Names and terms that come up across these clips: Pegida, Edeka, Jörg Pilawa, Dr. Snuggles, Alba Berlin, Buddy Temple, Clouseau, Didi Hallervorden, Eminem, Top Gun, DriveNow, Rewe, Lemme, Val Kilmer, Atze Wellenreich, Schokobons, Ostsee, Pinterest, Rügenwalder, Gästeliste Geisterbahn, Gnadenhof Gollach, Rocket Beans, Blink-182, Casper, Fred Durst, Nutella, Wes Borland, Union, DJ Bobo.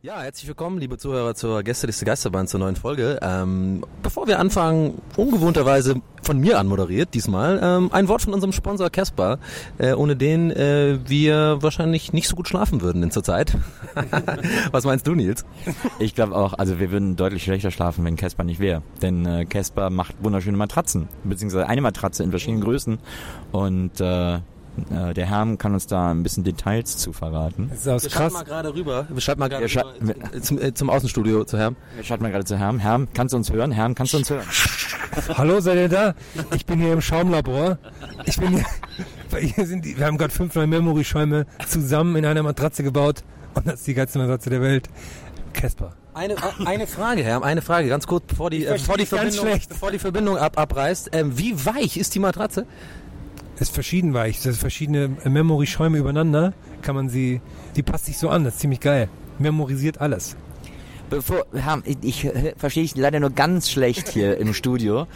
Ja, herzlich willkommen, liebe Zuhörer, zur Gästeliste Geisterbahn, zur neuen Folge. Bevor wir anfangen, ungewohnterweise von mir anmoderiert diesmal, ein Wort von unserem Sponsor Casper, ohne den wir wahrscheinlich nicht so gut schlafen würden in zur Zeit. Was meinst du, Nils? Ich glaube auch, also wir würden deutlich schlechter schlafen, wenn Casper nicht wäre. Denn Casper macht wunderschöne Matratzen, beziehungsweise eine Matratze in verschiedenen Größen und... der Herm kann uns da ein bisschen Details zu verraten. Das ist krass. Wir schalten mal gerade rüber zum Außenstudio zu Herm. Wir schalten mal gerade zu Herm. Herm, kannst du uns hören? Hallo, seid ihr da? Ich bin hier im Schaumlabor. Wir haben gerade 5 neue Memory-Schäume zusammen in einer Matratze gebaut und das ist die geilste Matratze der Welt. Casper. Eine Frage, ganz kurz, bevor die Verbindung abreißt. Wie weich ist die Matratze? Ist verschieden weich, das verschiedene Memory-Schäume übereinander, kann man sie, die passt sich so an, das ist ziemlich geil. Memorisiert alles. Ich verstehe dich leider nur ganz schlecht hier im Studio.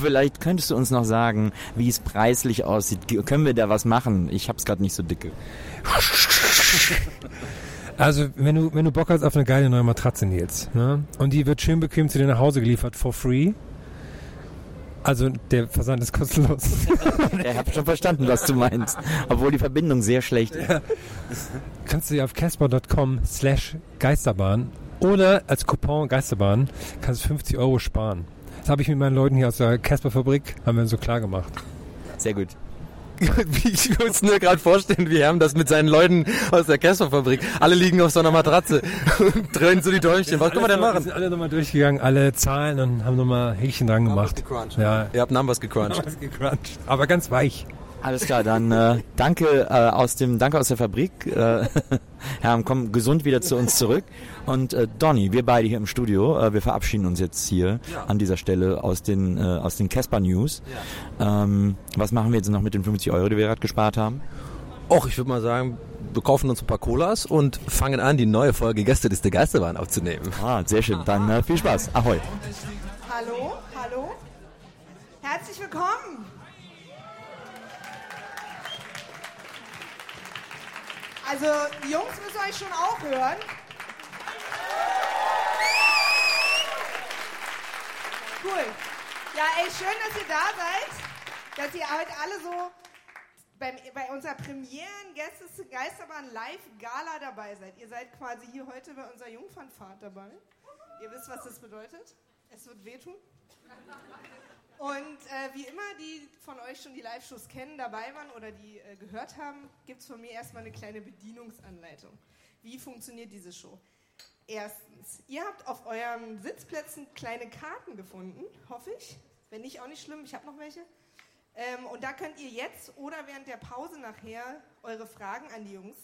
Vielleicht könntest du uns noch sagen, wie es preislich aussieht. Können wir da was machen? Ich hab's gerade nicht so dicke. Also, wenn du Bock hast auf eine geile neue Matratze, Nils, ne? Und die wird schön bequem zu dir nach Hause geliefert, for free. Also der Versand ist kostenlos. Ich habe schon verstanden, was du meinst. Obwohl die Verbindung sehr schlecht ist. Ja. Kannst du dir auf casper.com/Geisterbahn oder als Coupon Geisterbahn kannst du 50 Euro sparen. Das habe ich mit meinen Leuten hier aus der Casper-Fabrik, haben wir so klar gemacht. Sehr gut. Ich muss mir gerade vorstellen, wie Herm das mit seinen Leuten aus der Casper-Fabrik. Alle liegen auf so einer Matratze und drehen so die Däumchen. Was können wir denn machen? Wir sind alle nochmal durchgegangen, alle Zahlen und haben nochmal Häkchen dran gemacht. Ja. Ihr habt Numbers gecrunched. Aber ganz weich. Alles klar, dann danke aus der Fabrik. Herm, komm gesund wieder zu uns zurück. Und Donny, wir beide hier im Studio, wir verabschieden uns jetzt hier an dieser Stelle aus den Casper News. Ja. Was machen wir jetzt noch mit den 50 Euro, die wir gerade gespart haben? Och, ich würde mal sagen, wir kaufen uns ein paar Colas und fangen an, die neue Folge Gästeliste Geisterbahn aufzunehmen. Ah, sehr schön. Dann viel Spaß. Ahoi. Hallo. Herzlich willkommen. Also, die Jungs müssen euch schon auch hören. Cool. Ja, ey, schön, dass ihr da seid. Dass ihr heute alle so bei unserer Premieren-Gästeliste Geisterbahn Live-Gala dabei seid. Ihr seid quasi hier heute bei unserer Jungfernfahrt dabei. Ihr wisst, was das bedeutet. Es wird wehtun. Und wie immer, die von euch schon die Live-Shows kennen, dabei waren oder die gehört haben, gibt es von mir erstmal eine kleine Bedienungsanleitung. Wie funktioniert diese Show? Erstens, ihr habt auf euren Sitzplätzen kleine Karten gefunden, hoffe ich. Wenn nicht, auch nicht schlimm, ich habe noch welche. Und da könnt ihr jetzt oder während der Pause nachher eure Fragen an die Jungs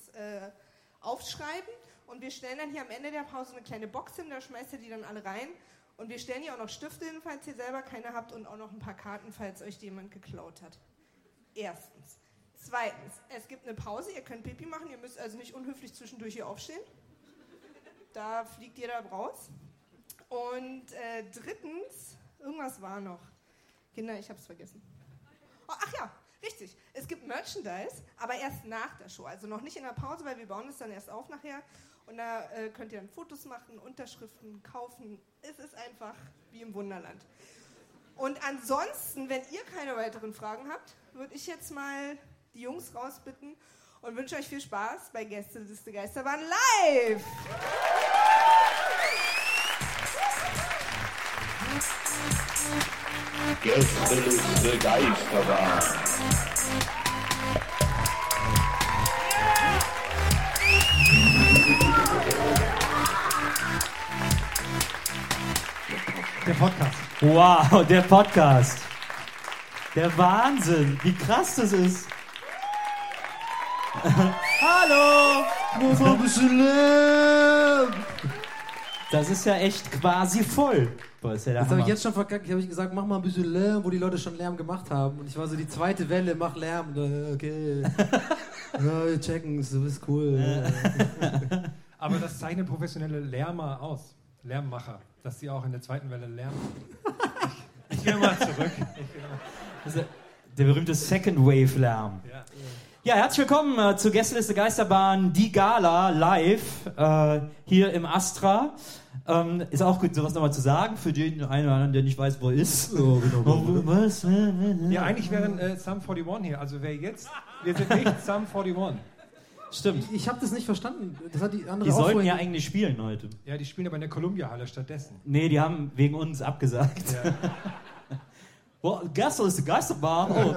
aufschreiben. Und wir stellen dann hier am Ende der Pause eine kleine Box hin, da schmeißt ihr die dann alle rein. Und wir stellen hier auch noch Stifte hin, falls ihr selber keine habt und auch noch ein paar Karten, falls euch jemand geklaut hat. Erstens. Zweitens, es gibt eine Pause, ihr könnt Pipi machen, ihr müsst also nicht unhöflich zwischendurch hier aufstehen. Da fliegt jeder raus. Und drittens, irgendwas war noch. Kinder, ich hab's vergessen. Oh, ach ja, richtig. Es gibt Merchandise, aber erst nach der Show. Also noch nicht in der Pause, weil wir bauen es dann erst auf nachher. Und da könnt ihr dann Fotos machen, Unterschriften kaufen. Es ist einfach wie im Wunderland. Und ansonsten, wenn ihr keine weiteren Fragen habt, würde ich jetzt mal die Jungs rausbitten und wünsche euch viel Spaß bei Gästeliste Geisterbahn live! Gästeliste Geisterbahn. Der Podcast. Wow, der Podcast. Der Wahnsinn, wie krass das ist. Hallo! Nur so ein bisschen Lärm. Das ist ja echt quasi voll. Boah, ist ja der Hammer. Das habe ich jetzt schon verkackt. Ich habe gesagt, mach mal ein bisschen Lärm, wo die Leute schon Lärm gemacht haben. Und ich war so, die zweite Welle, mach Lärm. Okay. Ja, wir checken es, du bist cool. Aber das zeichnen professionelle Lärmer aus. Lärmmacher. Dass die auch in der zweiten Welle lärmen. Ich gehe mal zurück. Also, der berühmte Second Wave Lärm. Ja. Ja, herzlich willkommen zu Gästeliste Geisterbahn, die Gala, live, hier im Astra. Ist auch gut, sowas nochmal zu sagen, für den einen oder anderen, der nicht weiß, wo er ist. So, genau. Ja, eigentlich wären Sum 41 hier, also wer jetzt, wir sind nicht Sum 41. Stimmt. Ich habe das nicht verstanden. Das hat die andere sollten ja eigentlich spielen heute. Ja, die spielen aber in der Columbia-Halle stattdessen. Nee, die haben wegen uns abgesagt. Ja. Well, Gästeliste Geisterbahn, oh,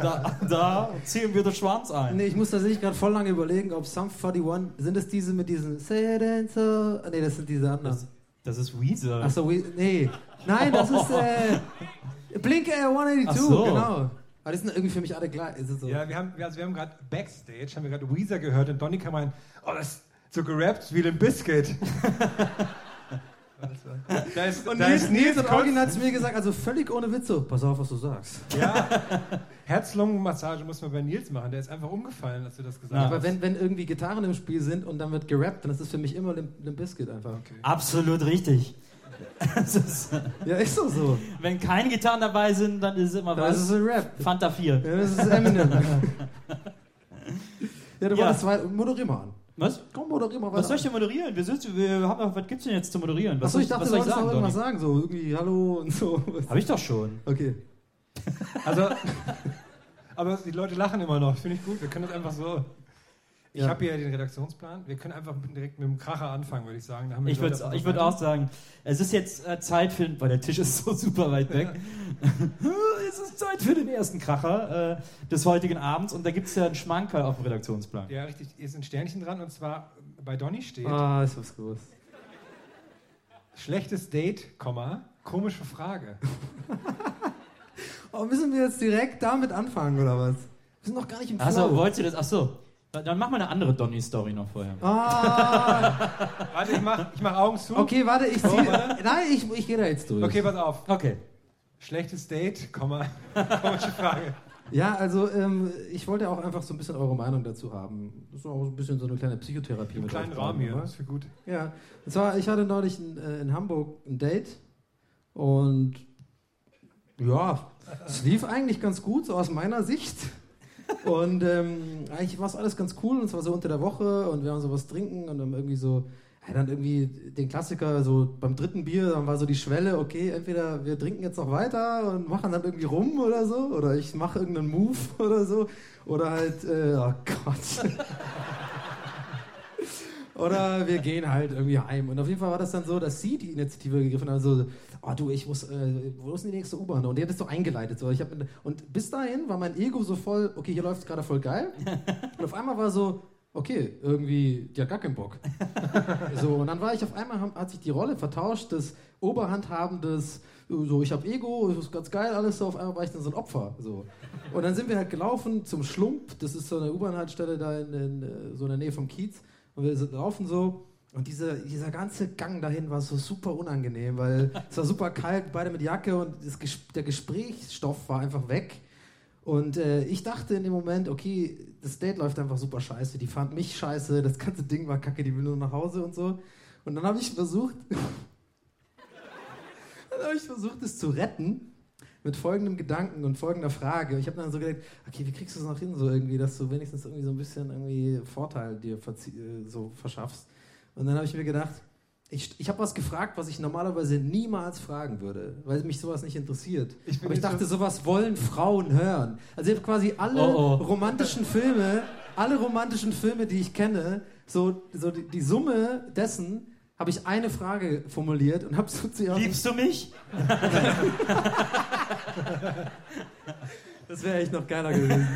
da ziehen wir den Schwanz ein. Nee, ich muss tatsächlich gerade voll lange überlegen, ob Sum 41, sind es diese mit diesen Say It and So? Nee, das sind diese anderen. Das ist Weezer. Achso, nee. Nein, das ist Blink-182, so. Genau. Aber das sind irgendwie für mich alle gleich. Ist es so? Ja, wir haben gerade Backstage, haben wir gerade Weezer gehört und Donny kam rein, oh, das ist so gerappt wie Limp Bizkit. Und Nils hat original zu mir gesagt, also völlig ohne Witz so, pass auf, was du sagst. Ja, Herz-Lungen-Massage muss man bei Nils machen, der ist einfach umgefallen, als du das gesagt hast. Aber wenn irgendwie Gitarren im Spiel sind und dann wird gerappt, dann ist das für mich immer Limp Bizkit einfach. Okay. Absolut richtig. Ja, ist doch so. Wenn keine Gitarren dabei sind, dann ist es immer was. Das ist ein Rap. Fantastische Vier. Ja, das ist Eminem. Ja, du wolltest zwei, moderier mal an. Was? Komm, moderier mal weiter. Was soll ich denn moderieren? Was gibt's denn jetzt zu moderieren? Was soll ich dachte, was soll ich sagen, irgendwas sagen, so irgendwie Hallo und so. Hab ich doch schon. Okay. Also, aber die Leute lachen immer noch, finde ich gut. Wir können das einfach so. Ich habe hier den Redaktionsplan. Wir können einfach direkt mit dem Kracher anfangen, würde ich sagen. Da haben wir ich würde auch sagen, es ist jetzt Zeit für, weil der Tisch ist so super weit weg, es ist Zeit für den ersten Kracher des heutigen Abends. Und da gibt es ja einen Schmankerl auf dem Redaktionsplan. Ja, richtig. Hier ist ein Sternchen dran und zwar bei Donny steht... Ah, ist was groß. Schlechtes Date, komische Frage. Oh, müssen wir jetzt direkt damit anfangen, oder was? Wir sind noch gar nicht im Flow. Achso, wollt ihr das? Achso. Dann mach mal eine andere Donny-Story noch vorher. Ah. Warte, ich mach Augen zu. Okay, warte, ich ziehe... Nein, ich gehe da jetzt durch. Okay, pass auf. Okay. Schlechtes Date, komische Frage. Ja, also ich wollte auch einfach so ein bisschen eure Meinung dazu haben. Das ist auch so ein bisschen so eine kleine Psychotherapie. Im kleinen Rahmen hier, das ist für gut. Ja, und zwar, ich hatte neulich in Hamburg ein Date und ja, es lief eigentlich ganz gut, so aus meiner Sicht. Und eigentlich war es alles ganz cool und es war so unter der Woche und wir haben so was trinken und dann irgendwie so, ja, dann irgendwie den Klassiker, so beim dritten Bier, dann war so die Schwelle, okay, entweder wir trinken jetzt noch weiter und machen dann irgendwie rum oder so oder ich mache irgendeinen Move oder so oder halt, oh Gott. Oder wir gehen halt irgendwie heim. Und auf jeden Fall war das dann so, dass sie die Initiative gegriffen hat. Also, oh du, ich muss, wo ist denn die nächste U-Bahn? Und die hat das so eingeleitet. So. Und bis dahin war mein Ego so voll, okay, hier läuft es gerade voll geil. Und auf einmal war so, okay, irgendwie, die hat gar keinen Bock. So, und dann war ich auf einmal, hat sich die Rolle vertauscht, das Oberhandhabendes, so, ich hab Ego, das ist ganz geil, alles so, auf einmal war ich dann so ein Opfer. So. Und dann sind wir halt gelaufen zum Schlump, das ist so eine U-Bahn-Haltestelle da in so in der Nähe vom Kiez. Und wir laufen so und dieser ganze Gang dahin war so super unangenehm, weil es war super kalt, beide mit Jacke und der Gesprächsstoff war einfach weg. Und ich dachte in dem Moment, okay, das Date läuft einfach super scheiße, die fand mich scheiße, das ganze Ding war kacke, die will nur nach Hause und so. Und dann habe ich versucht, es zu retten. Mit folgendem Gedanken und folgender Frage. Ich habe dann so gedacht, okay, wie kriegst du es noch hin, so irgendwie, dass du wenigstens irgendwie so ein bisschen irgendwie Vorteil dir so verschaffst. Und dann habe ich mir gedacht, ich habe was gefragt, was ich normalerweise niemals fragen würde, weil mich sowas nicht interessiert. Aber ich dachte, sowas wollen Frauen hören. Also ich habe quasi alle romantischen Filme, die ich kenne, so die Summe dessen, habe ich eine Frage formuliert und habe so zu ihr... Liebst du mich? Das wäre echt noch geiler gewesen.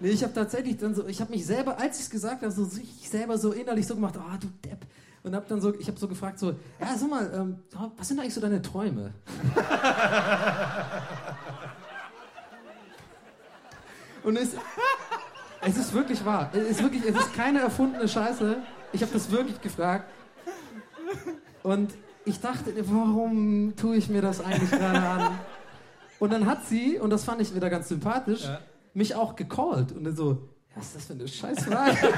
Nee, ich habe tatsächlich dann so... Ich habe mich selber, als ich es gesagt habe, so innerlich so gemacht, ah, oh, du Depp. und hab dann so, ich habe so gefragt, so, ja, sag mal, was sind eigentlich so deine Träume? Und es ist wirklich wahr. Es ist keine erfundene Scheiße. Ich habe das wirklich gefragt. Und ich dachte, warum tue ich mir das eigentlich gerade an? Und dann hat sie, und das fand ich wieder ganz sympathisch, ja, mich auch gecallt. Und dann so, was ist das für eine Scheißfrage?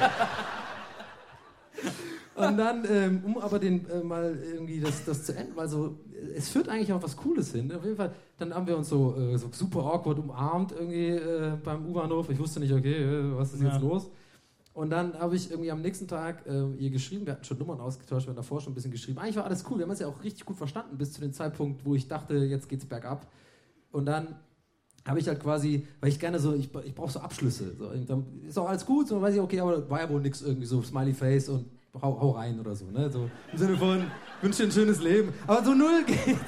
Und dann, um aber den mal irgendwie das zu enden, weil so, es führt eigentlich auch was Cooles hin. Auf jeden Fall, dann haben wir uns so super awkward umarmt irgendwie beim U-Bahnhof. Ich wusste nicht, okay, was ist jetzt los? Und dann habe ich irgendwie am nächsten Tag ihr geschrieben, wir hatten schon Nummern ausgetauscht, wir hatten davor schon ein bisschen geschrieben. Eigentlich war alles cool, wir haben es ja auch richtig gut verstanden, bis zu dem Zeitpunkt, wo ich dachte, jetzt geht's bergab. Und dann habe ich halt quasi, weil ich gerne so, ich brauche so Abschlüsse. So, dann ist auch alles gut, so weiß ich, okay, aber war ja wohl nichts irgendwie so, Smiley Face und hau rein oder so, ne? So, im Sinne von, wünsche dir ein schönes Leben. Aber so null geht's.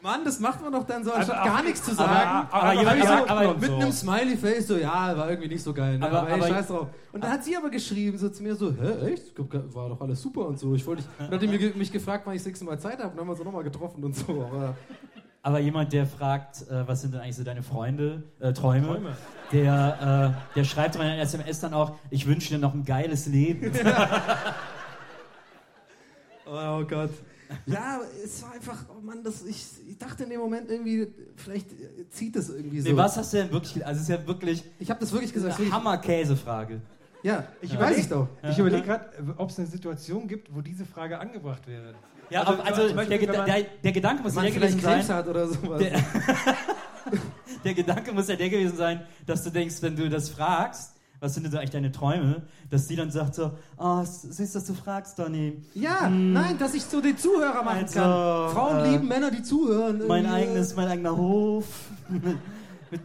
Mann, das macht man doch dann so, anstatt gar nichts zu sagen. Aber mit einem Smiley Face, so, ja, war irgendwie nicht so geil, ne? Aber ey, scheiß drauf. Und dann hat sie aber geschrieben, so zu mir, so, hä, echt? War doch alles super und so. Dann hat die mich gefragt, wann ich das nächste Mal Zeit habe, und dann haben wir uns so nochmal getroffen und so. Aber jemand, der fragt, was sind denn eigentlich so deine Träume. Der schreibt in einer SMS dann auch, ich wünsche dir noch ein geiles Leben. Oh Gott. Ja, es war einfach, oh Mann, ich dachte in dem Moment irgendwie, vielleicht zieht es irgendwie so. Nee, was hast du denn wirklich, also es ist ja wirklich... Ich habe das wirklich gesagt. Eine Hammer-Käse-Frage. Ja, weiß ich doch. Ich überlege gerade, ob es eine Situation gibt, wo diese Frage angebracht wäre. Ja, der Gedanke muss ja der gewesen sein. Hat oder sowas. Der Gedanke muss ja der gewesen sein, dass du denkst, wenn du das fragst, was sind denn so eigentlich deine Träume, dass die dann sagt so, oh, siehst du, dass du fragst, Donny. Ja, nein, dass ich so den Zuhörer machen kann. Frauen lieben Männer, die zuhören. Mein eigener Hof.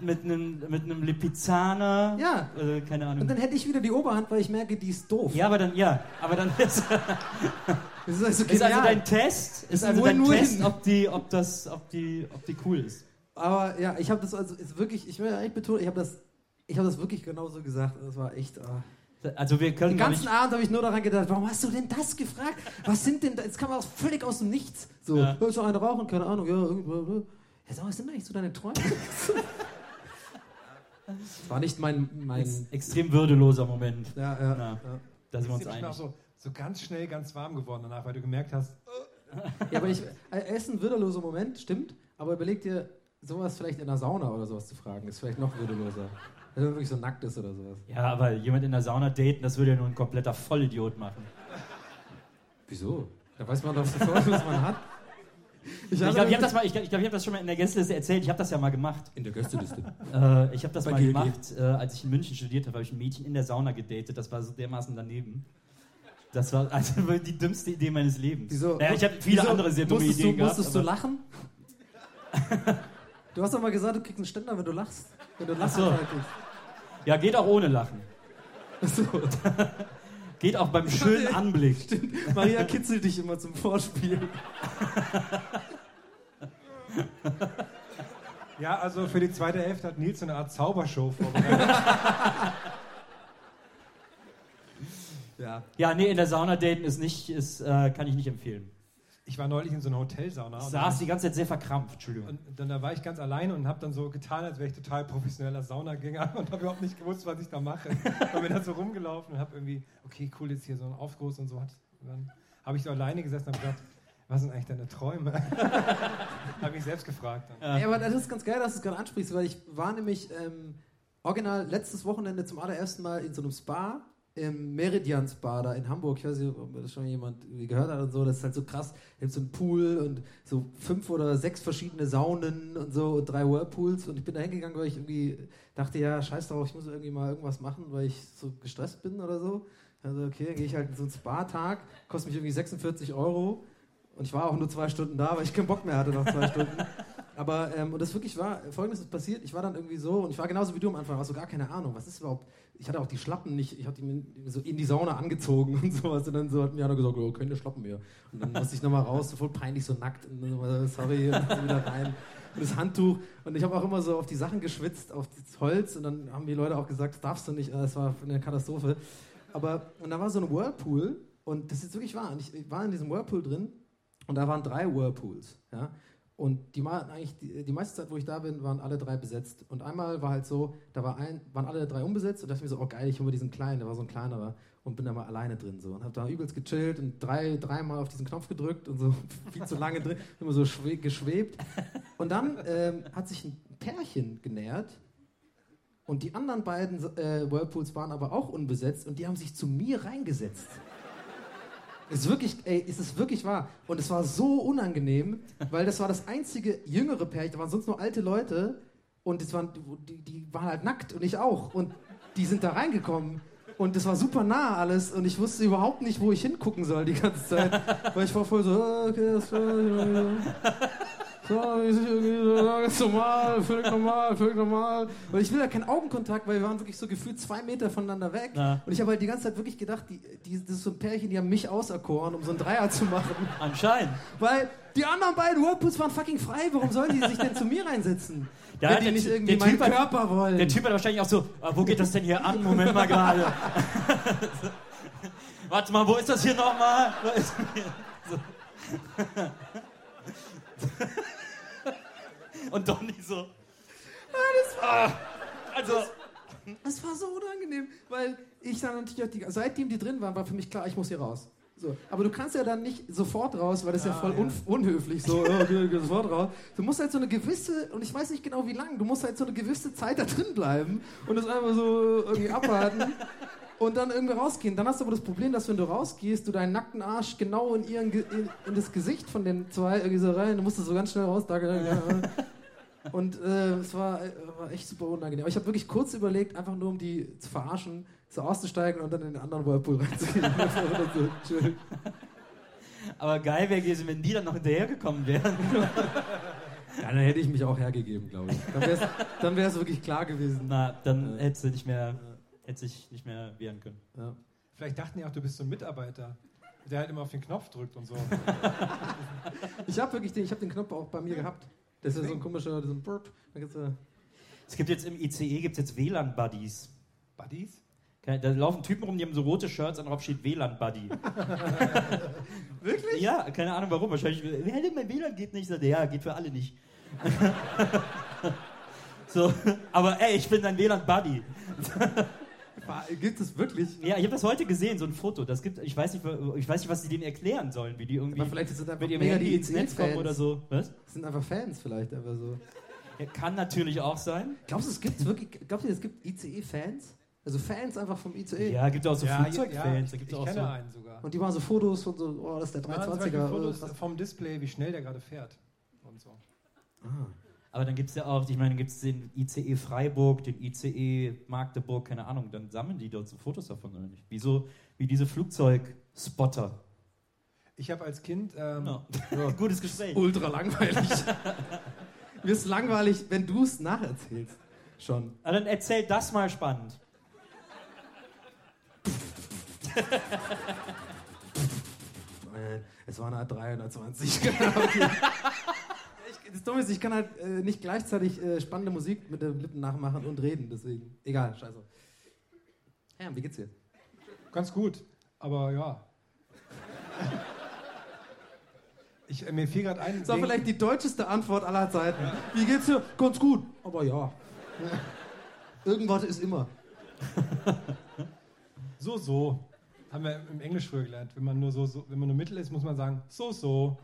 Mit einem Lipizzaner. Ja. Keine Ahnung. Und dann hätte ich wieder die Oberhand, weil ich merke, die ist doof. Aber dann ist... Das ist also genial. Ist also dein Test, ob die cool ist. Aber ja, ich habe das also ist wirklich, ich will ja echt betonen, ich habe das wirklich genauso gesagt. Das war echt. Also wir können den ganzen Abend habe ich nur daran gedacht, warum hast du denn das gefragt? Was sind denn? Jetzt kam man völlig aus dem Nichts. So, ja. Willst du einen rauchen? Keine Ahnung. Ja, was sind eigentlich so deine Träume? Das war nicht mein extrem würdeloser Moment. Ja. Da sind wir uns einig. So ganz schnell, ganz warm geworden danach, weil du gemerkt hast... Ja, aber ist ein würdeloser Moment, stimmt, aber überleg dir, sowas vielleicht in der Sauna oder sowas zu fragen, ist vielleicht noch würdeloser. Wenn man wirklich so nackt ist oder sowas. Ja, aber jemand in der Sauna daten, das würde ja nur ein kompletter Vollidiot machen. Wieso? Da weiß man doch sofort, was man hat. Ich glaube, ich habe das schon mal in der Gästeliste erzählt. Ich habe das ja mal gemacht. In der Gästeliste? Ich habe das mal gemacht, als ich in München studiert habe, habe ich ein Mädchen in der Sauna gedatet. Das war so dermaßen daneben. Das war also die dümmste Idee meines Lebens. Wieso? Naja, ich habe viele andere sehr dumme Ideen gehabt. Musstest du lachen? Du hast doch mal gesagt, du kriegst einen Ständer, wenn du lachst. Ja, geht auch ohne Lachen. Achso. Geht auch beim schönen Anblick. Stimmt. Maria kitzelt dich immer zum Vorspiel. Ja, also für die zweite Hälfte hat Nils so eine Art Zaubershow vorbereitet. Ja, nee, in der Sauna daten kann ich nicht empfehlen. Ich war neulich in so einer Hotelsauna. Ich saß die ganze Zeit sehr verkrampft, Entschuldigung. Und dann da war ich ganz alleine und habe dann so getan, als wäre ich total professioneller Saunagänger und habe überhaupt nicht gewusst, was ich da mache. Und bin dann so rumgelaufen und habe irgendwie, okay, cool, jetzt hier so ein Aufguss und so. Und dann habe ich so alleine gesessen und habe gedacht, was sind eigentlich deine Träume? Habe mich selbst gefragt. Dann. Ja, aber das ist ganz geil, dass du es gerade ansprichst, weil ich war nämlich original letztes Wochenende zum allerersten Mal in so einem Spa, im Meridians Spa da in Hamburg, ich weiß nicht, ob das schon jemand gehört hat und so, das ist halt so krass, da gibt es so einen Pool und so 5 oder 6 verschiedene Saunen und so und 3 Whirlpools und ich bin da hingegangen, weil ich irgendwie dachte, ja, scheiß drauf, ich muss irgendwie mal irgendwas machen, weil ich so gestresst bin oder so. Also okay, gehe ich halt in so einen Spa-Tag, kostet mich irgendwie 46 € und ich war auch nur 2 Stunden da, weil ich keinen Bock mehr hatte nach 2 Stunden. Aber, und das wirklich war, Folgendes ist passiert, ich war dann irgendwie so, und ich war genauso wie du am Anfang, war so gar keine Ahnung, was ist überhaupt, ich hatte auch die Schlappen nicht, ich habe die so in die Sauna angezogen und sowas, und dann so hat mir einer gesagt, oh, keine Schlappen mehr. Und dann musste ich nochmal raus, so voll peinlich, so nackt, und dann, sorry, und dann wieder rein, und das Handtuch, und ich habe auch immer so auf die Sachen geschwitzt, auf das Holz, und dann haben die Leute auch gesagt, das darfst du nicht, das war eine Katastrophe. Aber, und da war so ein Whirlpool, Und das ist wirklich wahr. Und ich war in diesem Whirlpool drin und da waren 3 Whirlpools. Ja? Und die waren eigentlich die meiste Zeit, wo ich da bin, waren alle 3 besetzt. Und einmal war halt so, da waren alle 3 unbesetzt und dachte mir so, oh geil, ich hole mir diesen kleinen, der war so ein kleinerer und bin da mal alleine drin so und habe da übelst gechillt und dreimal auf diesen Knopf gedrückt und so viel zu lange drin, immer so geschwebt. Und dann hat sich ein Pärchen genähert und die anderen beiden Whirlpools waren aber auch unbesetzt und die haben sich zu mir reingesetzt. Es ist wirklich wahr. Und es war so unangenehm, weil das war das einzige jüngere Pärchen, da waren sonst nur alte Leute und die waren halt nackt und ich auch. Und die sind da reingekommen und das war super nah alles und ich wusste überhaupt nicht, wo ich hingucken soll die ganze Zeit. Weil ich war voll so, okay, das war ganz normal, völlig normal. Und ich will ja keinen Augenkontakt, weil wir waren wirklich so gefühlt 2 Meter voneinander weg. Ja. Und ich habe halt die ganze Zeit wirklich gedacht, das ist so ein Pärchen, die haben mich auserkoren, um so einen Dreier zu machen. Anscheinend. Weil die anderen beiden Whirlpools waren fucking frei. Warum sollen die sich denn zu mir reinsetzen? Ja, wenn die nicht irgendwie meinen Körper wollen. Der Typ hat wahrscheinlich auch so, wo geht das denn hier an? Moment mal gerade. Warte mal, wo ist das hier nochmal? Und doch nicht so. Das war so unangenehm, weil ich dann natürlich seitdem die drin waren, war für mich klar, ich muss hier raus. So. Aber du kannst ja dann nicht sofort raus, weil das ist ja voll unhöflich. So, sofort raus. Du musst halt so eine gewisse, und ich weiß nicht genau wie lange, du musst halt so eine gewisse Zeit da drin bleiben und das einfach so irgendwie abwarten. Und dann irgendwie rausgehen. Dann hast du aber das Problem, dass wenn du rausgehst, du deinen nackten Arsch genau in das Gesicht von den 2 irgendwie so rein. Du musstest so ganz schnell raus. Und es war echt super unangenehm. Aber ich habe wirklich kurz überlegt, einfach nur um die zu verarschen, so auszusteigen und dann in den anderen Whirlpool reinzugehen. Aber geil wäre gewesen, wenn die dann noch hinterhergekommen wären. Ja, dann hätte ich mich auch hergegeben, glaube ich. Dann wäre es wirklich klar gewesen. Na, dann hättest du nicht mehr... Hätte ich nicht mehr wehren können. Ja. Vielleicht dachten die auch, du bist so ein Mitarbeiter, der halt immer auf den Knopf drückt und so. Ich habe wirklich den Knopf auch bei mir gehabt. Das ist ja so ein komischer... So ein Burp. Es gibt jetzt im ICE WLAN-Buddies. Buddies? Da laufen Typen rum, die haben so rote Shirts an, darauf steht WLAN-Buddy. Wirklich? Ja, keine Ahnung warum. Wahrscheinlich, wer denn mein WLAN geht nicht? Ja, geht für alle nicht. So, aber ey, ich bin dein WLAN-Buddy. Gibt es wirklich? Ja, ich habe das heute gesehen, so ein Foto. Das gibt, ich weiß nicht, was sie denen erklären sollen, wie die irgendwie. Aber vielleicht sind einfach mega die ins Netz kommen oder so. Was? Das sind einfach Fans vielleicht, aber so. Ja, kann natürlich auch sein. Glaubst du, es gibt ICE-Fans? Also Fans einfach vom ICE? Ja, gibt auch so Flugzeugfans. Ja, ich kenne einen sogar. Und die machen so Fotos von so, oh, das ist der 320er. Ja, Fotos vom Display, wie schnell der gerade fährt und so. Ah. Aber dann gibt es ja auch, ich meine, gibt es den ICE Freiburg, den ICE Magdeburg, keine Ahnung, dann sammeln die dort so Fotos davon, oder nicht? Wieso, wie diese Flugzeugspotter? Ich habe als Kind... Gutes Gespräch. Ultra langweilig. Mir ist langweilig, wenn du es nacherzählst. Schon. Aber dann erzähl das mal spannend. Es waren halt 320. Das Dumme ist, ich kann halt nicht gleichzeitig spannende Musik mit den Lippen nachmachen und reden, deswegen. Egal, scheiße. Wie geht's dir? Ganz gut, aber ja. Mir fiel gerade ein... Das war vielleicht die deutscheste Antwort aller Zeiten. Ja. Wie geht's dir? Ganz gut, aber ja. Irgendwas ist immer. So. Haben wir im Englisch früher gelernt. Wenn man nur so, wenn man nur mittel ist, muss man sagen, so.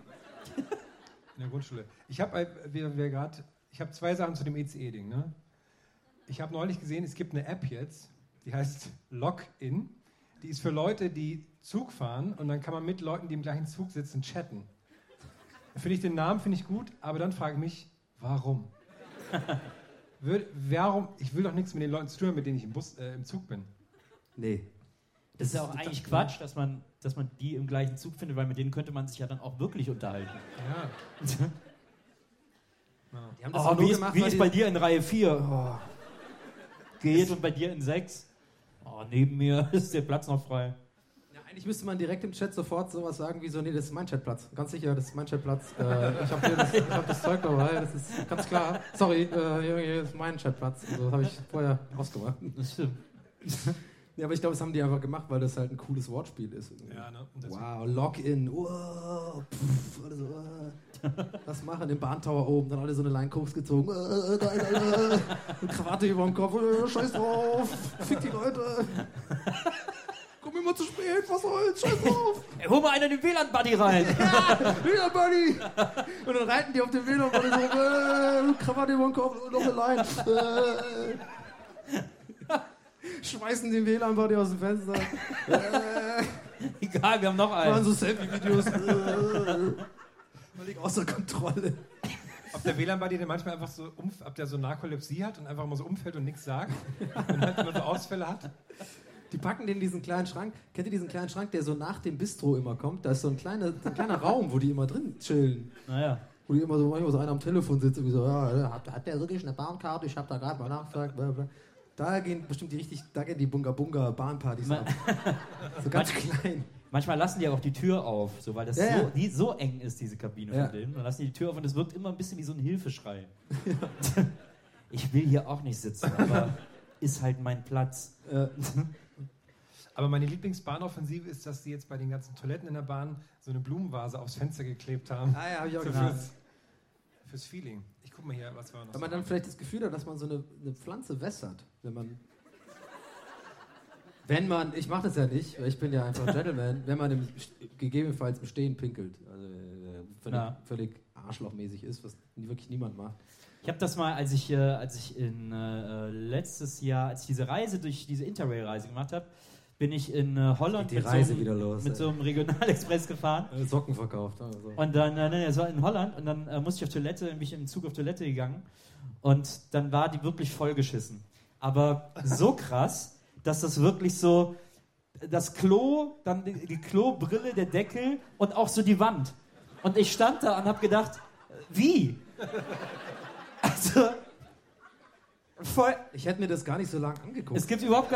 In der Grundschule. Ich habe 2 Sachen zu dem ECE-Ding. Ne? Ich habe neulich gesehen, es gibt eine App jetzt, die heißt Login. Die ist für Leute, die Zug fahren und dann kann man mit Leuten, die im gleichen Zug sitzen, chatten. Den Namen finde ich gut, aber dann frage ich mich, warum? Ich will doch nichts mit den Leuten zu tun haben, mit denen ich im Zug bin. Nee. Das ist ja auch eigentlich Quatsch, dass man die im gleichen Zug findet, weil mit denen könnte man sich ja dann auch wirklich unterhalten. Ja. Die haben das auch gemacht, wie ist bei dir in Reihe 4? Oh. Geht und bei dir in 6? Oh, neben mir ist der Platz noch frei. Ja, eigentlich müsste man direkt im Chat sofort sowas sagen wie so, nee, das ist mein Chatplatz. Ganz sicher, das ist mein Chatplatz. Ich hab das Zeug dabei, das ist ganz klar. Sorry, das ist mein Chatplatz. Also, das habe ich vorher rausgemacht. Das stimmt. Ja, aber ich glaube, das haben die einfach gemacht, weil das halt ein cooles Wortspiel ist. Irgendwie. Ja, ne? Wow, Login. Wow, pff, alles, was machen? Den Bahntower oben, dann alle so eine Line-Koks gezogen. Geil, und Krawatte über dem Kopf. Scheiß drauf. Fick die Leute. Komm immer zu spät, was soll's? Scheiß drauf. Ey, hol mal einer den WLAN-Buddy rein. Ja, WLAN-Buddy. Und dann reiten die auf den WLAN-Buddy so. Krawatte über dem Kopf, noch eine Line. Schmeißen den WLAN-Buddy aus dem Fenster. Egal, wir haben noch einen. Machen so Selfie-Videos. Man liegt außer Kontrolle. Ob der WLAN-Buddy denn manchmal einfach so, ob der so Narkolepsie hat und einfach mal so umfällt und nichts sagt und halt immer so Ausfälle hat. Die packen den in diesen kleinen Schrank. Kennt ihr diesen kleinen Schrank, der so nach dem Bistro immer kommt? Da ist so ein kleiner Raum, wo die immer drin chillen. Naja. Wo die immer so, manchmal so einer am Telefon sitzt und so, ja, hat der wirklich eine Bahnkarte? Ich hab da gerade mal nachgefragt. Blablabla. Da gehen bestimmt die Bunga-Bunga-Bahnpartys ab. So ganz klein. Manchmal lassen die auch die Tür auf, so, weil das so eng ist, diese Kabine von denen. Dann lassen die Tür auf und es wirkt immer ein bisschen wie so ein Hilfeschrei. Ja. Ich will hier auch nicht sitzen, aber ist halt mein Platz. Ja. Aber meine Lieblingsbahnoffensive ist, dass sie jetzt bei den ganzen Toiletten in der Bahn so eine Blumenvase aufs Fenster geklebt haben. Ah ja, hab ich auch gesehen. Fürs Feeling. Ich guck mal hier, was war noch. Weil man dann vielleicht das Gefühl hat, dass man so eine Pflanze wässert, wenn man, ich mache das ja nicht, weil ich bin ja einfach Gentleman, wenn man gegebenenfalls im Stehen pinkelt, also völlig arschlochmäßig ist, was wirklich niemand macht. Ich habe das mal, als ich letztes Jahr, als ich diese Reise durch diese Interrail-Reise gemacht habe, bin ich in Holland mit so einem Regionalexpress gefahren. Socken verkauft. Also. Und dann, es war in Holland und dann musste ich auf Toilette, bin ich im Zug auf Toilette gegangen und dann war die wirklich vollgeschissen. Aber so krass, dass das wirklich so, das Klo, dann die Klobrille, der Deckel und auch so die Wand. Und ich stand da und habe gedacht, wie? Also... Voll. Ich hätte mir das gar nicht so lange angeguckt. Es gibt überhaupt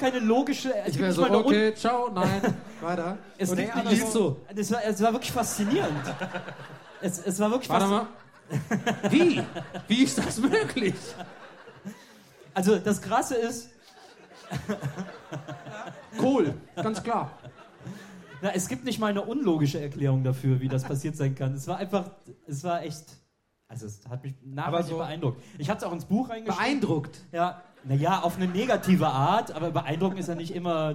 keine logische... Ich wäre so, okay, ciao, nein, weiter. Es war wirklich faszinierend. Es war wirklich faszinierend. Warte mal. Wie ist das möglich? Also, das Krasse ist... Kohl, ganz klar. Na, es gibt nicht mal eine unlogische Erklärung dafür, wie das passiert sein kann. Es war echt... Also es hat mich nachhaltig beeindruckt. Ich hatte es auch ins Buch reingeschrieben. Beeindruckt? Ja, naja, auf eine negative Art, aber beeindrucken ist ja nicht immer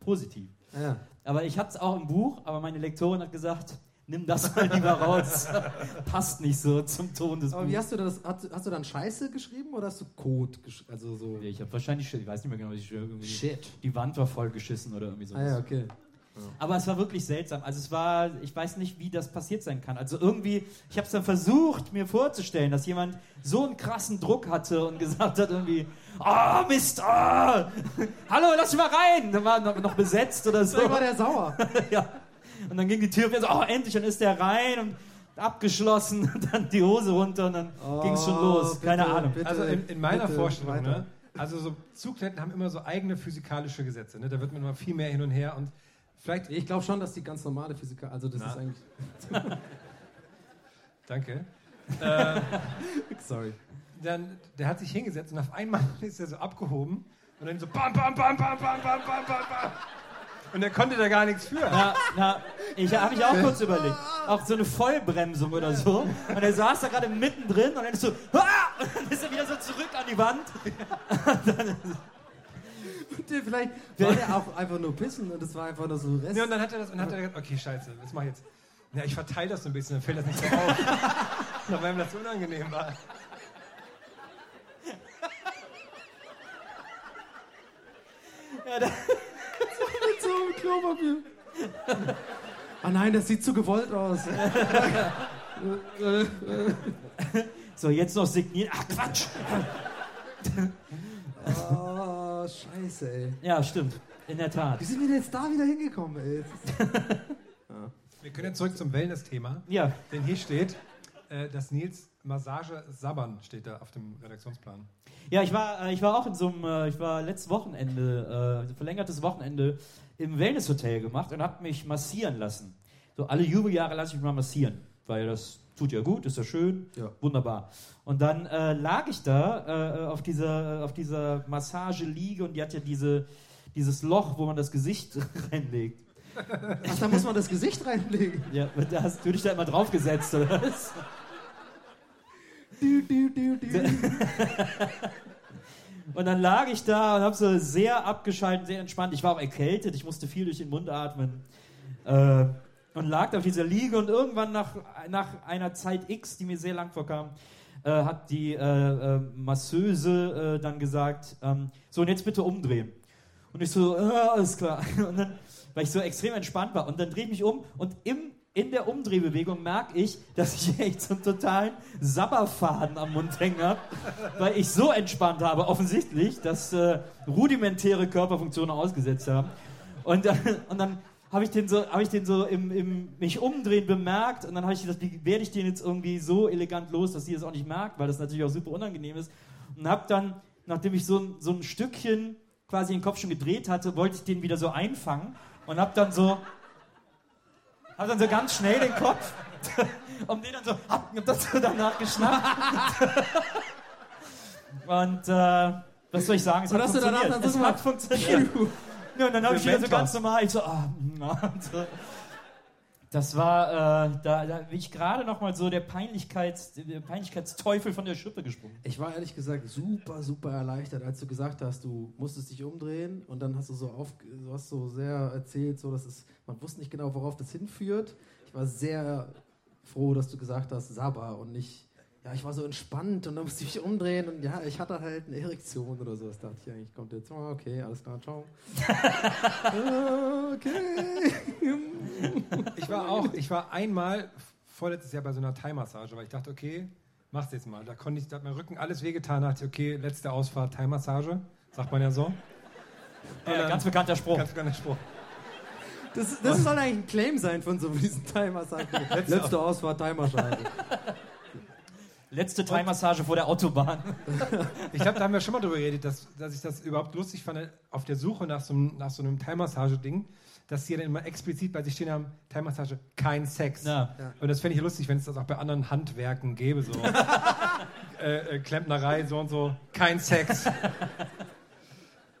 positiv. Ja. Aber ich hatte es auch im Buch, aber meine Lektorin hat gesagt, nimm das mal lieber raus. Passt nicht so zum Ton des Buches. Aber wie hast du das, hast du dann Scheiße geschrieben oder hast du Kot geschrieben? Also so. Nee, ich habe wahrscheinlich Shit, ich weiß nicht mehr genau, was ich irgendwie... Shit. Die Wand war voll geschissen oder irgendwie sowas. Ah ja, okay. Ja. Aber es war wirklich seltsam. Also ich weiß nicht, wie das passiert sein kann. Also irgendwie, ich habe es dann versucht, mir vorzustellen, dass jemand so einen krassen Druck hatte und gesagt hat irgendwie, oh Mist, oh, hallo, lass mich mal rein. Dann war noch besetzt oder so. Dann war der sauer. Ja. Und dann ging die Tür wieder so, oh endlich, dann ist der rein und abgeschlossen und dann die Hose runter und dann ging es schon los. Bitte, keine Ahnung. Bitte, also in meiner Vorstellung, weiter. Ne? Also so Zugtoiletten haben immer so eigene physikalische Gesetze. Ne? Da wird man immer viel mehr hin und her und vielleicht, ich glaube schon, dass die ganz normale Physiker... Also das ist eigentlich... Danke. Sorry. Dann, der hat sich hingesetzt und auf einmal ist er so abgehoben und dann so bam, bam, bam, bam, bam, bam, bam, bam. Und er konnte da gar nichts für. Ich habe mich auch kurz überlegt. Auch so eine Vollbremsung oder so. Und er saß da gerade mittendrin und dann ist so... Und dann ist er wieder so zurück an die Wand. Und dann... Vielleicht wollte er auch einfach nur pissen und das war einfach nur so ein Rest. Ja, und dann hat er das und hat er gesagt, okay, scheiße, was mach ich jetzt? Ja, ich verteile das so ein bisschen, dann fällt das nicht so auf. Weil ihm das unangenehm war. Ja, da... mit so einem Klopapier. Ah nein, das sieht zu gewollt aus. So, jetzt noch signieren. Ach, Quatsch! Oh, scheiße, ey. Ja, stimmt. In der Tat. Wie sind wir denn jetzt da wieder hingekommen, ey? Ja. Wir können jetzt zurück zum Wellness-Thema. Ja. Denn hier steht, dass Nils Massage Sabbern steht da auf dem Redaktionsplan. Ja, ich war auch in so einem, ich war letztes Wochenende, verlängertes Wochenende im Wellness-Hotel gemacht und habe mich massieren lassen. So alle Jubeljahre lasse ich mich mal massieren. weil das tut ja gut, ist ja schön, ja, wunderbar. Und dann lag ich da auf dieser Massageliege und die hat ja dieses Loch, wo man das Gesicht reinlegt. Ach, da muss man das Gesicht reinlegen? Ja, da hast du dich da immer draufgesetzt, oder was? Und dann lag ich da und habe so sehr abgeschaltet, sehr entspannt. Ich war auch erkältet, ich musste viel durch den Mund atmen. Und lag auf dieser Liege und irgendwann nach einer Zeit X, die mir sehr lang vorkam, hat die Masseuse dann gesagt, so und jetzt bitte umdrehen. Und ich so, alles klar. Und dann, weil ich so extrem entspannt war. Und dann drehe ich mich um und in der Umdrehbewegung merke ich, dass ich echt so einen totalen Sabberfaden am Mund hängen habe, weil ich so entspannt habe, offensichtlich, dass rudimentäre Körperfunktionen ausgesetzt haben. Und dann habe ich den so im mich umdrehen bemerkt und dann habe ich gedacht, wie werde ich den jetzt irgendwie so elegant los, dass sie das auch nicht merkt, weil das natürlich auch super unangenehm ist. Und habe dann, nachdem ich so ein Stückchen quasi den Kopf schon gedreht hatte, wollte ich den wieder so einfangen und habe dann so ganz schnell den Kopf um den dann so, hab das so danach geschnappt. Und was soll ich sagen? Es hat funktioniert. Ja, und dann habe ich wieder so ganz normal, ich so, das war, da bin ich gerade nochmal so der Peinlichkeitsteufel von der Schippe gesprungen. Ich war ehrlich gesagt super, super erleichtert, als du gesagt hast, du musstest dich umdrehen und dann hast du so sehr erzählt, so dass es, man wusste nicht genau, worauf das hinführt. Ich war sehr froh, dass du gesagt hast, Saba und nicht, ja, ich war so entspannt und dann musste ich mich umdrehen und ja, ich hatte halt eine Erektion oder so. Das dachte ich eigentlich, kommt jetzt, oh, okay, alles klar, ciao. Okay. Ich war einmal vorletztes Jahr bei so einer Thai-Massage, weil ich dachte, okay, mach's jetzt mal. Da hat mein Rücken alles wehgetan, dachte ich, okay, letzte Ausfahrt, Thai-Massage, sagt man ja so. Ja, ganz bekannter Spruch. Das soll eigentlich ein Claim sein von so diesen Thai-Massagen. Letzte Ausfahrt, Thai-Massage. Letzte Thai-Massage vor der Autobahn. Ich glaube, da haben wir schon mal drüber geredet, dass ich das überhaupt lustig fand, auf der Suche nach so einem Thai-Massage-Ding, dass sie dann immer explizit bei sich stehen haben, Thai-Massage, kein Sex. Ja. Und das fände ich lustig, wenn es das auch bei anderen Handwerken gäbe. So. Klempnerei, so und so, kein Sex.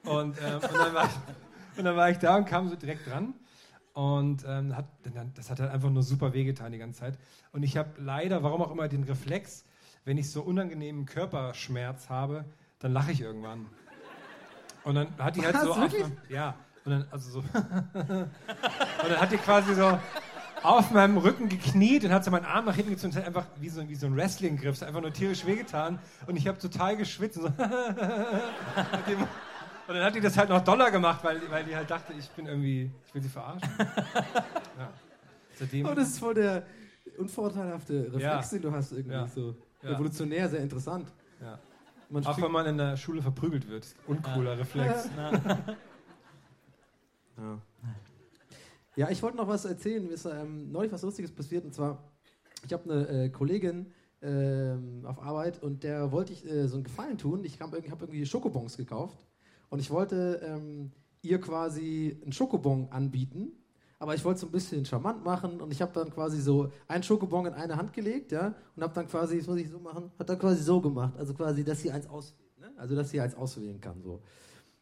Und dann war ich da und kam so direkt dran. Und das hat halt einfach nur super wehgetan die ganze Zeit. Und ich habe leider, warum auch immer, den Reflex, wenn ich so unangenehmen Körperschmerz habe, dann lache ich irgendwann. Und dann hat die halt so... Und dann hat die quasi so auf meinem Rücken gekniet und hat so meinen Arm nach hinten gezogen. Das hat einfach wie so ein Wrestling-Griff. Das hat einfach nur tierisch wehgetan. Und ich habe total geschwitzt. Und, so und dann hat die das halt noch doller gemacht, weil die halt dachte, ich will sie verarschen. Ja. Seitdem... Oh, das ist voll der unvorteilhafte Reflex, den du hast irgendwie so. Ja. Revolutionär, sehr interessant. Ja. Auch wenn man in der Schule verprügelt wird. Uncooler Reflex. Ja, ich wollte noch was erzählen. Mir ist neulich was Lustiges passiert. Und zwar, ich habe eine Kollegin auf Arbeit und der wollte ich so einen Gefallen tun. Ich habe irgendwie Schokobons gekauft und ich wollte ihr quasi einen Schokobon anbieten. Aber ich wollte es so ein bisschen charmant machen und ich habe dann quasi so einen Schokobon in eine Hand gelegt, ja, und habe dann quasi, das muss ich so machen, hat dann quasi so gemacht, also quasi, dass sie eins auswählt, ne? Also dass sie eins auswählen kann, so.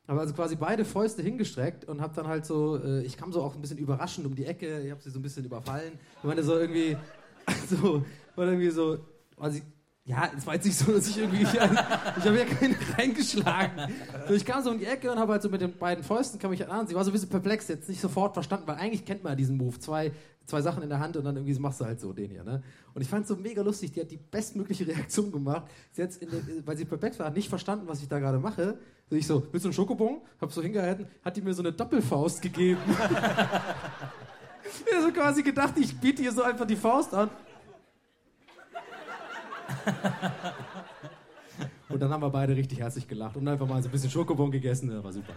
Habe also quasi beide Fäuste hingestreckt und habe dann halt so, ich kam so auch ein bisschen überraschend um die Ecke, ich habe sie so ein bisschen überfallen. Ich meine so irgendwie, es war jetzt nicht so, dass ich irgendwie, ich habe ja keinen reingeschlagen. So, ich kam so um die Ecke und habe halt so mit den beiden Fäusten, kam ich an, sie war so ein bisschen perplex, jetzt nicht sofort verstanden, weil eigentlich kennt man ja diesen Move, zwei Sachen in der Hand und dann irgendwie machst du halt so den hier, ne? Und ich fand es so mega lustig, die hat die bestmögliche Reaktion gemacht, sie hat weil sie perplex war, hat nicht verstanden, was ich da gerade mache. So, ich so, willst du einen Schokobon? Hab so hingehalten, hat die mir so eine Doppelfaust gegeben. Ich hab so quasi gedacht, ich biete ihr so einfach die Faust an. Und dann haben wir beide richtig herzlich gelacht und einfach mal so ein bisschen Schokobon gegessen. Ja, war super.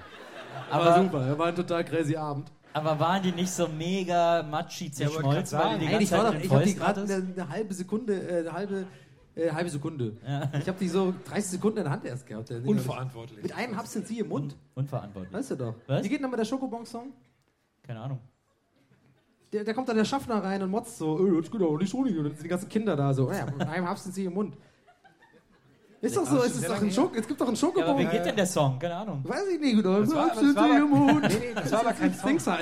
War ein total crazy Abend. Aber waren die nicht so mega matschig zerschmolzen? Ich habe die gerade eine halbe Sekunde. Ja. Ich habe die so 30 Sekunden in der Hand erst gehabt. Unverantwortlich. Mit einem Haps sind sie im Mund. Unverantwortlich. Weißt du doch. Was? Wie geht denn mal der Schokobon-Song? Keine Ahnung. Da kommt dann der Schaffner rein und motzt so, das geht aber nicht ohne. Und dann sind die ganzen Kinder da so, mit einem Haps sind sie im Mund. Ist doch so, es gibt doch einen Schokobogen. Ja, aber wie geht denn der Song? Keine Ahnung. Weiß ich nicht. Das war aber kein Song.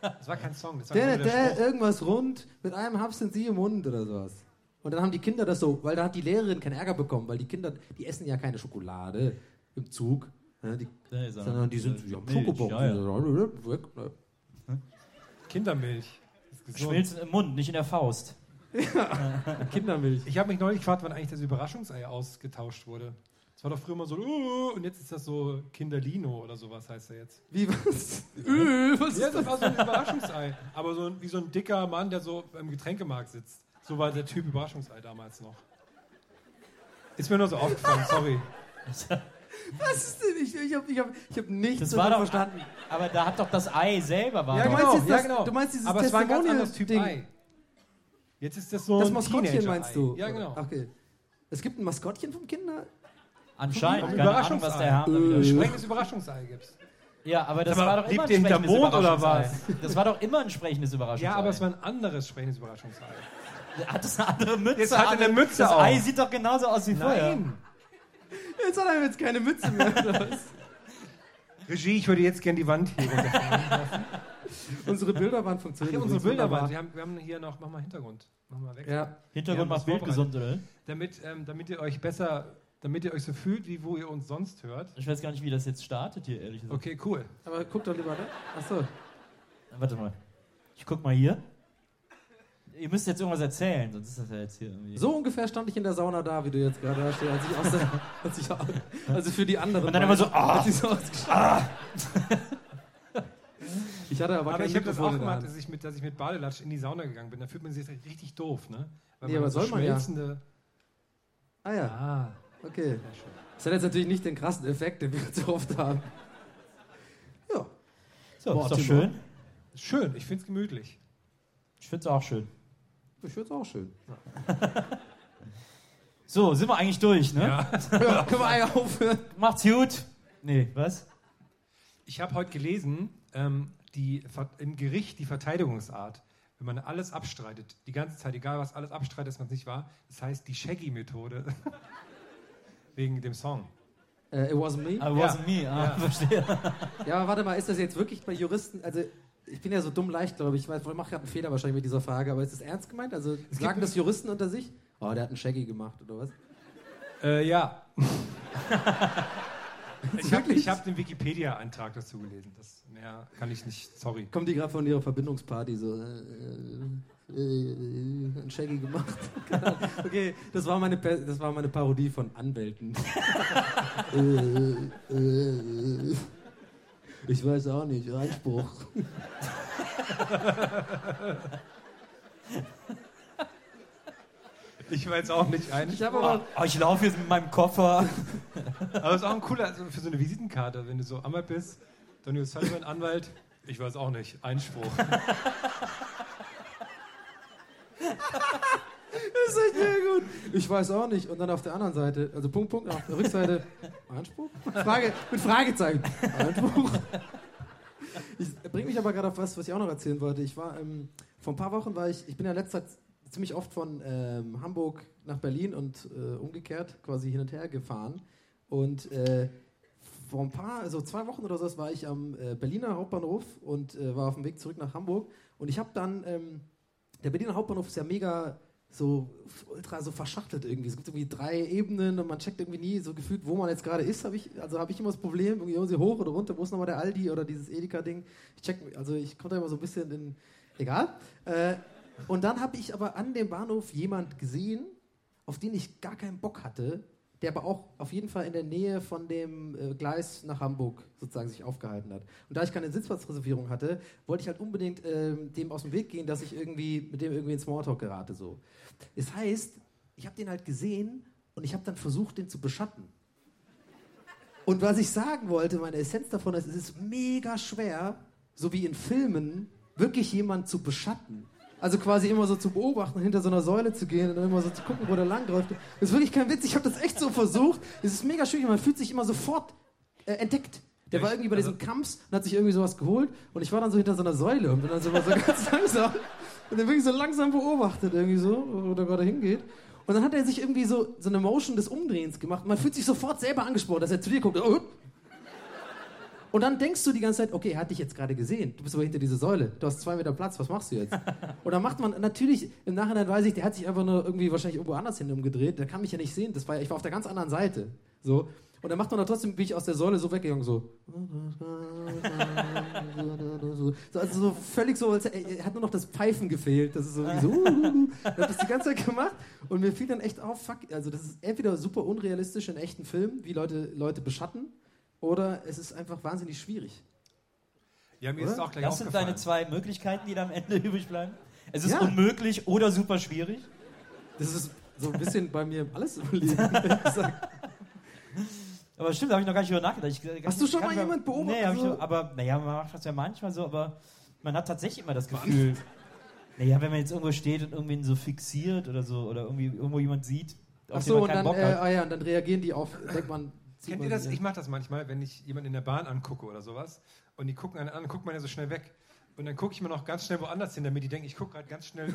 Das war kein Song. Der irgendwas rund, mit einem Haps sind sie im Mund oder sowas. Und dann haben die Kinder das so, weil da hat die Lehrerin keinen Ärger bekommen, weil die Kinder, die essen ja keine Schokolade im Zug, sondern die sind ja Schokobogen. Kindermilch. Schmilzt im Mund, nicht in der Faust. Ja. Kindermilch. Ich habe mich neulich gefragt, wann eigentlich das Überraschungsei ausgetauscht wurde. Das war doch früher mal so, und jetzt ist das so Kinderlino oder sowas heißt er jetzt. Wie, was? Was ja, das war so ein Überraschungsei. Aber wie so ein dicker Mann, der so im Getränkemarkt sitzt. So war der Typ Überraschungsei damals noch. Ist mir nur so aufgefallen, sorry. Was ist denn? Ich hab nichts das war doch, verstanden. Aber da hat doch das Ei selber war. Ja, genau, du meinst dieses aber es war ein ganz anderes Typ Ding. Ei. Jetzt ist das so das ein Maskottchen, meinst du? Ja, genau. Okay. Es gibt ein Maskottchen vom Kinder? Anscheinend. Keine Ahnung, was der Herr sprechendes Überraschungsei gibt's. Ja, aber das war doch immer ein sprechendes Überraschungsei. Das war doch immer ein sprechendes Überraschungsei. Ja, aber es war ein anderes sprechendes Überraschungsei. Hat das eine andere Mütze? Jetzt hat er eine Mütze auf. Das Ei sieht doch genauso aus wie vorher. Nein. Jetzt hat er jetzt keine Mütze mehr. Regie, ich würde jetzt gerne die Wand hier runterfahren. Unsere Bilderwand funktioniert. Unsere Bilderwand. Wir haben hier noch, mach mal Hintergrund. Mach mal weg. Ja. Hintergrund macht Bild gesund, oder? Damit ihr euch so fühlt, wie wo ihr uns sonst hört. Ich weiß gar nicht, wie das jetzt startet hier, ehrlich gesagt. Okay, cool. Aber guckt doch lieber, ne? Achso. Warte mal. Ich guck mal hier. Ihr müsst jetzt irgendwas erzählen, sonst ist das ja jetzt hier irgendwie... So ungefähr stand ich in der Sauna da, wie du jetzt gerade da stehst. Also für die anderen... Und dann immer so... Ich hatte aber ich habe das auch gemacht, dass ich mit Badelatsch in die Sauna gegangen bin. Da fühlt man sich richtig doof, ne? Weil man aber so soll man schmelzende... ja. Okay. Das hat jetzt natürlich nicht den krassen Effekt, den wir so oft haben. Ja. So, ist doch schön. Schön, ich find's gemütlich. Ich find's auch schön. Ja. So, sind wir eigentlich durch, ne? Ja, können wir eigentlich aufhören. Macht's gut. Nee, was? Ich habe heute gelesen, im Gericht die Verteidigungsart, wenn man alles abstreitet, die ganze Zeit, egal was, alles abstreitet, dass man es nicht war, das heißt die Shaggy-Methode. Wegen dem Song. It wasn't me? Verstehe. Ja, aber warte mal, ist das jetzt wirklich bei Juristen, also... Ich bin ja so dumm leicht, glaube ich. Ich mache gerade einen Fehler wahrscheinlich mit dieser Frage, aber ist das ernst gemeint? Also sagen das Juristen unter sich? Oh, der hat einen Shaggy gemacht, oder was? Ja. Ich hab den Wikipedia-Eintrag dazu gelesen. Das mehr kann ich nicht, sorry. Kommen die gerade von ihrer Verbindungsparty so... einen Shaggy gemacht. Okay, das war meine Parodie von Anwälten. Ich weiß auch nicht, Einspruch. Ich weiß auch nicht, Einspruch. Ich laufe jetzt mit meinem Koffer. Aber es ist auch ein cooler, also für so eine Visitenkarte, wenn du so Anwalt bist, Donny O'Sullivan, Anwalt, ich weiß auch nicht, Einspruch. Das ist echt sehr gut. Ich weiß auch nicht. Und dann auf der anderen Seite, also Punkt, auf der Rückseite, Einspruch? Mit Fragezeichen. Einspruch. Bringt mich aber gerade auf was ich auch noch erzählen wollte. Ich war, vor ein paar Wochen ich bin ja in letzter Zeit ziemlich oft von Hamburg nach Berlin und umgekehrt quasi hin und her gefahren. Und vor 2 Wochen oder so war ich am Berliner Hauptbahnhof und war auf dem Weg zurück nach Hamburg. Und ich habe dann, der Berliner Hauptbahnhof ist ja mega... so ultra so verschachtelt irgendwie. Es gibt irgendwie 3 Ebenen und man checkt irgendwie nie so gefühlt, wo man jetzt gerade ist. Hab ich immer das Problem, irgendwie irgendwie hoch oder runter, wo ist nochmal der Aldi oder dieses Edeka-Ding. Ich komme da immer so ein bisschen in... Egal. Und dann habe ich aber an dem Bahnhof jemand gesehen, auf den ich gar keinen Bock hatte, der aber auch auf jeden Fall in der Nähe von dem Gleis nach Hamburg sozusagen sich aufgehalten hat. Und da ich keine Sitzplatzreservierung hatte, wollte ich halt unbedingt dem aus dem Weg gehen, dass ich irgendwie mit dem irgendwie in Smalltalk gerate. So. Das heißt, ich habe den halt gesehen und ich habe dann versucht, den zu beschatten. Und was ich sagen wollte, meine Essenz davon ist, es ist mega schwer, so wie in Filmen, wirklich jemanden zu beschatten. Also quasi immer so zu beobachten, hinter so einer Säule zu gehen und dann immer so zu gucken, wo der langläuft. Das ist wirklich kein Witz, ich habe das echt so versucht. Es ist mega schwierig, man fühlt sich immer sofort entdeckt. Der war irgendwie bei diesem Kamps und hat sich irgendwie sowas geholt und ich war dann so hinter so einer Säule und bin dann so ganz langsam und dann wirklich so langsam beobachtet irgendwie so, wo der gerade hingeht. Und dann hat er sich irgendwie so eine Motion des Umdrehens gemacht. Man fühlt sich sofort selber angesprochen, dass er zu dir guckt. Und dann denkst du die ganze Zeit, okay, er hat dich jetzt gerade gesehen. Du bist aber hinter dieser Säule. Du hast 2 Meter Platz. Was machst du jetzt? Und dann macht man, natürlich, im Nachhinein weiß ich, der hat sich einfach nur irgendwie wahrscheinlich irgendwo anders hin umgedreht. Der kann mich ja nicht sehen. Ich war auf der ganz anderen Seite. So. Und dann macht man da trotzdem, wie ich aus der Säule so weggegangen, so also so völlig so, als hat nur noch das Pfeifen gefehlt. Das ist so, ich hab das die ganze Zeit gemacht und mir fiel dann echt auf, fuck, also das ist entweder super unrealistisch in echten Filmen, wie Leute beschatten, oder es ist einfach wahnsinnig schwierig. Ja, mir ist auch gleich aufgefallen. Das sind deine 2 Möglichkeiten, die da am Ende übrig bleiben. Es ist unmöglich oder super schwierig. Das ist so ein bisschen bei mir alles überlegen, ehrlich gesagt. Aber stimmt, da habe ich noch gar nicht drüber nachgedacht. Hast du schon mal jemanden beobachtet? Nee, man macht das ja manchmal so, aber man hat tatsächlich immer das Gefühl, wenn man jetzt irgendwo steht und irgendwen so fixiert oder so, oder irgendwie irgendwo jemand sieht, auf den man keinen Bock hat. Und dann reagieren die auf, denkt man... Kennt ihr das? Ich mache das manchmal, wenn ich jemanden in der Bahn angucke oder sowas, und die gucken einen an, dann guckt man ja so schnell weg. Und dann gucke ich mir noch ganz schnell woanders hin, damit die denken, ich gucke gerade ganz schnell...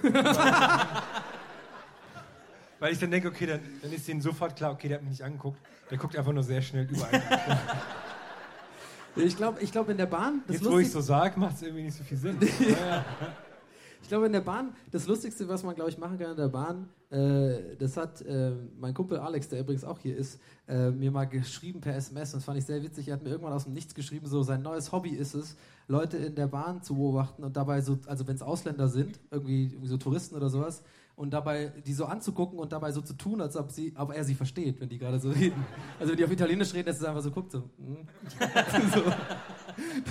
Weil ich dann denke, okay, dann ist denen sofort klar, okay, der hat mich nicht angeguckt. Der guckt einfach nur sehr schnell überall. Ich glaube, in der Bahn... Das jetzt, Lustigste, wo ich so sage, macht es irgendwie nicht so viel Sinn. Ja. Ich glaube, in der Bahn, das Lustigste, was man, glaube ich, machen kann in der Bahn, das hat mein Kumpel Alex, der übrigens auch hier ist, mir mal geschrieben per SMS. Und das fand ich sehr witzig. Er hat mir irgendwann aus dem Nichts geschrieben, so sein neues Hobby ist es, Leute in der Bahn zu beobachten und dabei so, also wenn es Ausländer sind, irgendwie so Touristen oder sowas, und dabei die so anzugucken und dabei so zu tun, als ob er sie versteht, wenn die gerade so reden. Also wenn die auf Italienisch reden, dass es einfach so guckt, so. So.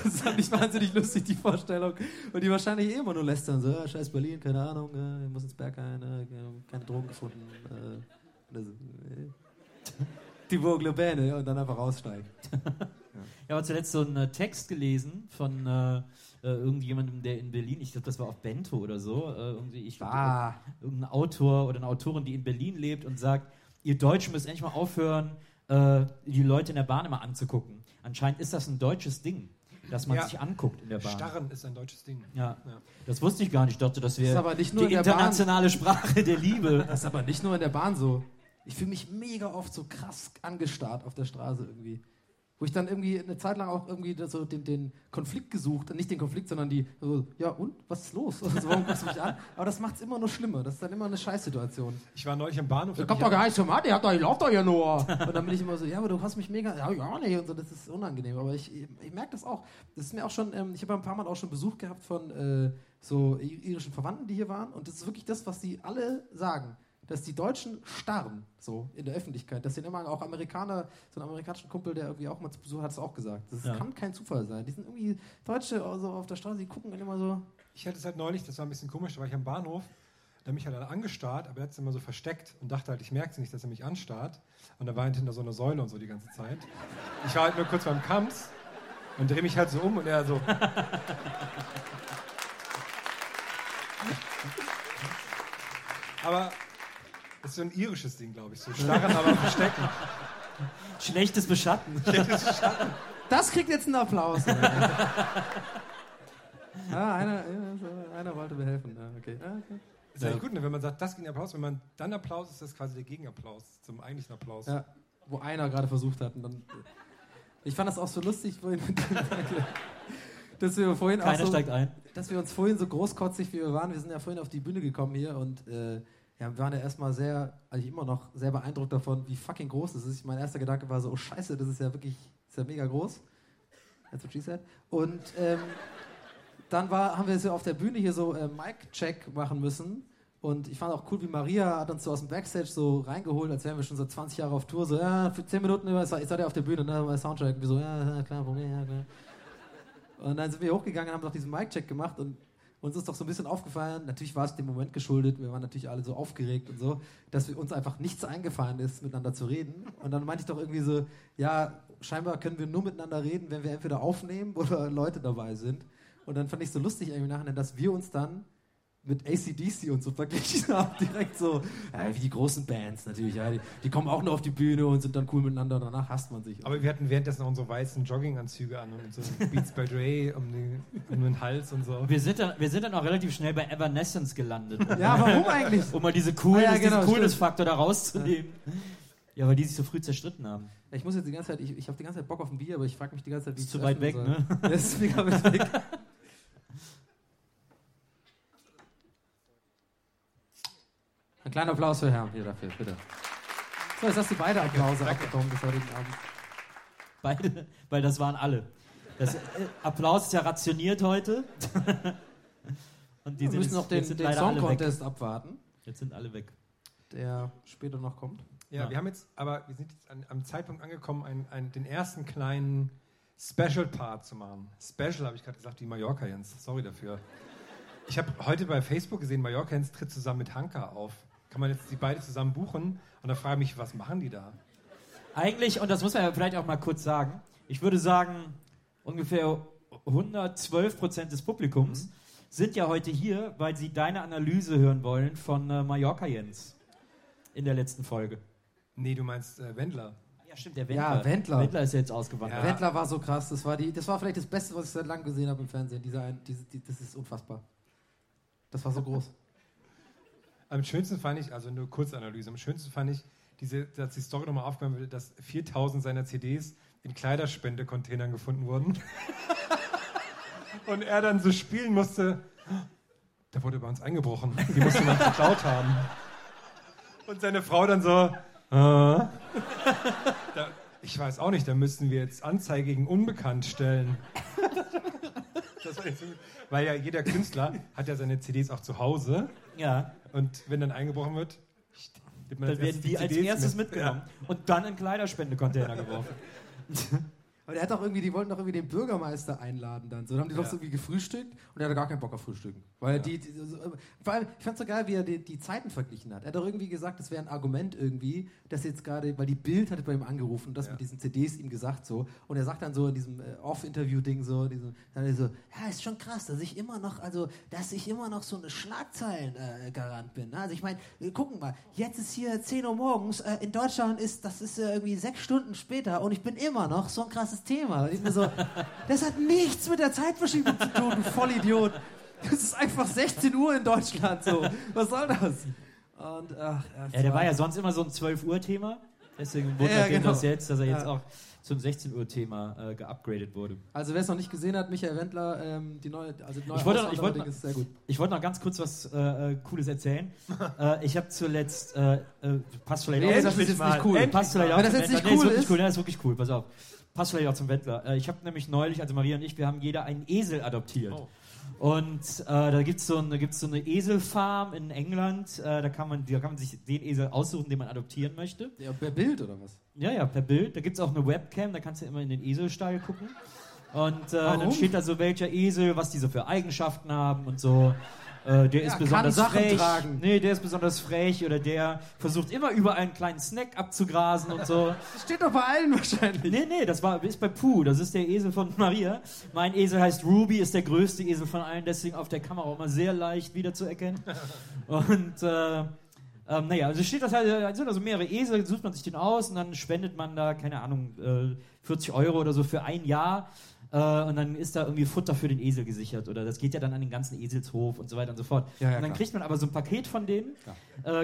Das fand ich wahnsinnig lustig, die Vorstellung. Und die wahrscheinlich immer nur lästern, so, scheiß Berlin, keine Ahnung, wir müssen ins Berg ein, keine Drogen gefunden. Die Burg Lobene und dann einfach raussteigen. Ich habe zuletzt so einen Text gelesen von irgendjemandem, der in Berlin, ich glaube, das war auf Bento oder so, irgendein Autor oder eine Autorin, die in Berlin lebt und sagt, ihr Deutschen müsst endlich mal aufhören, die Leute in der Bahn immer anzugucken. Anscheinend ist das ein deutsches Ding, dass man sich anguckt in der Bahn. Starren ist ein deutsches Ding. Ja. Das wusste ich gar nicht. Ich dachte, dass wir die internationale Sprache der Liebe. Das ist aber nicht nur in der Bahn so. Ich fühle mich mega oft so krass angestarrt auf der Straße irgendwie. Wo ich dann irgendwie eine Zeit lang auch irgendwie so den Konflikt gesucht, nicht den Konflikt, sondern die, so, ja und, was ist los? Also, warum guckst du mich an? Aber das macht's immer nur schlimmer, das ist dann immer eine Scheißsituation. Ich war neulich im Bahnhof. Ich hab doch gar nichts gemacht, ich lauf doch ja nur. Und dann bin ich immer so, ja, aber du hast mich mega, ja, nee, und so, das ist unangenehm. Aber ich merke das auch, das ist mir auch schon, ich habe ein paar Mal auch schon Besuch gehabt von so irischen Verwandten, die hier waren und das ist wirklich das, was die alle sagen. Dass die Deutschen starren, so in der Öffentlichkeit. Das sind immer auch Amerikaner, so einen amerikanischen Kumpel, der irgendwie auch mal zu Besuch hat, es auch gesagt. Das kann kein Zufall sein. Die sind irgendwie Deutsche also auf der Straße, die gucken immer so. Ich hatte es halt neulich, das war ein bisschen komisch, da war ich am Bahnhof, da hat mich halt alle angestarrt, aber er hat es immer so versteckt und dachte halt, ich merke es nicht, dass er mich anstarrt. Und da war halt hinter so einer Säule und so die ganze Zeit. Ich war halt nur kurz beim Kamps und drehe mich halt so um und er so... Aber... Das ist so ein irisches Ding, glaube ich. So starren, aber verstecken. Schlechtes Beschatten. Das kriegt jetzt einen Applaus. Einer wollte mir helfen. Okay. Ist eigentlich gut, ne? Wenn man sagt, das ging Applaus. Wenn man dann Applaus, ist das quasi der Gegenapplaus zum eigentlichen Applaus. Ja, wo einer gerade versucht hat. Und dann ich fand das auch so lustig, dass wir vorhin auch so, dass wir uns vorhin so großkotzig wie wir waren. Wir sind ja vorhin auf die Bühne gekommen hier und wir waren ja erstmal immer noch sehr beeindruckt davon, wie fucking groß das ist. Mein erster Gedanke war so, oh scheiße, das ist ja wirklich, das ist ja mega groß. That's what she said. Und dann haben wir so auf der Bühne hier so Mic-Check machen müssen. Und ich fand auch cool, wie Maria hat uns so aus dem Backstage so reingeholt, als wären wir schon so 20 Jahre auf Tour. So, ja, für 10 Minuten, ich seid ja auf der Bühne, ne, bei Soundtrack. Und wir so, ja, klar, Problem, ja, klar. Und dann sind wir hochgegangen und haben noch diesen Mic-Check gemacht und uns ist doch so ein bisschen aufgefallen, natürlich war es dem Moment geschuldet, wir waren natürlich alle so aufgeregt und so, dass uns einfach nichts eingefallen ist, miteinander zu reden. Und dann meinte ich doch irgendwie so, ja, scheinbar können wir nur miteinander reden, wenn wir entweder aufnehmen oder Leute dabei sind. Und dann fand ich es so lustig irgendwie nachher, dass wir uns dann mit AC/DC und so verglichen habe, direkt so, ja, wie die großen Bands natürlich, ja, die kommen auch nur auf die Bühne und sind dann cool miteinander und danach hasst man sich. Aber wir hatten währenddessen auch unsere weißen Jogginganzüge an und so Beats by Dre um den Hals und so. Wir sind dann auch relativ schnell bei Evanescence gelandet. Ja, warum eigentlich? Um mal diese Coolness-Faktor da rauszunehmen. Ja. Ja, weil die sich so früh zerstritten haben. Ich muss jetzt die ganze Zeit, ich habe die ganze Zeit Bock auf ein Bier, aber ich frage mich die ganze Zeit, wie ist zu weit weg, soll. Ne? Das ist mega weit weg. Ein kleiner Applaus für Herrn hier dafür, bitte. So, jetzt hast du beide Applause abbekommen bis heutigen Abend. Beide? Weil das waren alle. Das Applaus ist ja rationiert heute. Und die wir müssen noch den Song-Contest abwarten. Jetzt sind alle weg. Der später noch kommt. Ja, wir haben jetzt, aber wir sind jetzt am Zeitpunkt angekommen, den ersten kleinen Special-Part zu machen. Special, habe ich gerade gesagt, die Mallorca-Jens. Sorry dafür. Ich habe heute bei Facebook gesehen, Mallorca-Jens tritt zusammen mit Hanka auf. Kann man jetzt die beiden zusammen buchen? Und da frage ich mich, was machen die da? Eigentlich, und das muss man ja vielleicht auch mal kurz sagen, ich würde sagen, ungefähr 112% des Publikums sind ja heute hier, weil sie deine Analyse hören wollen von Mallorca-Jens in der letzten Folge. Nee, du meinst Wendler. Ja, stimmt, der Wendler. Ja, Wendler. Wendler ist ja jetzt ausgewandert. Ja. Wendler war so krass. Das war vielleicht das Beste, was ich seit langem gesehen habe im Fernsehen. Das ist unfassbar. Das war so groß. Am schönsten fand ich, also nur Kurzanalyse, am schönsten fand ich, dass die Story nochmal aufgenommen wird, dass 4.000 seiner CDs in Kleiderspendecontainern gefunden wurden. Und er dann so spielen musste, da wurde bei uns eingebrochen. Die musste man geklaut haben. Und seine Frau dann so... ich weiß auch nicht, da müssen wir jetzt Anzeige gegen Unbekannt stellen. Weil ja jeder Künstler hat ja seine CDs auch zu Hause. Ja. Und wenn dann eingebrochen wird, dann werden die als erstes mitgenommen. Ja. Und dann in Kleiderspendecontainer geworfen. Aber die wollten doch irgendwie den Bürgermeister einladen dann. So, dann haben die doch so irgendwie gefrühstückt und er hatte gar keinen Bock auf Frühstücken. Weil vor allem, ich fand es so geil, wie er die Zeiten verglichen hat. Er hat doch irgendwie gesagt, das wäre ein Argument irgendwie, dass jetzt gerade, weil die Bild hatte bei ihm angerufen, das mit diesen CDs ihm gesagt so. Und er sagt dann so in diesem Off-Interview-Ding ja, ist schon krass, dass ich immer noch so eine Schlagzeilen-Garant bin. Ne? Also ich meine, gucken mal, jetzt ist hier 10 Uhr morgens, in Deutschland ist irgendwie 6 Stunden später und ich bin immer noch so ein krasses Thema. Ich mir so, das hat nichts mit der Zeitverschiebung zu tun, du Vollidiot. Das ist einfach 16 Uhr in Deutschland so. Was soll das? Und, der war ja sonst immer so ein 12 Uhr Thema. Deswegen wundert ihn das jetzt, dass er jetzt auch zum 16 Uhr Thema geupgradet wurde. Also wer es noch nicht gesehen hat, Michael Wendler, die neue Auswanderung ist sehr gut. Ich wollte noch ganz kurz was Cooles erzählen. Ich habe zuletzt... passt vielleicht auch. Das ist jetzt nicht cool. Wenn das jetzt nicht cool ist. Das ist wirklich cool, pass auf. Passt vielleicht auch zum Wendler. Ich habe nämlich neulich, also Maria und ich, wir haben jeder einen Esel adoptiert. Oh. Und da gibt es so eine Eselfarm in England, da kann man sich den Esel aussuchen, den man adoptieren möchte. Ja, per Bild oder was? Ja, per Bild. Da gibt es auch eine Webcam, da kannst du immer in den Eselstall gucken. Und dann steht da so, welcher Esel, was die so für Eigenschaften haben und so. Der ist besonders frech. Der ist besonders frech oder der versucht immer überall einen kleinen Snack abzugrasen und so. Das steht doch bei allen wahrscheinlich. Nee, ist bei Puh, das ist der Esel von Maria. Mein Esel heißt Ruby, ist der größte Esel von allen, deswegen auf der Kamera immer sehr leicht wiederzuerkennen. Und also steht das halt, es sind also mehrere Esel, sucht man sich den aus und dann spendet man da, keine Ahnung, 40 € oder so für ein Jahr. Und dann ist da irgendwie Futter für den Esel gesichert oder das geht ja dann an den ganzen Eselshof und so weiter und so fort. Ja, und dann kriegt man aber so ein Paket von denen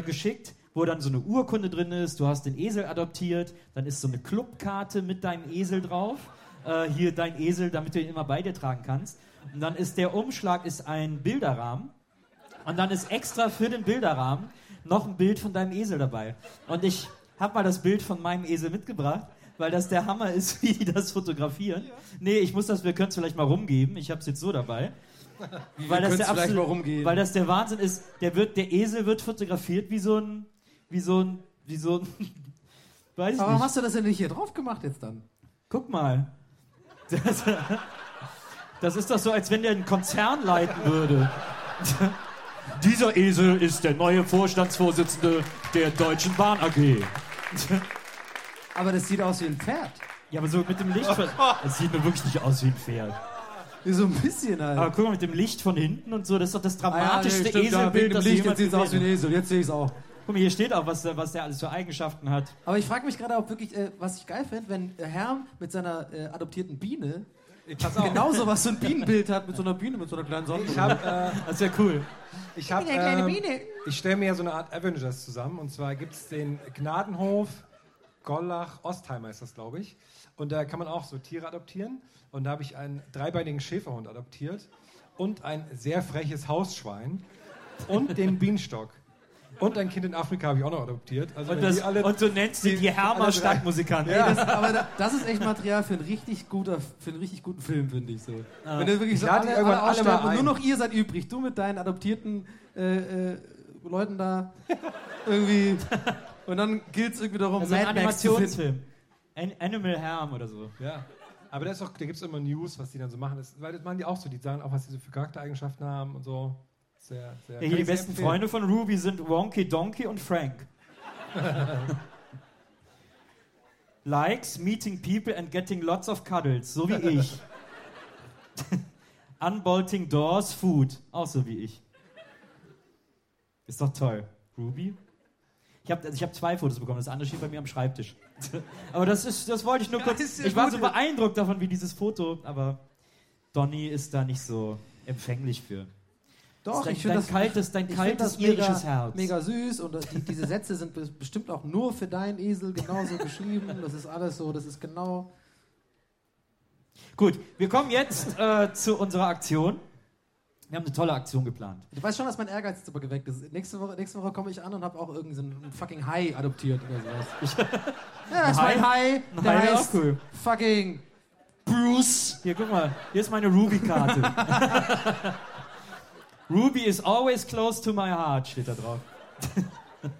geschickt, wo dann so eine Urkunde drin ist, du hast den Esel adoptiert, dann ist so eine Clubkarte mit deinem Esel drauf, hier dein Esel, damit du ihn immer bei dir tragen kannst. Und dann ist der Umschlag ein Bilderrahmen und dann ist extra für den Bilderrahmen noch ein Bild von deinem Esel dabei. Und ich habe mal das Bild von meinem Esel mitgebracht, weil das der Hammer ist, wie die das fotografieren. Ja. Nee, wir können es vielleicht mal rumgeben. Ich habe es jetzt so dabei. Weil das der Wahnsinn ist. Der Esel wird fotografiert wie so ein weiß ich nicht. Warum hast du das denn nicht hier drauf gemacht jetzt dann? Guck mal. Das ist doch so, als wenn der einen Konzern leiten würde. Dieser Esel ist der neue Vorstandsvorsitzende der Deutschen Bahn AG. Aber das sieht aus wie ein Pferd. Ja, aber so mit dem Licht. Es sieht mir wirklich nicht aus wie ein Pferd. So ein bisschen halt. Aber guck mal, mit dem Licht von hinten und so, das ist doch das dramatischste Eselbild, das Licht, jemals gesehen habe. Jetzt sieht es aus wie ein Esel, jetzt sehe ich es auch. Guck mal, hier steht auch, was der alles für Eigenschaften hat. Aber ich frage mich gerade auch wirklich, was ich geil fände, wenn Herm mit seiner adoptierten Biene genauso was so ein Bienenbild hat, mit so einer Biene, mit so einer kleinen Sonne. Das wäre cool. Ich stelle mir ja so eine Art Avengers zusammen, und zwar gibt es den Gnadenhof Gollach, Ostheimer ist das, glaube ich. Und da kann man auch so Tiere adoptieren. Und da habe ich einen dreibeinigen Schäferhund adoptiert und ein sehr freches Hausschwein und den Bienenstock. Und ein Kind in Afrika habe ich auch noch adoptiert. Also und so nennst du die Hermer Stadtmusikanten. Ja. Das ist echt Material für einen richtig guten Film, finde ich so. Ah. Wenn du wirklich so alle mal nur noch ihr seid übrig. Du mit deinen adoptierten Leuten da irgendwie. Und dann gilt es irgendwie darum, also Mad ein Max Animationsfilm. Animal Herm oder so. Ja. Aber da gibt es immer News, was die dann so machen. Das machen die auch so. Die sagen auch, was die so für Charaktereigenschaften haben und so. Sehr, sehr. Ja, die besten empfehlen. Freunde von Ruby sind Wonky Donkey und Frank. Likes, meeting people and getting lots of cuddles, so wie ich. Unbolting doors, food, auch so wie ich. Ist doch toll. Ruby? Ich hab 2 Fotos bekommen, das andere steht bei mir am Schreibtisch. Aber das wollte ich nur kurz... Ich war so beeindruckt davon, wie dieses Foto, aber Donny ist da nicht so empfänglich für. Doch, ich finde das kaltes irisches Herz. Mega süß, und diese Sätze sind bestimmt auch nur für deinen Esel genauso geschrieben. Das ist alles so, das ist genau. Gut, wir kommen jetzt zu unserer Aktion. Wir haben eine tolle Aktion geplant. Du weißt schon, dass mein Ehrgeiz jetzt aber geweckt ist. Nächste Woche komme ich an und habe auch irgendeinen fucking Hai adoptiert oder sowas. Ja, das ist mein Hai. Der heißt cool. Fucking Bruce. Hier, guck mal, hier ist meine Ruby-Karte. Ruby is always close to my heart, steht da drauf.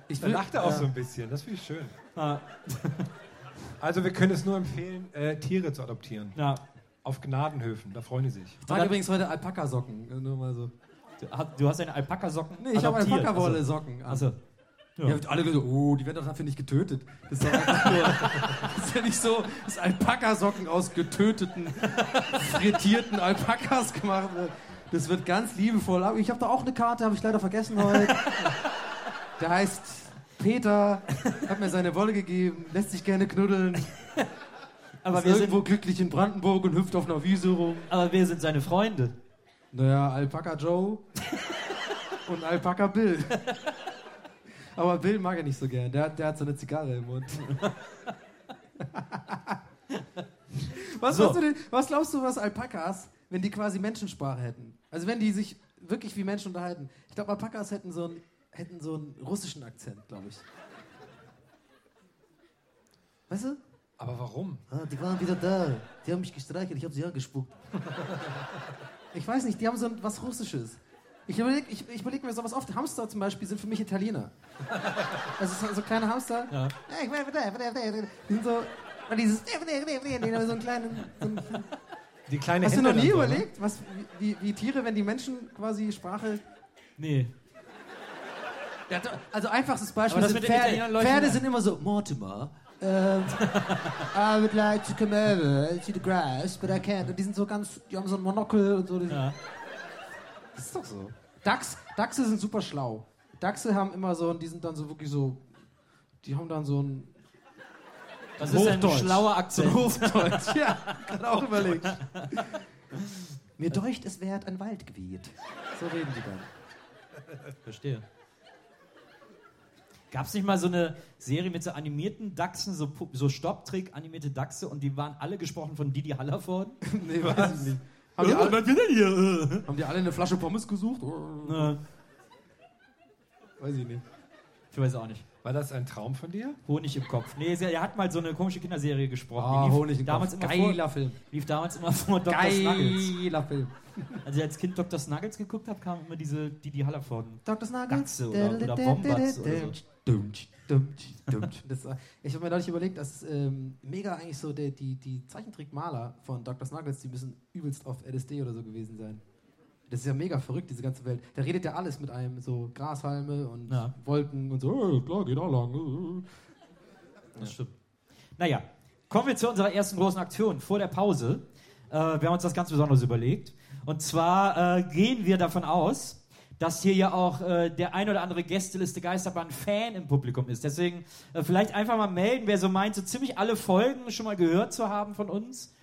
Ich lachte auch so ein bisschen, das finde ich schön. Ah. Also wir können es nur empfehlen, Tiere zu adoptieren. Ja. Auf Gnadenhöfen, da freuen die sich. Ich trage übrigens heute Alpakasocken. Nur mal so. Du hast eine Alpakasocken? Nee, ich habe Alpakawolle-Socken. Also. Ja. Ja, alle gesagt, die werden doch dafür nicht getötet. Das ist ja nicht so, dass Alpakasocken aus getöteten, frittierten Alpakas gemacht wird. Das wird ganz liebevoll. Aber ich habe da auch eine Karte, habe ich leider vergessen heute. Der heißt Peter, hat mir seine Wolle gegeben, lässt sich gerne knuddeln. Aber ist irgendwo glücklich in Brandenburg und hüpft auf einer Wiese rum. Aber wer sind seine Freunde? Naja, Alpaka Joe und Alpaka Bill. Aber Bill mag er nicht so gern. Der hat so eine Zigarre im Mund. Was glaubst du, was Alpakas, wenn die quasi Menschensprache hätten? Also wenn die sich wirklich wie Menschen unterhalten. Ich glaube, Alpakas hätten so einen russischen Akzent, glaube ich. Weißt du? Aber warum? Die waren wieder da. Die haben mich gestreichelt, ich habe sie angespuckt. Ich weiß nicht, die haben so was Russisches. Ich überleg mir sowas oft. Hamster zum Beispiel sind für mich Italiener. Also so kleine Hamster. Ja. Die sind so... Die haben so einen kleinen... Hast du noch nie überlegt, wie Tiere, wenn die Menschen quasi Sprache... Nee. Also einfachstes Beispiel sind Pferde. Pferde sind immer so, Mortimer, I would like to come over to the grass, but I can't. Und die sind so ganz, die haben so ein Monokel und so. Ja. Das ist doch so. Dachse sind super schlau. Dachse haben immer so, und die sind dann so wirklich so, die haben dann so ein... Das ist ein schlauer Akzent. Hochdeutsch, ja. Kann auch überlegt. Mir deucht, es wäre ein Wald geweht. So reden die dann. Verstehe. Gab es nicht mal so eine Serie mit so animierten Dachsen, so Stopptrick, animierte Dachse, und die waren alle gesprochen von Didi Hallervorden? Nee, weiß ich nicht. Haben die alle eine Flasche Pommes gesucht? Na. Weiß ich nicht. Ich weiß auch nicht. War das ein Traum von dir? Honig im Kopf. Nee, er hat mal so eine komische Kinderserie gesprochen. Ah, Honig im Kopf. Geiler Film. Lief damals immer vor Dr. Snuggles. Geiler Film. Als ich als Kind Dr. Snuggles geguckt habe, kamen immer diese Didi Hallervorden. Dr. Snuggles? Oder Bombatz oder so. Ich habe mir dadurch überlegt, dass mega eigentlich so die Zeichentrickmaler von Dr. Snuggles, die müssen übelst auf LSD oder so gewesen sein. Das ist ja mega verrückt, diese ganze Welt. Da redet ja alles mit einem, so Grashalme und Wolken und so. Klar, geht auch lang. Das stimmt. Naja, kommen wir zu unserer ersten großen Aktion vor der Pause. Wir haben uns was ganz Besonderes überlegt. Und zwar gehen wir davon aus, dass hier ja auch der ein oder andere Gästeliste Geisterbahn-Fan im Publikum ist. Deswegen vielleicht einfach mal melden, wer so meint, so ziemlich alle Folgen schon mal gehört zu haben von uns.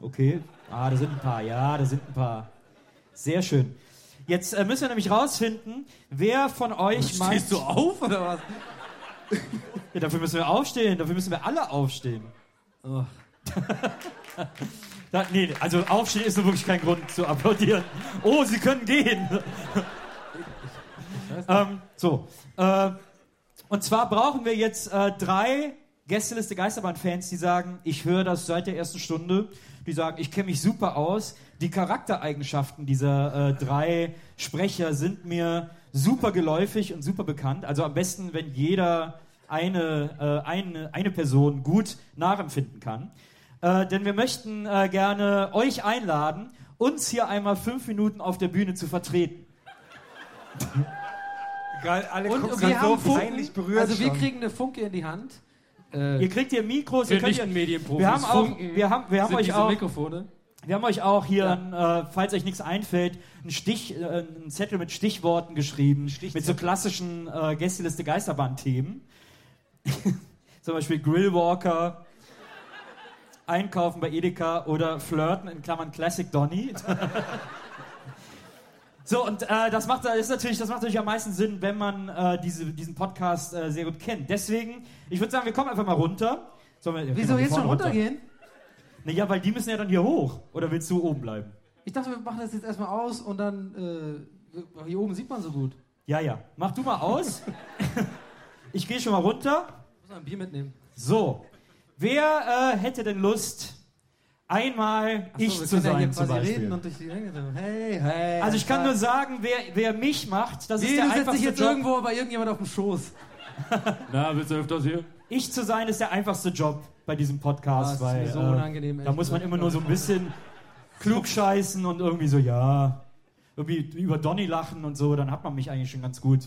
Okay. Ah, da sind ein paar. Ja, da sind ein paar. Sehr schön. Jetzt müssen wir nämlich rausfinden, wer von euch meint... Stehst du auf, oder was? Ja, dafür müssen wir aufstehen. Dafür müssen wir alle aufstehen. Oh. Nee, also aufstehen ist wirklich kein Grund zu applaudieren. Oh, sie können gehen. Und zwar brauchen wir jetzt drei Gästeliste Geisterbahn-Fans, die sagen, ich höre das seit der ersten Stunde. Die sagen, ich kenne mich super aus. Die Charaktereigenschaften dieser drei Sprecher sind mir super geläufig und super bekannt. Also am besten, wenn jeder eine Person gut nachempfinden kann. Denn wir möchten gerne euch einladen, uns hier einmal 5 Minuten auf der Bühne zu vertreten. Geil, alle gucken so peinlich berührt. Also wir kriegen eine Funke in die Hand. Ihr kriegt hier Mikros. Wir nicht Medienprofis. Wir haben euch auch hier, ja, falls euch nichts einfällt, einen Zettel mit Stichworten geschrieben, mit so klassischen Gästeliste Geisterbahn-Themen. Zum Beispiel Grillwalker, Einkaufen bei Edeka oder Flirten / Classic Donny. So, und das macht natürlich am meisten Sinn, wenn man diesen Podcast sehr gut kennt. Deswegen, ich würde sagen, wir kommen einfach mal runter. Wieso jetzt schon runtergehen? Naja, weil die müssen ja dann hier hoch. Oder willst du oben bleiben? Ich dachte, wir machen das jetzt erstmal aus und dann... hier oben sieht man so gut. Ja. Mach du mal aus. Ich gehe schon mal runter. Ich muss noch ein Bier mitnehmen. So. Wer hätte denn Lust, einmal ich zu sein, zum Beispiel? Hey. Also ich kann nur sagen, wer mich macht, das ist der einfachste Job. Du setzt dich jetzt irgendwo bei irgendjemand auf dem Schoß. Na, willst du öfters hier? Ich zu sein ist der einfachste Job bei diesem Podcast, weil ist so unangenehm, da muss man immer nur so ein bisschen klug scheißen und irgendwie so, ja, irgendwie über Donny lachen und so, dann hat man mich eigentlich schon ganz gut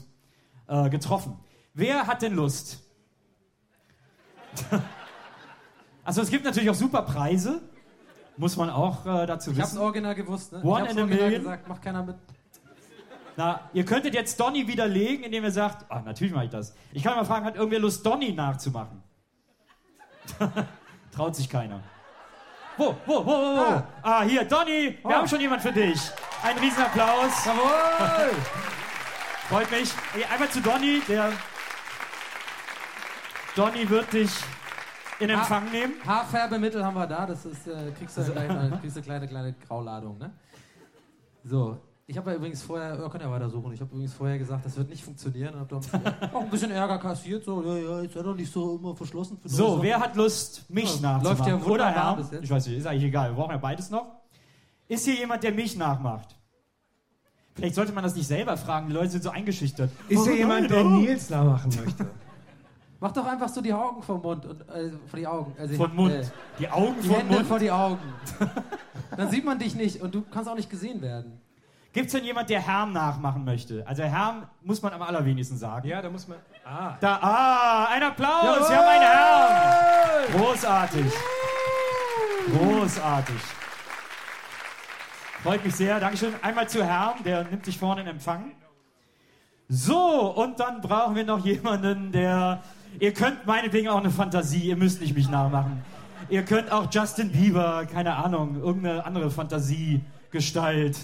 getroffen. Wer hat denn Lust? Also es gibt natürlich auch super Preise, muss man auch dazu wissen. Ich hab's original gewusst, ne? One in a Million. Gesagt, macht keiner mit. Na, ihr könntet jetzt Donny widerlegen, indem ihr sagt, ah, natürlich mache ich das. Ich kann mal fragen, hat irgendwer Lust, Donny nachzumachen? Traut sich keiner. Wo? Ah, hier, Donny, wir haben schon jemand für dich. Ein Riesenapplaus. Jawohl! Freut mich. Einmal zu Donny, der... Donny wird dich... in Empfang nehmen. Haarfärbemittel haben wir da, das ist, kriegst du kleine Grauladung, ne? So, ich habe ja übrigens vorher, könnt ihr weitersuchen, gesagt, das wird nicht funktionieren. Und hab auch ein bisschen Ärger kassiert, so, ja, ist ja doch nicht so immer verschlossen. Für so, wer hat Lust, mich nachzumachen? Läuft ja wunderbar bis jetzt. Ich weiß nicht, ist eigentlich egal, wir brauchen ja beides noch. Ist hier jemand, der mich nachmacht? Vielleicht sollte man das nicht selber fragen, die Leute sind so eingeschüchtert. Ist hier jemand, der Nils nachmachen möchte? Mach doch einfach so die Augen vom Mund und vor die Augen. Also von Mund. Die Augen die vom Hände Mund. Vor die Augen. Dann sieht man dich nicht und du kannst auch nicht gesehen werden. Gibt's denn jemand, der Herm nachmachen möchte? Also Herm muss man am allerwenigsten sagen. Ja, da muss man. Ah. Ein Applaus. Jawohl! Wir haben einen Herm. Großartig. Freut mich sehr. Dankeschön. Einmal zu Herm, der nimmt dich vorne in Empfang. So, und dann brauchen wir noch jemanden, der... Ihr könnt meinetwegen auch eine Fantasie, ihr müsst nicht mich nachmachen. Ihr könnt auch Justin Bieber, keine Ahnung, irgendeine andere Fantasiegestalt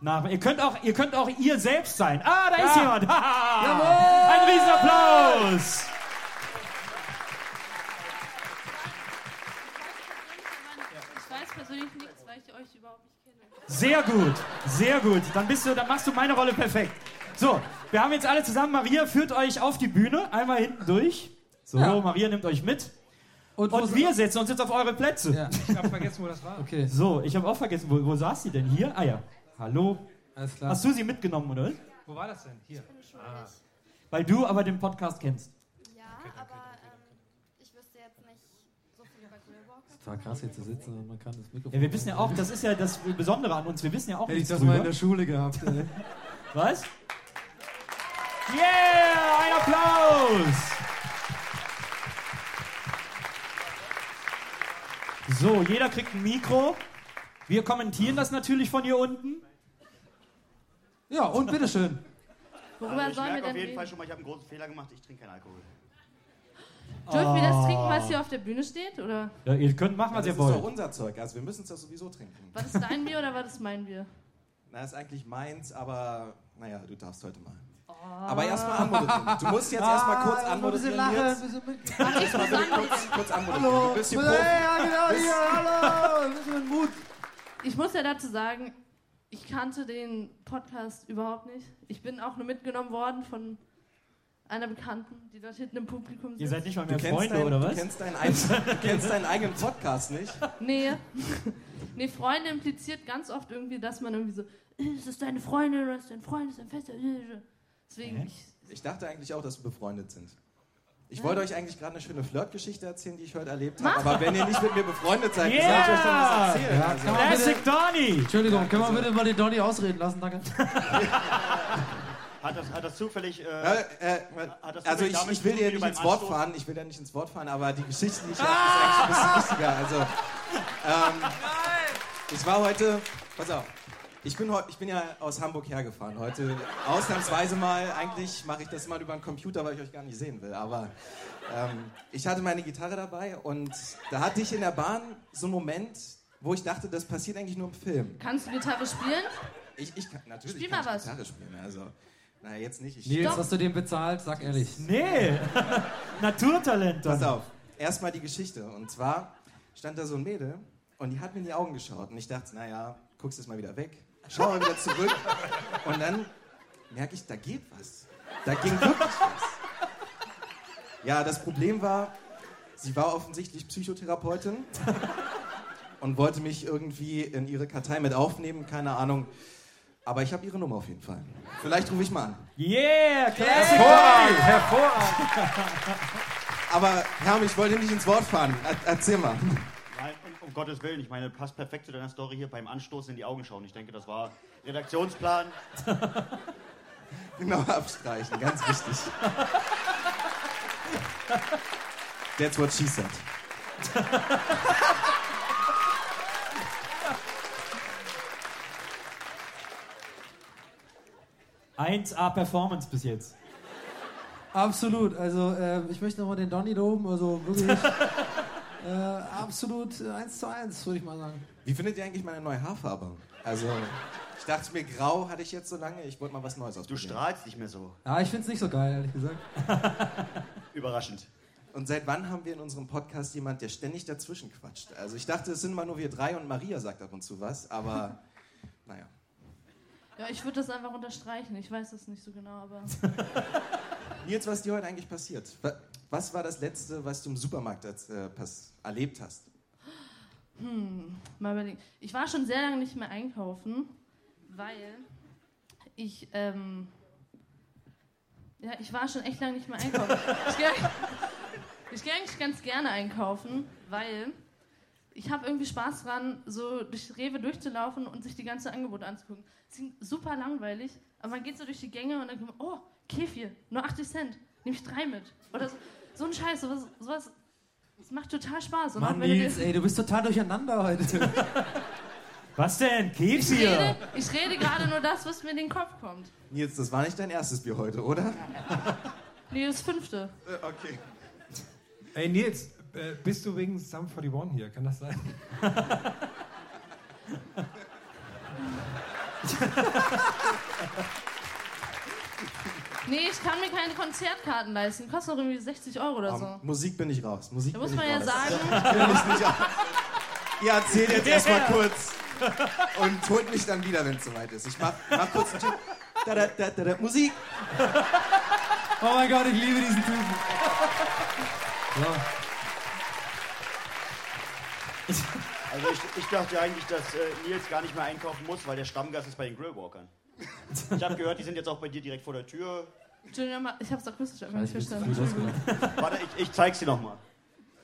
nachmachen. Ihr könnt auch ihr selbst sein. Ah, da ist jemand. Ein Riesenapplaus. Ich weiß persönlich nichts, weil ich euch überhaupt nicht kenne. Sehr gut. Dann machst du meine Rolle perfekt. So, wir haben jetzt alle zusammen. Maria führt euch auf die Bühne, einmal hinten durch. So, ja. Maria nimmt euch mit. Und wir setzen uns jetzt auf eure Plätze. Ja. Ich habe vergessen, wo das war. Okay. So, ich habe auch vergessen, wo saß sie denn? Hier? Ah ja. Hallo. Alles klar. Hast du sie mitgenommen, oder? Wo war das denn? Hier. Weil du aber den Podcast kennst. Ja, okay, danke, aber ich wüsste jetzt nicht so viel über Grillwalker. Es war krass, hier zu sitzen und man kann das Mikrofon... Ja, wir wissen ja auch, das ist ja das Besondere an uns, wir wissen ja auch nichts drüber. Hätte ich das mal in der Schule gehabt, ey. Was? Yeah, ein Applaus! So, jeder kriegt ein Mikro. Wir kommentieren das natürlich von hier unten. Ja, und bitteschön. Worüber also sollen wir denn reden? Auf jeden Fall schon mal, ich habe einen großen Fehler gemacht, ich trinke keinen Alkohol. Dürfen wir das trinken, was hier auf der Bühne steht? Oder? Ja, ihr könnt machen, was ihr wollt. Das ist doch unser Zeug, also wir müssen es ja sowieso trinken. War das dein Bier oder war das mein Bier? Na, das ist eigentlich meins, aber naja, du darfst heute mal. Oh. Aber erstmal anmoderieren. Du musst jetzt erstmal kurz anmoderieren. Ein bisschen lachen, kurz anmoderieren. Hallo. Du bist hier Profi. Ja, genau, hier, hallo. Ein bisschen mit Mut. Ich muss ja dazu sagen, ich kannte den Podcast überhaupt nicht. Ich bin auch nur mitgenommen worden von einer Bekannten, die dort hinten im Publikum sitzt. Ihr seid nicht mal mehr Freunde, oder was? Du kennst deinen eigenen Podcast nicht? Nee, Freunde impliziert ganz oft irgendwie, dass man irgendwie so, ist das deine Freundin oder ist dein Freund, ist dein Fester? Deswegen ich dachte eigentlich auch, dass wir befreundet sind. Ich wollte euch eigentlich gerade eine schöne Flirtgeschichte erzählen, die ich heute erlebt habe. Aber wenn ihr nicht mit mir befreundet seid, dann soll ich euch dann was erzählen. Ja, Classic Donny! Entschuldigung, können wir bitte mal den Donny ausreden lassen, danke. Hat das zufällig... also ich will dir nicht ins Wort fahren, aber die Geschichte, die ich habe, ist eigentlich ein bisschen lustiger. Also, ich war heute... Pass auf. Ich bin ja aus Hamburg hergefahren heute. Ausnahmsweise mal, eigentlich mache ich das mal über den Computer, weil ich euch gar nicht sehen will. Aber ich hatte meine Gitarre dabei und da hatte ich in der Bahn so einen Moment, wo ich dachte, das passiert eigentlich nur im Film. Kannst du Gitarre spielen? Ich kann natürlich Gitarre spielen. Also, naja, jetzt nicht. Nils, hast du den bezahlt? Sag ehrlich. Nee, Naturtalent. Pass auf, erstmal die Geschichte. Und zwar stand da so ein Mädel und die hat mir in die Augen geschaut. Und ich dachte, naja, guckst jetzt mal wieder weg. Schau mal wieder zurück und dann merke ich, da geht was. Da ging wirklich was. Ja, das Problem war, sie war offensichtlich Psychotherapeutin und wollte mich irgendwie in ihre Kartei mit aufnehmen, keine Ahnung. Aber ich habe ihre Nummer auf jeden Fall. Vielleicht rufe ich mal an. Yeah, klasse. Hervorragend. Aber Herr, ich wollte nicht ins Wort fahren. Erzähl mal. Um Gottes Willen, ich meine, passt perfekt zu deiner Story hier beim Anstoßen in die Augen schauen. Ich denke, das war Redaktionsplan. Genau, abstreichen, ganz wichtig. That's what she said. A-Performance bis jetzt. Absolut, also ich möchte nochmal den Donny loben, also wirklich... absolut 1:1, würde ich mal sagen. Wie findet ihr eigentlich meine neue Haarfarbe? Also, ich dachte mir, grau hatte ich jetzt so lange, ich wollte mal was Neues ausprobieren. Du strahlst nicht mehr so. Ja, ich find's nicht so geil, ehrlich gesagt. Überraschend. Und seit wann haben wir in unserem Podcast jemand, der ständig dazwischen quatscht? Also, ich dachte, es sind mal nur wir drei und Maria sagt ab und zu was, aber naja. Ja, ich würde das einfach unterstreichen, ich weiß das nicht so genau, aber... Nils, was dir heute eigentlich passiert? Was war das Letzte, was du im Supermarkt erlebt hast? Mal überlegen. Ich war schon sehr lange nicht mehr einkaufen, weil ich... ich war schon echt lange nicht mehr einkaufen. Ich gehe eigentlich ganz gerne einkaufen, weil ich habe irgendwie Spaß dran, so durch Rewe durchzulaufen und sich die ganzen Angebote anzugucken. Das klingt super langweilig, aber man geht so durch die Gänge und dann kommt man, oh, Kefir, nur 80 Cent, nehme ich 3 mit. Oder so ein Scheiß, sowas, das macht total Spaß. Und Mann, Nils, du bist total durcheinander heute. Was denn? Kefir? Ich rede gerade nur das, was mir in den Kopf kommt. Nils, das war nicht dein erstes Bier heute, oder? Nee, das 5. Okay. Ey, Nils, bist du wegen Sum 41 hier? Kann das sein? Nee, ich kann mir keine Konzertkarten leisten. Kostet doch irgendwie 60 € oder so. Musik bin ich raus. Da muss man ja sagen... Ihr erzählt jetzt erstmal kurz und holt mich dann wieder, wenn es soweit ist. Ich mach kurz einen Tipp. Da, Musik! Oh mein Gott, ich liebe diesen Typen. Ja. Also ich dachte eigentlich, dass Nils gar nicht mehr einkaufen muss, weil der Stammgast ist bei den Grillwalkern. Ich habe gehört, die sind jetzt auch bei dir direkt vor der Tür. Entschuldigung, ich hab's akustisch einfach nicht verstanden. Warte, ich zeig's dir nochmal.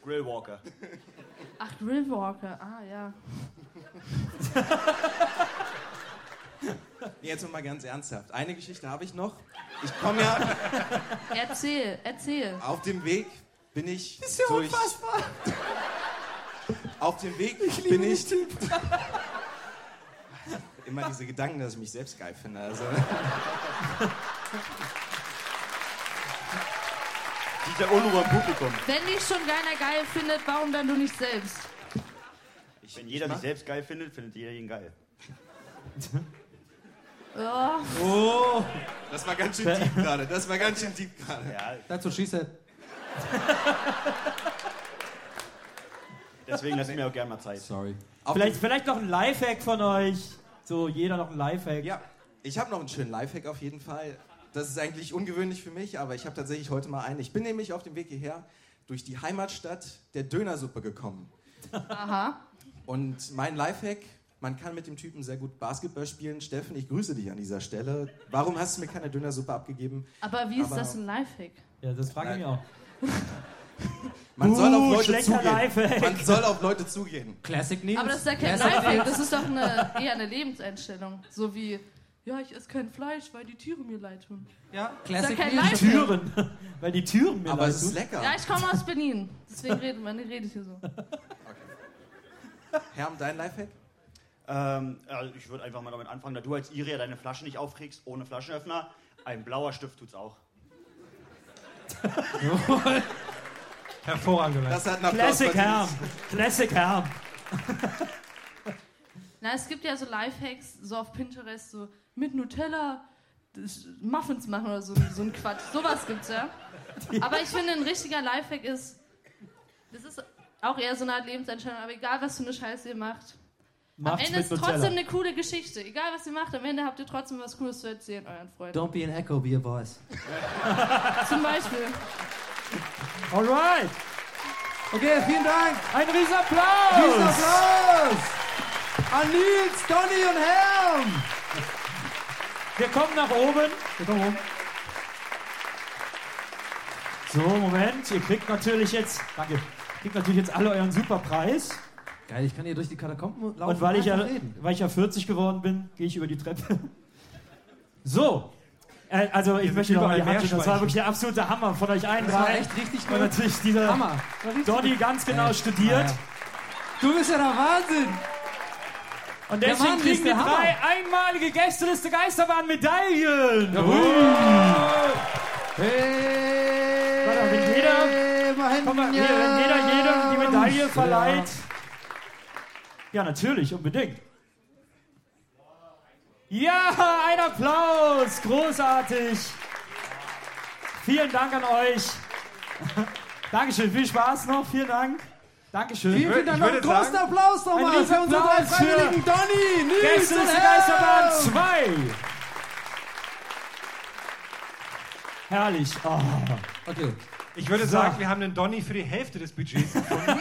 Grillwalker. Ach, Grillwalker, ja. Jetzt mal ganz ernsthaft. Eine Geschichte habe ich noch. Ich komme ja... Erzähl. Auf dem Weg bin ich... Das ist ja unfassbar. Auf dem Weg bin ich... Immer diese Gedanken, dass ich mich selbst geil finde. Also. Die da unten beim Publikum. Wenn dich schon keiner geil findet, warum dann du nicht selbst? Wenn jeder sich selbst geil findet, findet jeder ihn geil. Oh. Das war ganz schön deep gerade. Ja. Dazu schieße. Deswegen lasse ich mir auch gerne mal Zeit. Sorry. Vielleicht noch ein Lifehack von euch. So, jeder noch ein Lifehack. Ja, ich habe noch einen schönen Lifehack auf jeden Fall. Das ist eigentlich ungewöhnlich für mich, aber ich habe tatsächlich heute mal einen. Ich bin nämlich auf dem Weg hierher durch die Heimatstadt der Dönersuppe gekommen. Aha. Und mein Lifehack, man kann mit dem Typen sehr gut Basketball spielen. Steffen, ich grüße dich an dieser Stelle. Warum hast du mir keine Dönersuppe abgegeben? Aber wie ist das ein Lifehack? Ja, das frage ich mich auch. Man soll auf Leute zugehen. Lifehack. Man soll auf Leute zugehen. Classic News. Aber das ist ja kein Lifehack, das ist doch eher eine Lebenseinstellung. So wie, ja, ich esse kein Fleisch, weil die Tiere mir leid tun. Ja, Classic News. Türen. Weil die Türen mir leid tun. Aber es ist lecker. Ja, ich komme aus Berlin. Deswegen rede ich hier so. Okay. Herm, dein Lifehack? Also ich würde einfach mal damit anfangen, da du als Iri ja deine Flaschen nicht aufkriegst ohne Flaschenöffner. Ein blauer Stift tut's auch. Jawohl. Hervorragend. Das hat Classic Herm. Classic Herm. Na, es gibt ja so Lifehacks, so auf Pinterest, so mit Nutella Muffins machen oder so ein Quatsch. Sowas gibt's ja. Aber ich finde, ein richtiger Lifehack ist, das ist auch eher so eine Art Lebensentscheidung, aber egal, was für eine Scheiße ihr macht, am Ende ist trotzdem eine coole Geschichte. Egal, was ihr macht, am Ende habt ihr trotzdem was Cooles zu erzählen euren Freunden. Don't be an echo, be a voice. Zum Beispiel. Alright. Okay, vielen Dank. Ein Riesenapplaus. An Nils, Donny und Herm. Wir kommen nach oben. So, Moment. Ihr kriegt natürlich jetzt... Danke. Ihr kriegt natürlich jetzt alle euren Superpreis. Geil, ich kann hier durch die Katakomben laufen. Und weil ich ja 40 geworden bin, gehe ich über die Treppe. So. Also, ich möchte noch mal die Hand schütteln. Das war wirklich der absolute Hammer von euch allen. Das war echt richtig gut. Und natürlich dieser Donny ganz genau studiert. Ja. Du bist ja der Wahnsinn. Und deswegen kriegen die drei einmalige Gästeliste Geisterbahn-Medaillen. Jawohl. Hey. Warte, wenn jeder die Medaille verleiht. Ja, natürlich, unbedingt. Ja, ein Applaus, großartig. Vielen Dank an euch. Dankeschön, viel Spaß noch, vielen Dank. Dankeschön. Vielen Dank, einen großen Applaus nochmal für unsere drei Freiwilligen, Donny, Nils und Geisterbahn 2. Herrlich. Oh. Okay. Ich würde sagen, wir haben den Donny für die Hälfte des Budgets gefunden.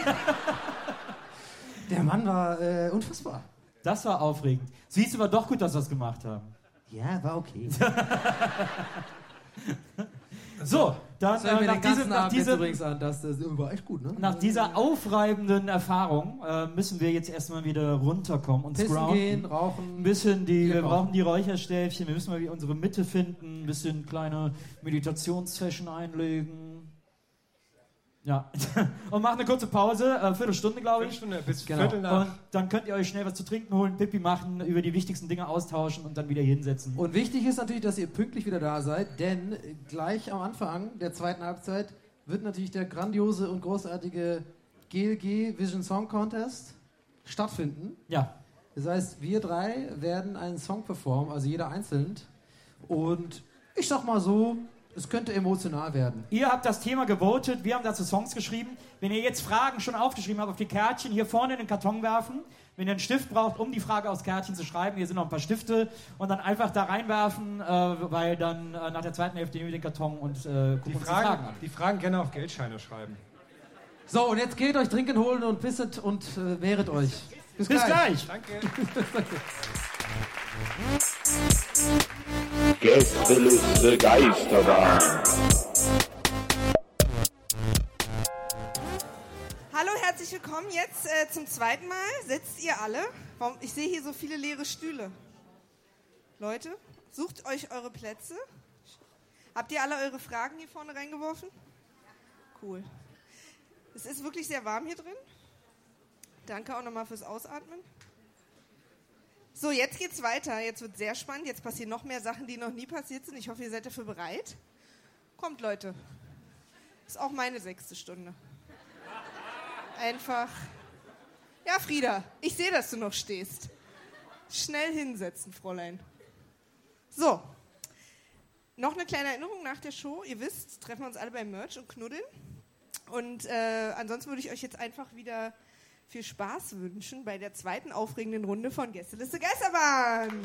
Der Mann war unfassbar. Das war aufregend. Siehst du, war doch gut, dass wir das gemacht haben. Ja, war okay. So, dann nach dieser aufreibenden Erfahrung müssen wir jetzt erstmal wieder runterkommen und pissen grounden, gehen, rauchen. Ein bisschen wir brauchen die Räucherstäbchen, wir müssen mal wieder unsere Mitte finden, ein bisschen kleine Meditationssession einlegen. Ja, und macht eine kurze Pause, Viertelstunde, glaube ich. Viertelstunde, bis Viertel nach. Und dann könnt ihr euch schnell was zu trinken holen, Pipi machen, über die wichtigsten Dinge austauschen und dann wieder hinsetzen. Und wichtig ist natürlich, dass ihr pünktlich wieder da seid, denn gleich am Anfang der zweiten Halbzeit wird natürlich der grandiose und großartige GLG Vision Song Contest stattfinden. Ja. Das heißt, wir drei werden einen Song performen, also jeder einzeln. Und ich sag mal so... Es könnte emotional werden. Ihr habt das Thema gewotet, wir haben dazu Songs geschrieben. Wenn ihr jetzt Fragen schon aufgeschrieben habt, auf die Kärtchen hier vorne in den Karton werfen. Wenn ihr einen Stift braucht, um die Frage aufs Kärtchen zu schreiben, hier sind noch ein paar Stifte, und dann einfach da reinwerfen, weil dann nach der zweiten Hälfte nehmen wir den Karton und gucken uns die Fragen an. Die Fragen gerne auf Geldscheine schreiben. So, und jetzt geht euch trinken holen und pisset und wehret euch. Bis gleich. Danke. Gästeliste Geisterbahn. Hallo, herzlich willkommen jetzt zum zweiten Mal. Sitzt ihr alle? Ich sehe hier so viele leere Stühle. Leute, sucht euch eure Plätze. Habt ihr alle eure Fragen hier vorne reingeworfen? Cool. Es ist wirklich sehr warm hier drin. Danke auch nochmal fürs Ausatmen. So, jetzt geht's weiter. Jetzt wird sehr spannend. Jetzt passieren noch mehr Sachen, die noch nie passiert sind. Ich hoffe, ihr seid dafür bereit. Kommt, Leute. Ist auch meine 6. Stunde. Einfach. Ja, Frieda, ich sehe, dass du noch stehst. Schnell hinsetzen, Fräulein. So. Noch eine kleine Erinnerung nach der Show. Ihr wisst, treffen wir uns alle beim Merch und knuddeln. Und ansonsten würde ich euch jetzt einfach wieder viel Spaß wünschen bei der zweiten aufregenden Runde von Gästeliste Geisterbahn.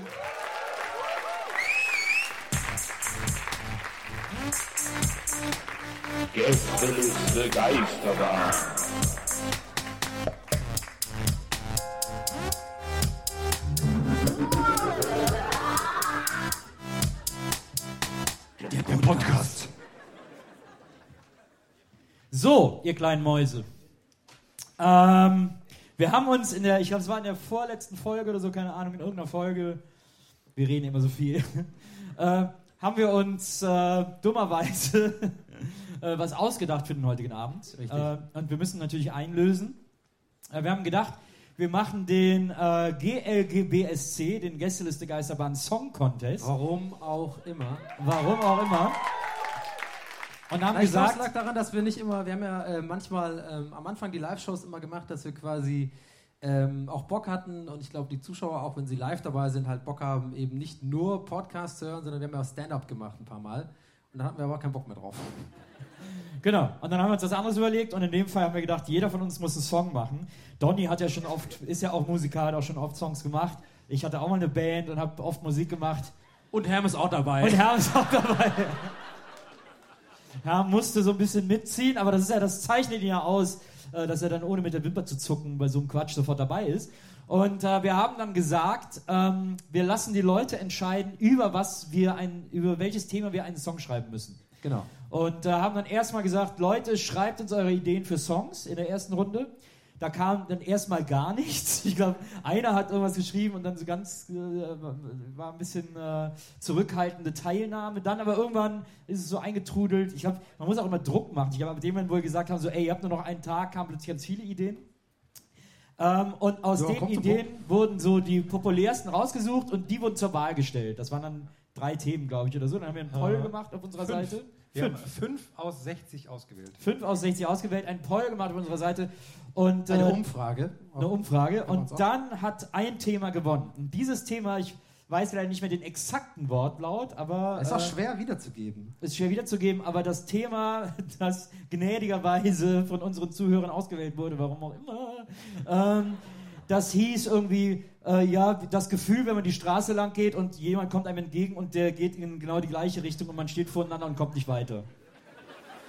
Gästeliste Geisterbahn. Der Podcast. So, ihr kleinen Mäuse. Wir haben uns ich glaube, es war in der vorletzten Folge oder so, keine Ahnung, in irgendeiner Folge, wir reden immer so viel, haben wir uns dummerweise was ausgedacht für den heutigen Abend. Richtig. Und wir müssen natürlich einlösen. Wir haben gedacht, wir machen den GLGBSC, den Gästeliste Geisterbahn Song Contest. Warum auch immer. Und haben gesagt, das lag daran, dass wir nicht immer, wir haben ja manchmal am Anfang die Live-Shows immer gemacht, dass wir quasi auch Bock hatten und ich glaube, die Zuschauer, auch wenn sie live dabei sind, halt Bock haben, eben nicht nur Podcasts zu hören, sondern wir haben ja auch Stand-Up gemacht ein paar Mal und da hatten wir aber keinen Bock mehr drauf. Genau, und dann haben wir uns was anderes überlegt und in dem Fall haben wir gedacht, jeder von uns muss einen Song machen. Donny hat ja schon oft, ist ja auch Musiker, hat auch schon oft Songs gemacht. Ich hatte auch mal eine Band und habe oft Musik gemacht. Und Herm ist auch dabei. Ja, musste so ein bisschen mitziehen, aber das ist ja, das zeichnet ihn ja aus, dass er dann ohne mit der Wimper zu zucken bei so einem Quatsch sofort dabei ist. Und wir haben dann gesagt, wir lassen die Leute entscheiden, über welches Thema wir einen Song schreiben müssen. Genau. Und haben dann erstmal gesagt, Leute, schreibt uns eure Ideen für Songs in der ersten Runde. Da kam dann erstmal gar nichts. Ich glaube, einer hat irgendwas geschrieben und dann so ganz war ein bisschen zurückhaltende Teilnahme. Dann aber irgendwann ist es so eingetrudelt. Ich glaube, man muss auch immer Druck machen. Ich glaube, ab dem Moment, wo wir gesagt haben, so, ey, ihr habt nur noch einen Tag, kamen plötzlich ganz viele Ideen. Und aus den Ideen wurden so die populärsten rausgesucht und die wurden zur Wahl gestellt. Das waren dann 3 Themen, glaube ich, oder so. Dann haben wir einen Poll gemacht auf unserer Seite. Wir haben 5 aus 60 ausgewählt. 5 aus 60 ausgewählt, einen Poll gemacht auf unserer Seite. Und Eine Umfrage. Und dann hat ein Thema gewonnen. Und dieses Thema, ich weiß leider nicht mehr den exakten Wortlaut, aber... Es ist auch schwer wiederzugeben. Aber das Thema, das gnädigerweise von unseren Zuhörern ausgewählt wurde, warum auch immer, das hieß irgendwie, das Gefühl, wenn man die Straße lang geht und jemand kommt einem entgegen und der geht in genau die gleiche Richtung und man steht voreinander und kommt nicht weiter.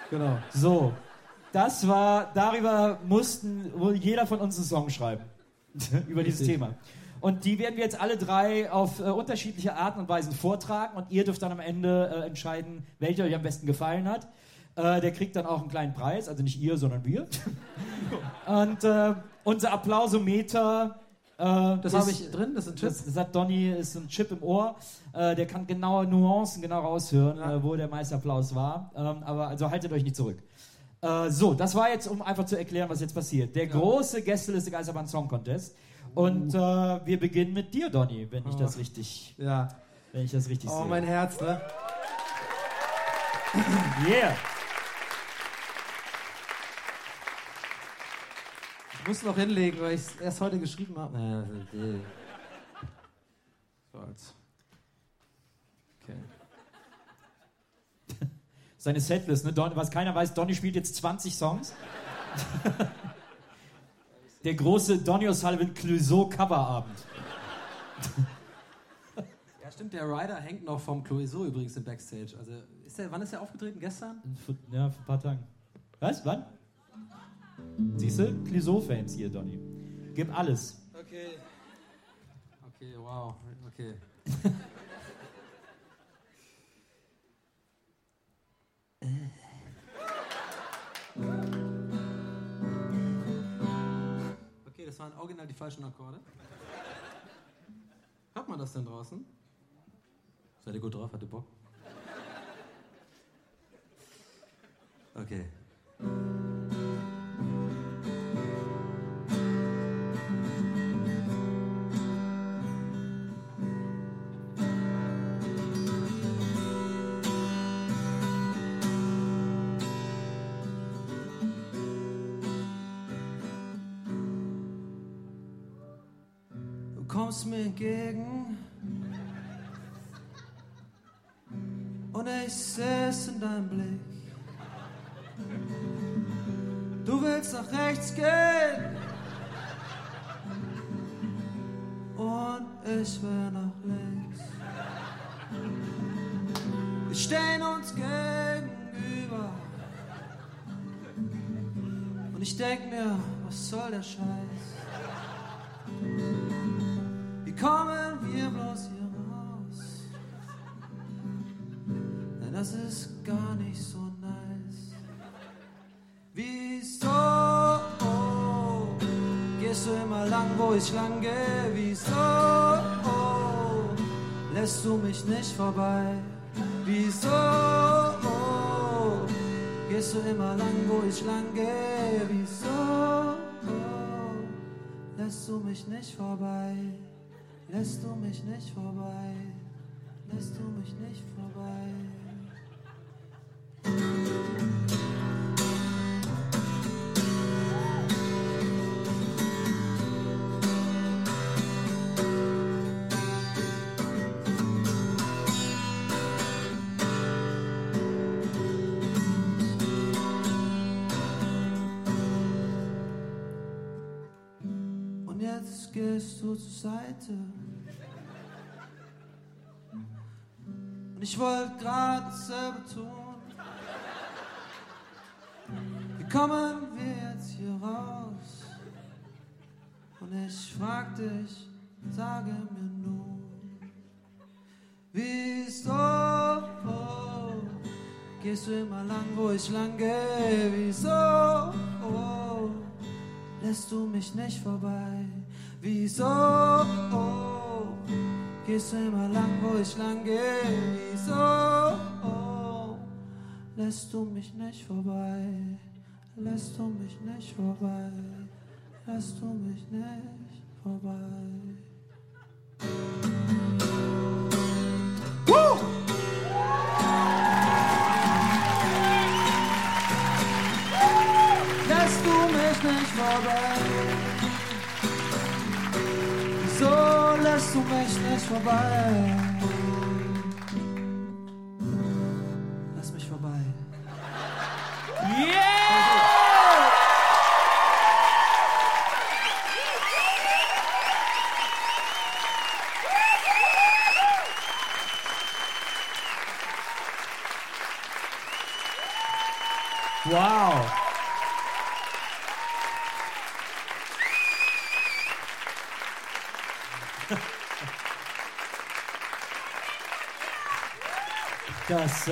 Genau. So, darüber mussten wohl jeder von uns einen Song schreiben, über dieses Thema. Und die werden wir jetzt alle 3 auf unterschiedliche Arten und Weisen vortragen und ihr dürft dann am Ende entscheiden, welcher euch am besten gefallen hat. Der kriegt dann auch einen kleinen Preis, also nicht ihr, sondern wir. Und unser Applausometer... das habe ich drin, das ist ein Chip. Das hat Donny, ist ein Chip im Ohr. Der kann genaue Nuancen genau raushören, wo der meiste Applaus war. Aber also haltet euch nicht zurück. So, das war jetzt, um einfach zu erklären, was jetzt passiert. Der große Gästeliste Geisterbahn Song Contest. Und wir beginnen mit dir, Donny, wenn ich das richtig sehe. Ja. Oh, mein Herz, ne? Yeah. Ich muss noch hinlegen, weil ich es erst heute geschrieben habe. Okay. Seine Setlist, ne? Was keiner weiß, Donny spielt jetzt 20 Songs. Der große Donny O'Sullivan Clouseau-Coverabend. Ja, stimmt, der Rider hängt noch vom Clouseau übrigens im Backstage. Also, wann ist der aufgetreten? Gestern? Ja, vor ein paar Tagen. Was? Wann? Siehst du? Clouseau-Fans hier, Donny. Gib alles. Okay, wow. Okay. Okay, das waren original die falschen Akkorde. Hört man das denn draußen? Seid ihr gut drauf? Habt ihr Bock? Okay. kommst mir entgegen und ich seh's in deinem Blick. Du willst nach rechts gehen und ich will nach links. Wir stehen uns gegenüber und ich denk mir, was soll der Scheiß? Wie kommen wir bloß hier raus? Denn das ist gar nicht so nice. Wieso gehst du immer lang, wo ich lang gehe? Wieso lässt du mich nicht vorbei? Wieso gehst du immer lang, wo ich lang gehe? Wieso lässt du mich nicht vorbei, lässt du mich nicht vorbei, lässt du mich nicht vorbei. Gehst du zur Seite und ich wollte gerade dasselbe tun. Wie kommen wir jetzt hier raus? Und ich frag dich, sage mir nun, wieso gehst du immer lang, wo ich lang gehe? Wieso lässt du mich nicht vorbei? Wieso gehst du immer lang, wo ich lang gehe? Wieso lässt du mich nicht vorbei? Lässt du mich nicht vorbei? Lässt du mich nicht vorbei? Woo! Lässt du mich nicht vorbei? So lässt du mich nicht vorbei. Lass mich vorbei. Yeah! Wow! Das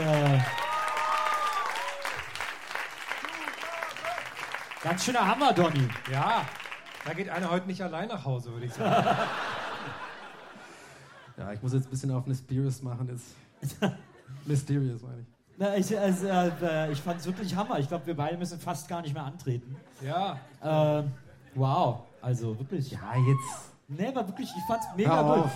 ganz schöner Hammer, Donny. Ja, da geht einer heute nicht allein nach Hause, würde ich sagen. Ja, ich muss jetzt ein bisschen auf Mysterious machen. Mysterious, meine ich. Na, ich fand es wirklich Hammer. Ich glaube, wir beide müssen fast gar nicht mehr antreten. Ja. Wow, also wirklich. Ja, jetzt. Nee, aber wirklich, ich fand's mega gut.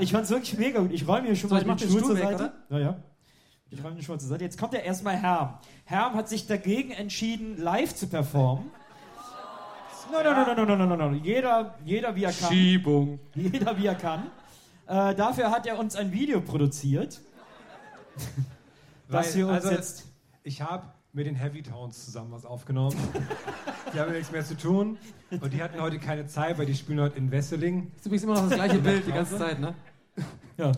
Ich fand's wirklich mega gut. Ich räume hier schon mal den Stuhl zur Seite. Ja. Ich räume den Stuhl zur Seite. Jetzt kommt ja erstmal Herm. Herm hat sich dagegen entschieden, live zu performen. No. Jeder wie er kann. Schiebung. Jeder wie er kann. Dafür hat er uns ein Video produziert. Das hier uns jetzt. Ich habe mit den Heavy Towns zusammen was aufgenommen. Die haben nichts mehr zu tun. Und die hatten heute keine Zeit, weil die spielen heute in Wesseling. Das ist übrigens immer noch das gleiche Bild die ganze Zeit, ne? Ja.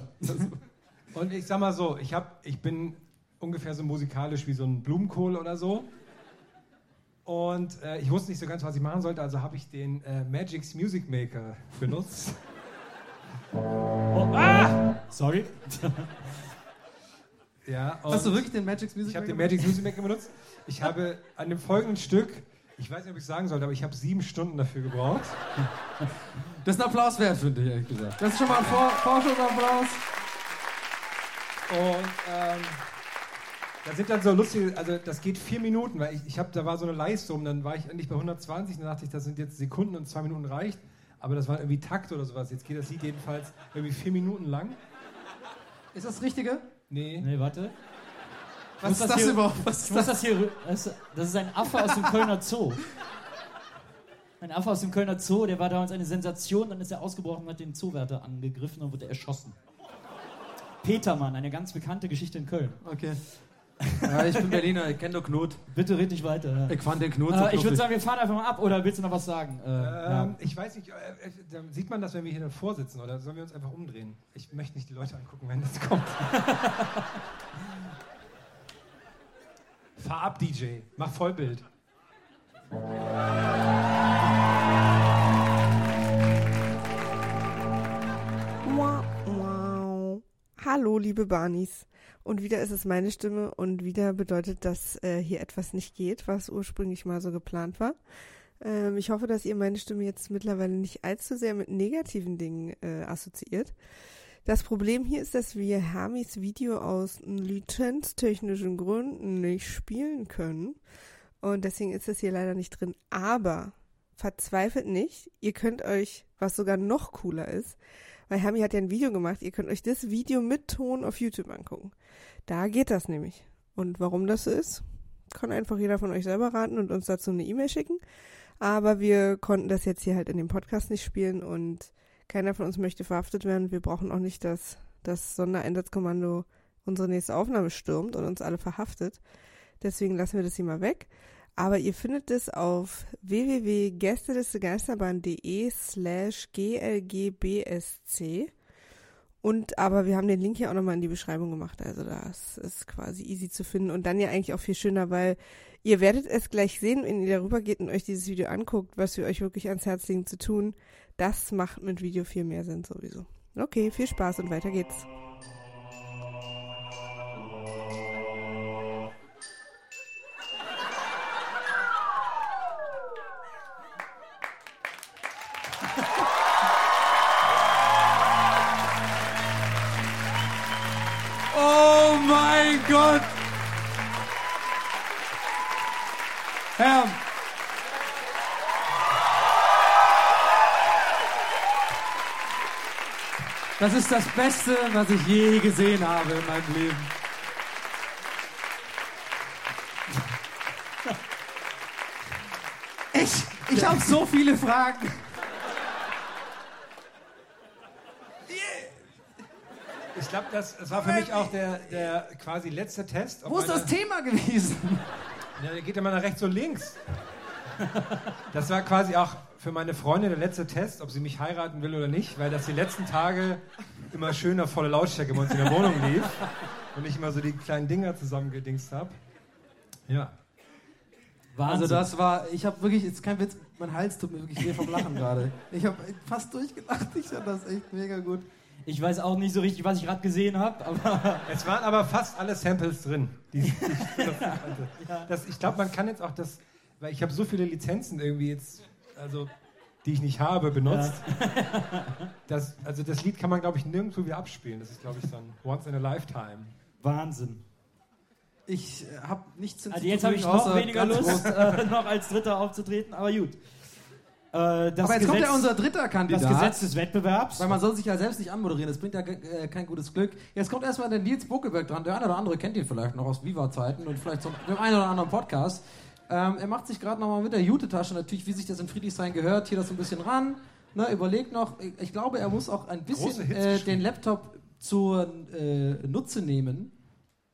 Und ich sag mal so, ich bin ungefähr so musikalisch wie so ein Blumenkohl oder so. Und ich wusste nicht so ganz, was ich machen sollte, also habe ich den Magic's Music Maker benutzt. Sorry. Ja, hast du wirklich den Magic's Music Maker benutzt? Ich habe den Magic's Music Maker benutzt. Ich habe an dem folgenden Stück... Ich weiß nicht, ob ich es sagen sollte, aber ich habe 7 Stunden dafür gebraucht. Das ist ein Applaus wert, finde ich, ehrlich gesagt. Das ist schon mal ein Vorschussapplaus. Und da sind dann so lustige, also das geht 4 Minuten, weil da war so eine Leiste rum, dann war ich endlich bei 120 und dann dachte ich, das sind jetzt Sekunden und 2 Minuten reicht, aber das war irgendwie Takt oder sowas. Jetzt geht das Lied jedenfalls irgendwie 4 Minuten lang. Ist das Richtige? Nee, warte. Was ist das hier überhaupt? Das ist ein Affe aus dem Kölner Zoo. Ein Affe aus dem Kölner Zoo, der war damals eine Sensation, dann ist er ausgebrochen und hat den Zoowärter angegriffen und wurde erschossen. Petermann, eine ganz bekannte Geschichte in Köln. Okay. Ja, ich bin Berliner, ich kenne doch Knut. Bitte red nicht weiter. Ja. Ich fand den Knut so Ich würde sagen, wir fahren einfach mal ab, oder willst du noch was sagen? Ja. Ich weiß nicht, dann sieht man das, wenn wir hier davor sitzen, oder sollen wir uns einfach umdrehen? Ich möchte nicht die Leute angucken, wenn das kommt. Fahr ab, DJ. Mach Vollbild. Hallo, liebe Barnies. Und wieder ist es meine Stimme und wieder bedeutet, dass hier etwas nicht geht, was ursprünglich mal so geplant war. Ich hoffe, dass ihr meine Stimme jetzt mittlerweile nicht allzu sehr mit negativen Dingen assoziiert. Das Problem hier ist, dass wir Hermis Video aus lizenztechnischen Gründen nicht spielen können. Und deswegen ist das hier leider nicht drin. Aber verzweifelt nicht. Ihr könnt euch, was sogar noch cooler ist, weil Hermi hat ja ein Video gemacht, ihr könnt euch das Video mit Ton auf YouTube angucken. Da geht das nämlich. Und warum das so ist, kann einfach jeder von euch selber raten und uns dazu eine E-Mail schicken. Aber wir konnten das jetzt hier halt in dem Podcast nicht spielen und keiner von uns möchte verhaftet werden. Wir brauchen auch nicht, dass das Sondereinsatzkommando unsere nächste Aufnahme stürmt und uns alle verhaftet. Deswegen lassen wir das hier mal weg. Aber ihr findet es auf www.gästeliste-geisterbahn.de/glgbsc. Und aber wir haben den Link hier auch nochmal in die Beschreibung gemacht. Also das ist quasi easy zu finden. Und dann ja eigentlich auch viel schöner, weil ihr werdet es gleich sehen, wenn ihr darüber geht und euch dieses Video anguckt, was wir euch wirklich ans Herz legen zu tun. Das macht mit Video viel mehr Sinn sowieso. Okay, viel Spaß und weiter geht's. Gott! Herr! Das ist das Beste, was ich je gesehen habe in meinem Leben. Ich habe so viele Fragen. Ich glaube, das war für mich auch der quasi letzte Test. Wo ist das Thema gewesen? Ja, der geht immer nach rechts und links. Das war quasi auch für meine Freundin der letzte Test, ob sie mich heiraten will oder nicht, weil das die letzten Tage immer schön auf volle Lautstärke bei uns in der Wohnung lief und ich immer so die kleinen Dinger zusammengedingst habe. Ja. Wahnsinn. Also das war, ich habe wirklich, jetzt kein Witz, mein Hals tut mir wirklich weh vom Lachen gerade. Ich habe fast durchgelacht, ich fand das echt mega gut. Ich weiß auch nicht so richtig, was ich gerade gesehen habe, aber... Es waren aber fast alle Samples drin. Ich glaube, man kann jetzt auch das... Weil ich habe so viele Lizenzen irgendwie jetzt, also die ich nicht habe, benutzt. Ja. Das Lied kann man, glaube ich, nirgendwo wieder abspielen. Das ist, glaube ich, so ein Once in a Lifetime. Wahnsinn. Ich habe nichts... Also jetzt habe ich noch weniger Lust, noch als Dritter aufzutreten, aber gut. Aber jetzt kommt ja unser dritter Kandidat. Das Gesetz des Wettbewerbs. Weil man soll sich ja selbst nicht anmoderieren, das bringt ja kein gutes Glück. Jetzt kommt erstmal der Nils Buckelberg dran. Der eine oder andere kennt ihn vielleicht noch aus Viva-Zeiten und vielleicht zum einen oder anderen Podcast. Er macht sich gerade nochmal mit der Jute-Tasche natürlich, wie sich das in Friedrichshain gehört, hier das ein bisschen ran. Ne, überlegt noch. Ich glaube, er muss auch ein bisschen den Laptop zur Nutze nehmen.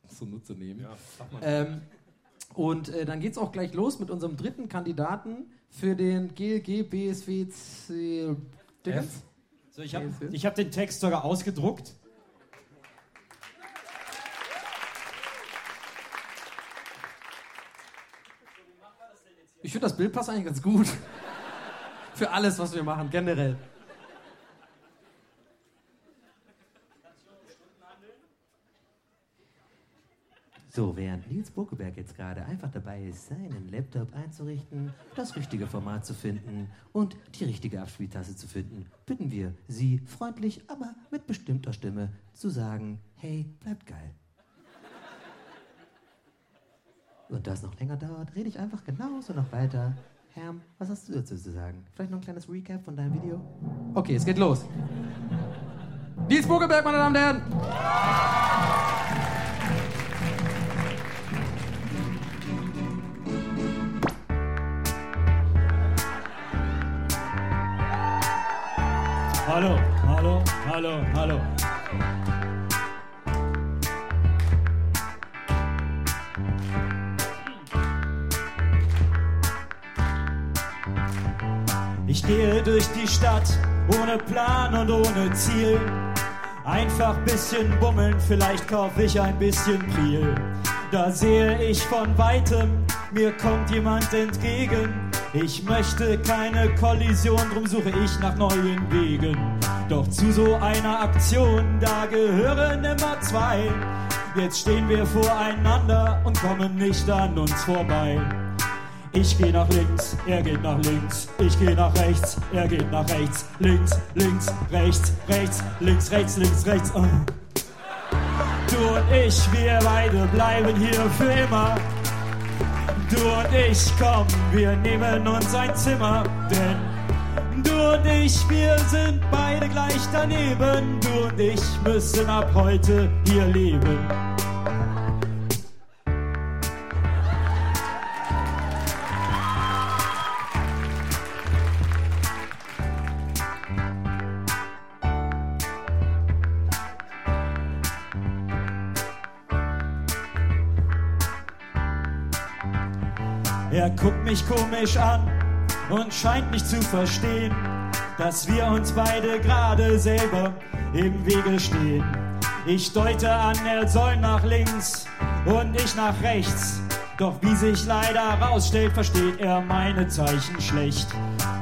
Zur Nutze nehmen. Ja, sag mal. Dann geht's auch gleich los mit unserem dritten Kandidaten für den GLG BSW F. So, ich hab den Text sogar ausgedruckt. Ich finde, das Bild passt eigentlich ganz gut. Für alles, was wir machen, generell. So, während Nils Buckelberg jetzt gerade einfach dabei ist, seinen Laptop einzurichten, das richtige Format zu finden und die richtige Abspieltaste zu finden, bitten wir Sie freundlich, aber mit bestimmter Stimme zu sagen, hey, bleibt geil. Und da es noch länger dauert, rede ich einfach genauso noch weiter. Herm, was hast du dazu zu sagen? Vielleicht noch ein kleines Recap von deinem Video? Okay, es geht los. Nils Buckelberg, meine Damen und Herren! Hallo, hallo, hallo, hallo. Ich gehe durch die Stadt, ohne Plan und ohne Ziel. Einfach bisschen bummeln, vielleicht kauf ich ein bisschen Priel. Da sehe ich von Weitem, mir kommt jemand entgegen. Ich möchte keine Kollision, drum suche ich nach neuen Wegen. Doch zu so einer Aktion, da gehören immer zwei. Jetzt stehen wir voreinander und kommen nicht an uns vorbei. Ich geh nach links, er geht nach links. Ich geh nach rechts, er geht nach rechts. Links, links, rechts, rechts. Links, rechts, links, rechts. Oh. Du und ich, wir beide bleiben hier für immer. Du und ich, komm, wir nehmen uns ein Zimmer, denn du und ich, wir sind beide gleich daneben. Du und ich müssen ab heute hier leben. Er guckt mich komisch an und scheint nicht zu verstehen, dass wir uns beide gerade selber im Wege stehen. Ich deute an, er soll nach links und ich nach rechts. Doch wie sich leider rausstellt, versteht er meine Zeichen schlecht.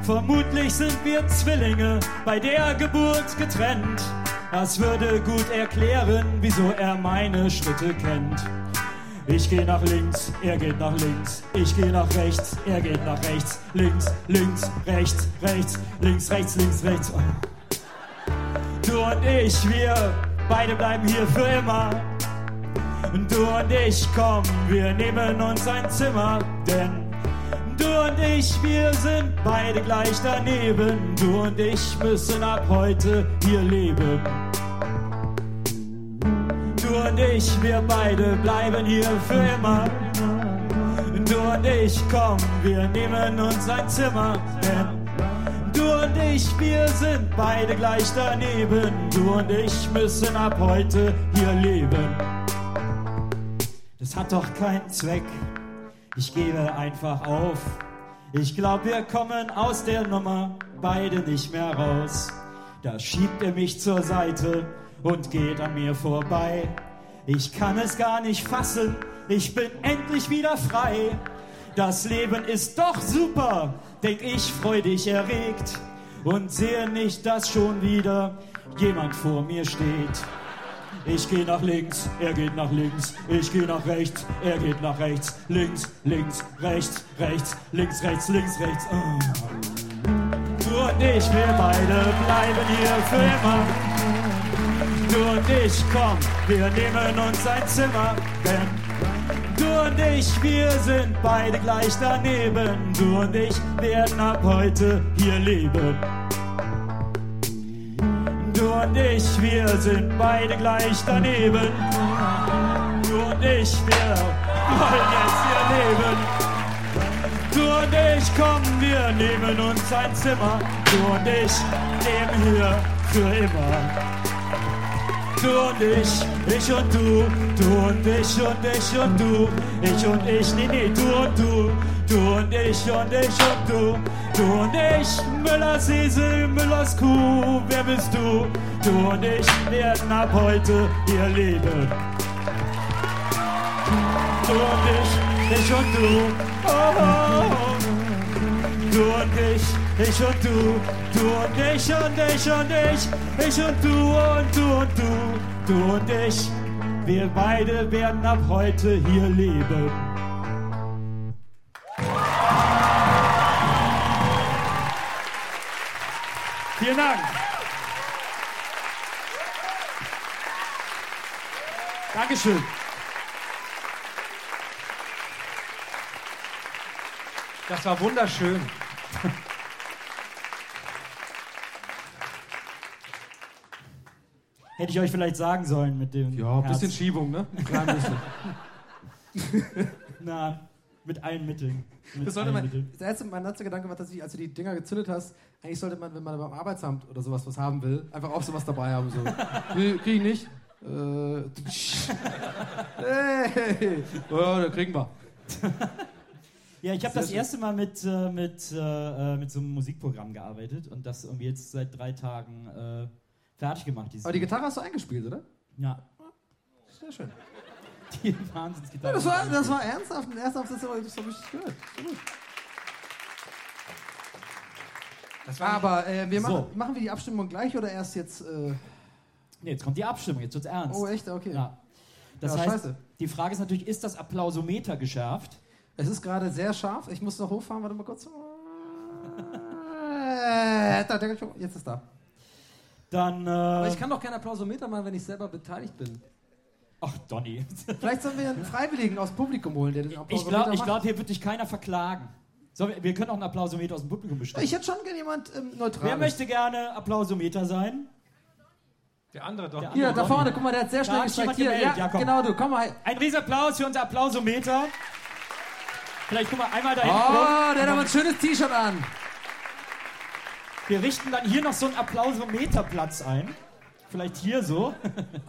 Vermutlich sind wir Zwillinge bei der Geburt getrennt. Das würde gut erklären, wieso er meine Schritte kennt. Ich geh nach links, er geht nach links. Ich geh nach rechts, er geht nach rechts. Links, links, rechts, rechts. Links, rechts, links, rechts. Du und ich, wir beide bleiben hier für immer. Du und ich, komm, wir nehmen uns ein Zimmer. Denn du und ich, wir sind beide gleich daneben. Du und ich müssen ab heute hier leben. Du und ich, wir beide bleiben hier für immer. Du und ich, komm, wir nehmen uns ein Zimmer. Denn du und ich, wir sind beide gleich daneben. Du und ich müssen ab heute hier leben. Das hat doch keinen Zweck, ich gebe einfach auf. Ich glaub, wir kommen aus der Nummer beide nicht mehr raus. Da schiebt er mich zur Seite und geht an mir vorbei. Ich kann es gar nicht fassen, ich bin endlich wieder frei. Das Leben ist doch super, denk ich freudig erregt und sehe nicht, dass schon wieder jemand vor mir steht. Ich geh nach links, er geht nach links. Ich geh nach rechts, er geht nach rechts. Links, links, rechts, rechts. Links, rechts, links, rechts. Oh. Du und ich, wir beide bleiben hier für immer. Du und ich, komm, wir nehmen uns ein Zimmer, denn du und ich, wir sind beide gleich daneben. Du und ich werden ab heute hier leben. Du und ich, wir sind beide gleich daneben. Du und ich, wir wollen jetzt hier leben. Du und ich, komm, wir nehmen uns ein Zimmer. Du und ich leben hier für immer. Du und ich und du und ich und ich und du, ich und ich, nee, nee, du und du, du und ich und ich und du und ich, Müllers Esel, Müllers Kuh, wer bist du? Du und ich werden ab heute hier leben. Du und ich und du, oh, oh, oh. Du und ich und du. Du und ich und ich und ich, ich und du und du und du, du und ich, wir beide werden ab heute hier leben. Vielen Dank. Dankeschön. Das war wunderschön. Hätte ich euch vielleicht sagen sollen mit dem. Ja, ein bisschen Schiebung, ne? Ein klein bisschen. Na, Mit allen Mitteln. Der erste, mein letzter Gedanke war tatsächlich, als du die Dinger gezündet hast, eigentlich sollte man, wenn man beim Arbeitsamt oder sowas was haben will, einfach auch sowas dabei haben. So. Krieg ich nicht. Hey. Oh, da kriegen wir. Ja, ich habe das erste Mal mit so einem Musikprogramm gearbeitet und das irgendwie jetzt seit 3 Tagen fertig gemacht. Aber die Gitarre hast du eingespielt, oder? Ja. Sehr schön. Die Wahnsinnsgitarre. Ja, das war ernsthaft. Das habe ich gehört. Aber machen wir die Abstimmung gleich oder erst jetzt? Nee, jetzt kommt die Abstimmung. Jetzt wird's ernst. Oh, echt? Okay. Ja. Das heißt, scheiße. Die Frage ist natürlich, ist das Applausometer geschärft? Es ist gerade sehr scharf. Ich muss noch hochfahren. Warte mal kurz. Jetzt ist da. Dann, aber ich kann doch kein Applausometer machen, wenn ich selber beteiligt bin. Ach, Donny. Vielleicht sollen wir einen Freiwilligen aus dem Publikum holen, der den Applausometer macht. Ich glaube, hier wird dich keiner verklagen. So, wir können auch einen Applausometer aus dem Publikum bestellen. Ich hätte schon gerne jemand neutral. Wer möchte gerne Applausometer sein? Der andere doch. Hier, da vorne, guck mal, der hat sehr schnell gestreckt. Hier, ja, genau, du, komm mal. Ein Riesenapplaus für unser Applausometer. Vielleicht guck mal einmal da hinten. Oh, der hat aber ein schönes T-Shirt an. Wir richten dann hier noch so einen Applausometerplatz ein. Vielleicht hier so.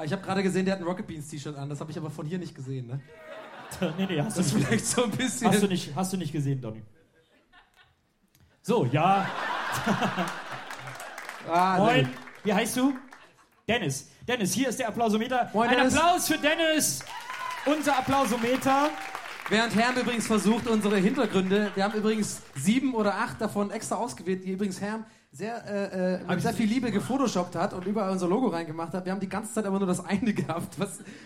Ich habe gerade gesehen, der hat ein Rocket Beans T-Shirt an. Das habe ich aber von hier nicht gesehen, ne? Nee, hast du das nicht. Vielleicht so ein bisschen. Hast du nicht gesehen, Donny. So, ja. Moin, wie heißt du? Dennis. Dennis, hier ist der Applausometer. Moin, ein Applaus für Dennis. Unser Applausometer. Während Herm übrigens versucht, unsere Hintergründe, wir haben übrigens 7 oder 8 davon extra ausgewählt, die übrigens Herm sehr viel Liebe gefotoshoppt hat und überall unser Logo reingemacht hat. Wir haben die ganze Zeit aber nur das eine gehabt,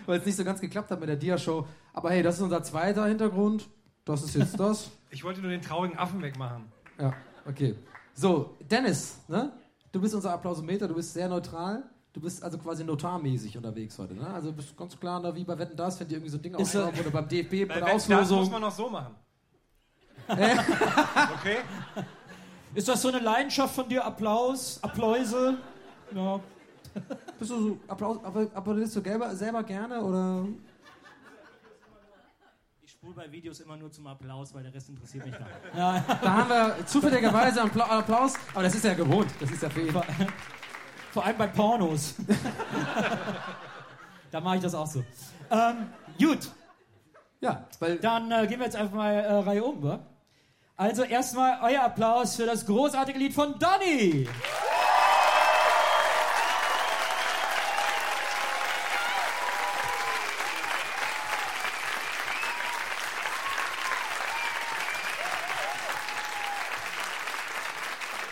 weil es nicht so ganz geklappt hat mit der Dia-Show. Aber hey, das ist unser zweiter Hintergrund. Das ist jetzt das. Ich wollte nur den traurigen Affen wegmachen. Ja, okay. So, Dennis, ne? Du bist unser Applausometer, du bist sehr neutral. Du bist also quasi notarmäßig unterwegs heute, ne? Also bist ganz klar, wie bei Wetten, das, wenn die irgendwie so ein Ding aufschrauben oder beim DFB bei der Auslosung. Das muss man noch so machen. Okay. Ist das so eine Leidenschaft von dir? Appläuse? Ja. Bist du so Applaus, applaudierst du selber gerne oder? Ich spule bei Videos immer nur zum Applaus, weil der Rest interessiert mich nicht. Ja. Da haben wir zufälligerweise einen Applaus, aber das ist ja gewohnt, das ist ja für jeden. Vor allem bei Pornos. Da mache ich das auch so. Gut. Ja, dann gehen wir jetzt einfach mal Reihe um, wa? Also erstmal euer Applaus für das großartige Lied von Donny.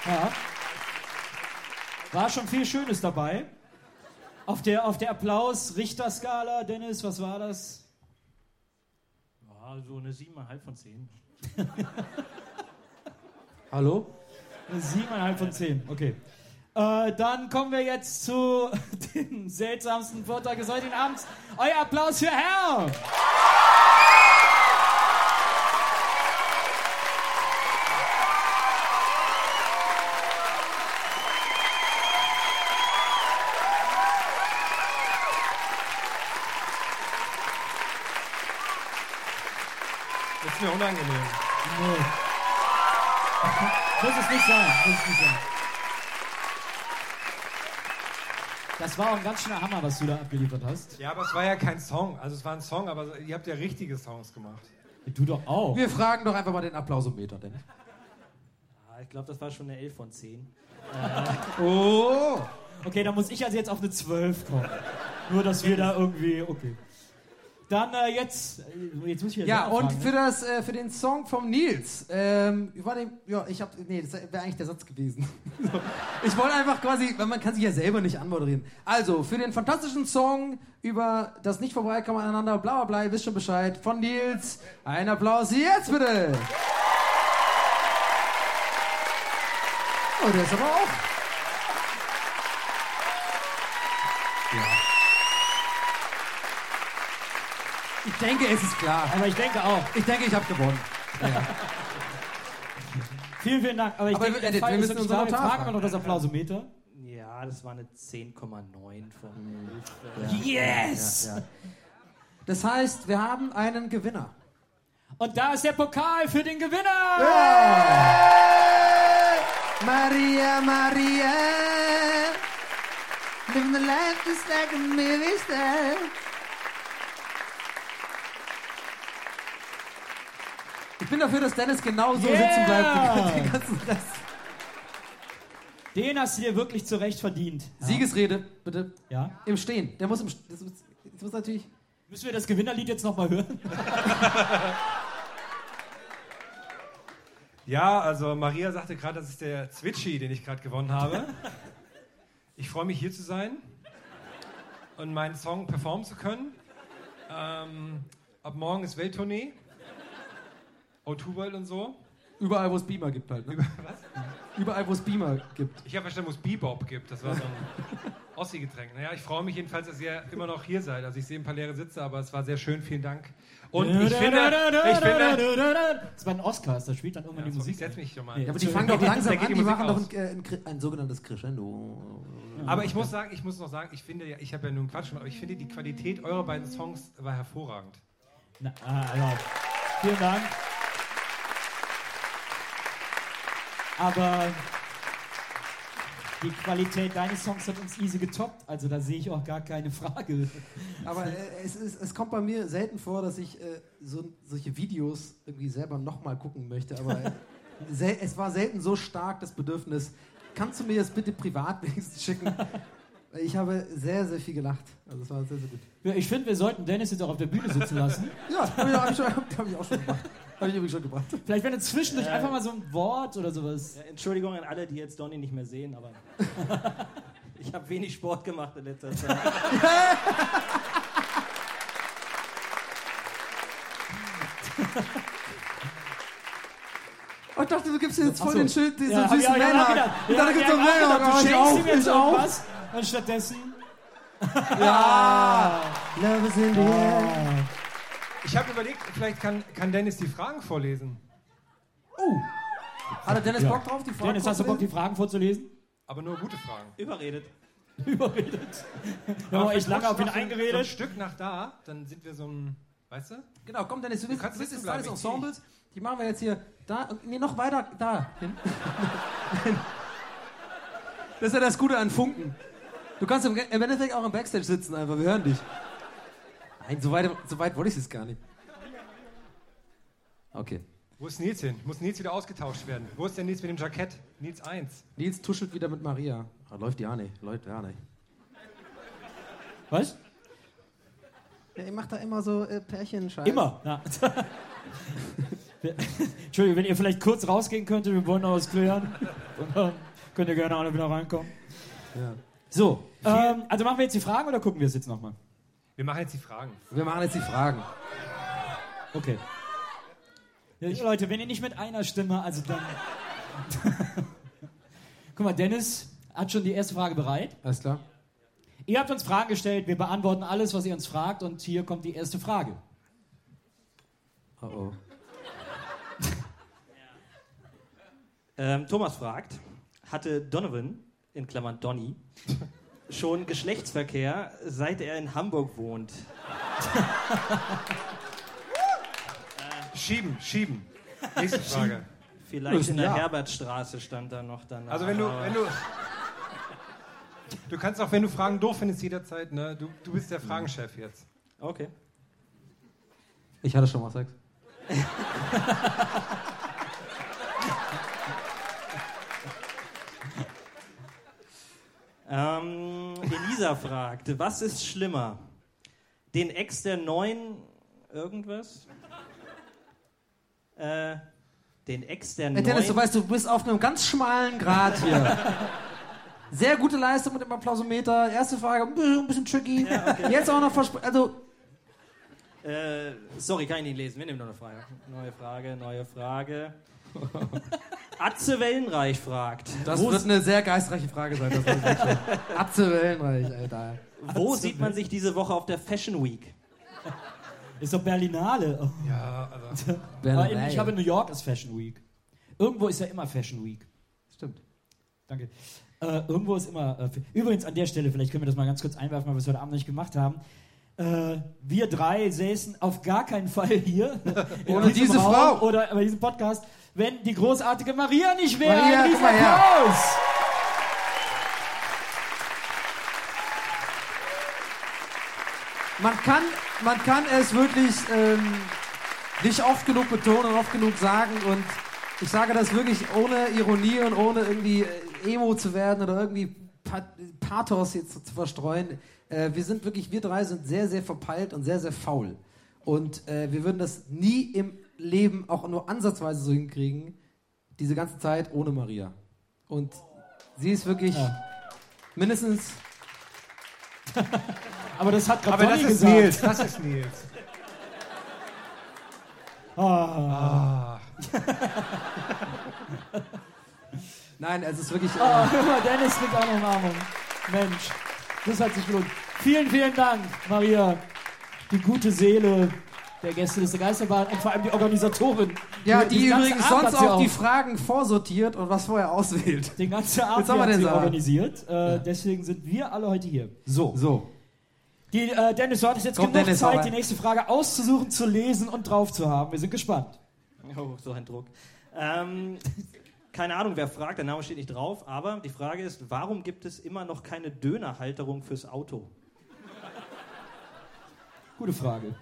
Ja. War schon viel Schönes dabei. Auf der Applaus-Richter-Skala, Dennis, was war das? War so eine 7,5 von 10. Hallo? Eine 7,5 von 10, okay. Dann kommen wir jetzt zu den seltsamsten Vortrag des heutigen Abends. Euer Applaus für Herr! Unangenehm. Nee. Muss es nicht sein. Das war auch ein ganz schöner Hammer, was du da abgeliefert hast. Ja, aber es war ja kein Song. Also es war ein Song, aber ihr habt ja richtige Songs gemacht. Du doch auch. Wir fragen doch einfach mal den Applausometer, denn. Ich glaube, das war schon eine 11 von 10. Oh! Okay, da muss ich also jetzt auf eine 12 kommen. Nur, dass wir da irgendwie... Okay. Dann jetzt muss ich ja und fragen, für das für den Song vom Nils das wäre eigentlich der Satz gewesen. So. Ich wollte einfach quasi, weil man kann sich ja selber nicht anmoderieren. Also für den fantastischen Song über das nicht vorbeikommen aneinander, bla bla bla, ihr wisst schon Bescheid, von Nils. Ein Applaus jetzt bitte. Oh, der ist aber auch. Ich denke, es ist klar. Aber ich denke auch. Ich denke, ich habe gewonnen. Ja. Vielen Dank. Aber wir müssen uns noch fragen, noch das Applausometer. Ja, das war eine 10,9 von mir. Yes! Ja. Das heißt, wir haben einen Gewinner. Und da ist der Pokal für den Gewinner! Yeah. Maria, Maria, living the life just like a movie star. Ich bin dafür, dass Dennis genau so sitzen bleibt. Den ganzen Rest. Den hast du dir wirklich zu Recht verdient. Ja. Siegesrede, bitte. Ja. Im Stehen. Der muss im Stehen. Das muss natürlich... Müssen wir das Gewinnerlied jetzt nochmal hören? Ja, also Maria sagte gerade, das ist der Zwitschi, den ich gerade gewonnen habe. Ich freue mich, hier zu sein und meinen Song performen zu können. Ab morgen ist Welttournee. O2 World und so. Überall, wo es Beamer gibt halt, ne? Was? Überall, wo es Beamer gibt. Ich habe verstanden, wo es Bebop gibt. Das war so ein Ossi-Getränk. Naja, ich freue mich jedenfalls, dass ihr immer noch hier seid. Also ich sehe ein paar leere Sitze, aber es war sehr schön. Vielen Dank. Und ich finde... Das war ein Oscar, das spielt dann irgendwann die Musik. Ich setze mich schon mal an. Ja, aber die fangen doch langsam an, die machen doch ein sogenanntes Crescendo. Aber ich muss sagen, ich finde ja, ich habe ja nur einen Quatsch gemacht, aber ich finde, die Qualität eurer beiden Songs war hervorragend. Vielen Dank. Aber die Qualität deines Songs hat uns easy getoppt, also da sehe ich auch gar keine Frage. Aber es kommt bei mir selten vor, dass ich solche Videos irgendwie selber nochmal gucken möchte, aber es war selten so stark das Bedürfnis, kannst du mir das bitte privat wenigstens schicken? Ich habe sehr, sehr viel gelacht. Also es war sehr, sehr gut. Ja, ich finde, wir sollten Dennis jetzt auch auf der Bühne sitzen lassen. Ja, habe ich auch schon gemacht. Habe ich übrigens schon gebracht. Vielleicht wäre zwischendurch einfach mal so ein Wort oder sowas. Ja, Entschuldigung an alle, die jetzt Donny nicht mehr sehen, aber ich habe wenig Sport gemacht in letzter Zeit. Ich dachte, du gibst dir jetzt voll den Schild, diesen süßen Männer. Ich dachte, gibt's so einen Männer. Du schenkst ihm jetzt auch was. Und stattdessen... Ja! Love is in the air. Ich habe überlegt, vielleicht kann Dennis die Fragen vorlesen. Hat Dennis Bock drauf, die Fragen vorzulesen? Dennis, hast du Bock, die Fragen vorzulesen? Aber nur gute Fragen. Überredet. Wir haben echt lange auf ihn eingeredet. So ein Stück nach da, dann sind wir so ein... Weißt du? Genau, komm Dennis, du kannst sitzen bleiben. Das ist alles Ensembles. Die machen wir jetzt hier da... Nee, noch weiter da hin. Das ist ja das Gute an Funken. Du kannst im Endeffekt auch im Backstage sitzen einfach, wir hören dich. Nein, so weit wollte ich es gar nicht. Okay. Wo ist Nils hin? Muss Nils wieder ausgetauscht werden? Wo ist der Nils mit dem Jackett? Nils 1. Nils tuschelt wieder mit Maria. Läuft ja nicht. Was? Ja, ihr macht da immer so Pärchenscheiß. Immer? Ja. Entschuldigung, wenn ihr vielleicht kurz rausgehen könntet, wir wollen noch was klären. Könnt ihr gerne alle wieder reinkommen. Ja. So, also machen wir jetzt die Fragen oder gucken wir es jetzt nochmal? Wir machen jetzt die Fragen. Okay. Leute, wenn ihr nicht mit einer Stimme, also dann... Guck mal, Dennis hat schon die erste Frage bereit. Alles klar. Ihr habt uns Fragen gestellt, wir beantworten alles, was ihr uns fragt und hier kommt die erste Frage. Oh. Thomas fragt, hatte Donovan... in Klammern Donny, schon Geschlechtsverkehr, seit er in Hamburg wohnt. Schieben. Nächste Frage. Vielleicht in der Herbertstraße stand da noch danach. Also wenn du kannst auch, wenn du Fragen doof findest, jederzeit, ne? Du bist der Fragenchef jetzt. Okay. Ich hatte schon mal Sex. Elisa fragt, was ist schlimmer? Den Ex der neuen irgendwas? Den Ex der neuen... Dennis, du weißt, du bist auf einem ganz schmalen Grat hier. Sehr gute Leistung mit dem Applausometer. Erste Frage, ein bisschen tricky. Ja, okay. Jetzt auch noch sorry, kann ich nicht lesen. Wir nehmen noch eine Frage. Neue Frage. Atze Wellenreich fragt. Das wird eine sehr geistreiche Frage sein. Das Atze Wellenreich, Alter. Wo sieht man sich diese Woche auf der Fashion Week? Ist doch Berlinale. Oh. Ja, also. Berlinale. Ich habe New York als Fashion Week. Irgendwo ist ja immer Fashion Week. Stimmt. Danke. Übrigens an der Stelle, vielleicht können wir das mal ganz kurz einwerfen, was wir heute Abend nicht gemacht haben. wir drei säßen auf gar keinen Fall hier. Ohne diese Frau. Oder bei diesem Podcast, wenn die großartige Maria nicht wäre. Maria, komm mal her. Man kann es wirklich nicht oft genug betonen und oft genug sagen, und ich sage das wirklich ohne Ironie und ohne irgendwie emo zu werden oder irgendwie Pathos jetzt zu verstreuen. Wir drei sind sehr, sehr verpeilt und sehr, sehr faul. Und wir würden das nie im Leben auch nur ansatzweise so hinkriegen, diese ganze Zeit ohne Maria. Und sie ist wirklich mindestens... Aber das hat gerade Toni gesagt. Nils, das ist Nils. Ah. Nein, es ist wirklich... Dennis liegt auch noch im Arm. Mensch, das hat sich gelohnt. Vielen, vielen Dank, Maria. Die gute Seele der Gästeliste Geisterbahn und vor allem die Organisatorin. Ja, die übrigens sonst auch die Fragen vorsortiert und was vorher auswählt. Den ganzen Abend haben sie organisiert. Deswegen sind wir alle heute hier. So. Dennis, du hattest jetzt genug Zeit, die nächste Frage auszusuchen, zu lesen und drauf zu haben. Wir sind gespannt. Oh, so ein Druck. Keine Ahnung, wer fragt, der Name steht nicht drauf, aber die Frage ist, warum gibt es immer noch keine Dönerhalterung fürs Auto? Gute Frage.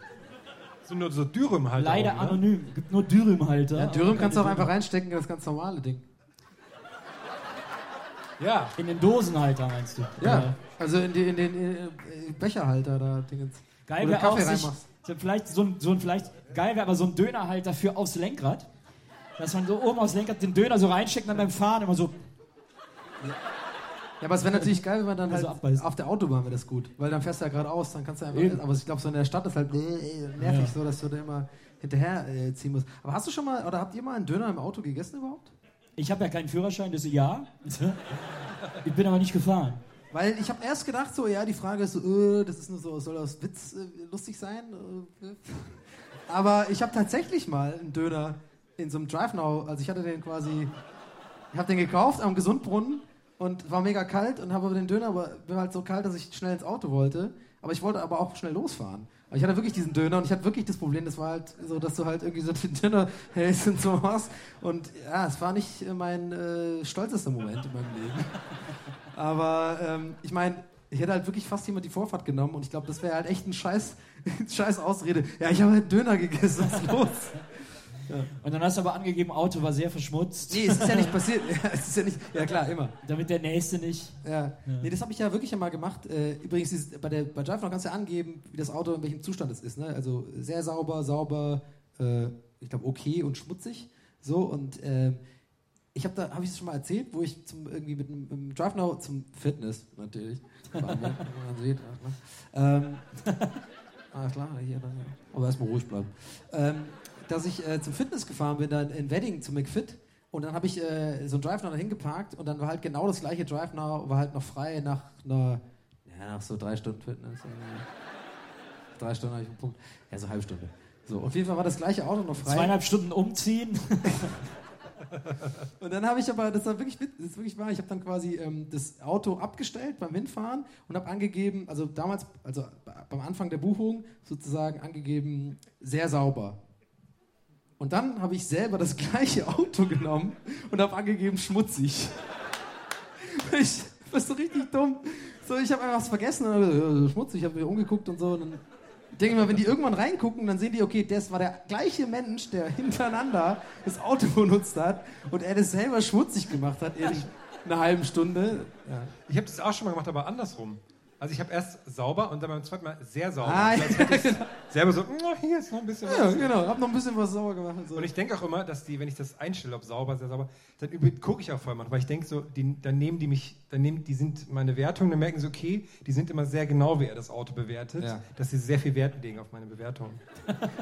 Das sind nur so Dürümhalter. Leider anonym. Es gibt nur Dürümhalter. Ja, Dürüm kannst du auch einfach reinstecken, das ganz normale Ding. Ja. In den Dosenhalter meinst du? Ja. Also in den Becherhalter da Dingens. Geil wäre auch so ein Dönerhalter für aufs Lenkrad, dass man so oben aufs Lenkrad den Döner so reinsteckt und dann beim Fahren immer so. Ja, aber es wäre natürlich geil, wenn man dann halt so auf der Autobahn wäre das gut, weil dann fährst du ja geradeaus, dann kannst du einfach. Eben. Aber ich glaube, so in der Stadt ist halt nervig so, dass du da immer hinterher ziehen musst. Aber hast du schon mal oder habt ihr mal einen Döner im Auto gegessen überhaupt? Ich habe ja keinen Führerschein, deswegen ja. Ich bin aber nicht gefahren. Weil ich habe erst gedacht, die Frage ist so, das ist nur so, soll das Witz lustig sein? Aber ich habe tatsächlich mal einen Döner in so einem DriveNow, also ich habe den gekauft am Gesundbrunnen und war mega kalt und habe den Döner, aber mir war halt so kalt, dass ich schnell ins Auto wollte. Aber ich wollte aber auch schnell losfahren. Aber ich hatte wirklich diesen Döner und ich hatte wirklich das Problem, das war halt so, dass du halt irgendwie so den Döner hältst und so machst. Und ja, es war nicht mein stolzester Moment in meinem Leben. Aber ich meine, ich hätte halt wirklich fast jemand die Vorfahrt genommen und ich glaube, das wäre halt echt ein Scheiß Ausrede. Ja, ich habe halt Döner gegessen, was ist los? Ja. Und dann hast du aber angegeben, Auto war sehr verschmutzt. Nee, es ist ja nicht passiert. Ja, klar, immer. Damit der Nächste nicht... Ja. Nee, das habe ich ja wirklich einmal gemacht. Übrigens, bei Drive noch kannst du ja angeben, wie das Auto, in welchem Zustand es ist. Ne? Also sehr sauber, ich glaube okay und schmutzig. So, und habe ich das schon mal erzählt, wo ich mit einem DriveNow zum Fitness, natürlich. Klar, hier, dann, ja. Aber erstmal ruhig bleiben. Dass ich zum Fitness gefahren bin, dann in Wedding zum McFit, und dann habe ich so ein DriveNow dahin geparkt und dann war halt genau das gleiche DriveNow, war halt noch frei nach so 3 Stunden Fitness. 3 Stunden habe ich einen Punkt. Ja, so eine halbe Stunde. So, auf jeden Fall war das gleiche Auto noch frei. 2,5 Stunden umziehen. Und dann habe ich aber, das war wirklich wahr, ich habe dann quasi das Auto abgestellt beim Hinfahren und habe angegeben, also damals, also beim Anfang der Buchung sozusagen angegeben, sehr sauber. Und dann habe ich selber das gleiche Auto genommen und habe angegeben, schmutzig. Ich war so richtig dumm. So, ich habe einfach was vergessen und dann, schmutzig, ich habe mir umgeguckt und so. Und dann denke ich mal, wenn die irgendwann reingucken, dann sehen die, okay, das war der gleiche Mensch, der hintereinander das Auto benutzt hat und er das selber schmutzig gemacht hat in einer halben Stunde. Ja. Ich habe das auch schon mal gemacht, aber andersrum. Also ich habe erst sauber und dann beim zweiten Mal sehr sauber. Selber so, hier ist noch ein bisschen was. Ja, genau, habe noch ein bisschen was sauber gemacht. Und ich denke auch immer, dass die, wenn ich das einstelle, ob sauber, sehr sauber, dann gucke ich auch voll manchmal. Weil ich denke so, die sind meine Wertung, dann merken sie, okay, die sind immer sehr genau, wie er das Auto bewertet, dass sie sehr viel Wert legen auf meine Bewertung.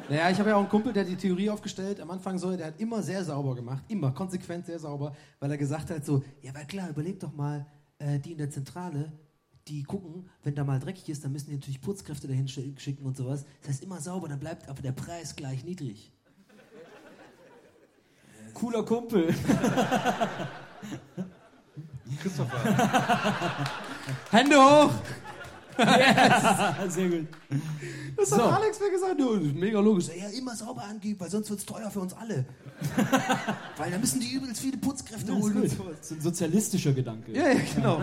Naja, ich habe ja auch einen Kumpel, der die Theorie aufgestellt, am Anfang so, der hat immer sehr sauber gemacht, immer konsequent sehr sauber, weil er gesagt hat so, ja, weil klar, überleg doch mal, die in der Zentrale, die gucken, wenn da mal dreckig ist, dann müssen die natürlich Putzkräfte dahin schicken und sowas. Das heißt, immer sauber, dann bleibt aber der Preis gleich niedrig. Cooler Kumpel. Christopher. Hände hoch! Yes. Sehr gut. Das hat Alex mir gesagt. Du, mega logisch. Ja, immer sauber angeben, weil sonst wird es teuer für uns alle. Weil da müssen die übelst viele Putzkräfte holen. Das ist ein sozialistischer Gedanke. Ja, ja, genau.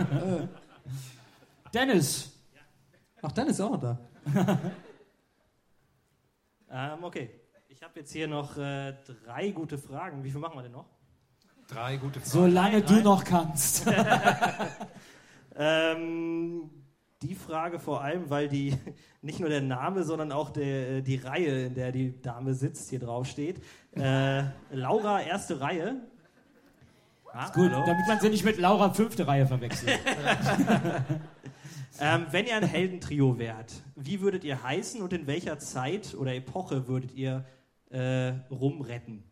Dennis. Ach, Dennis ist auch noch da. Okay. Ich habe jetzt hier noch 3 gute Fragen. Wie viel machen wir denn noch? 3 gute Fragen. Solange du noch kannst. Die Frage vor allem, weil die nicht nur der Name, sondern auch die Reihe, in der die Dame sitzt, hier drauf steht. Laura, erste Reihe. Ah, ist gut, hallo. Damit man sie nicht mit Laura, 5. Reihe verwechselt. Wenn ihr ein Heldentrio wärt, wie würdet ihr heißen und in welcher Zeit oder Epoche würdet ihr rumretten?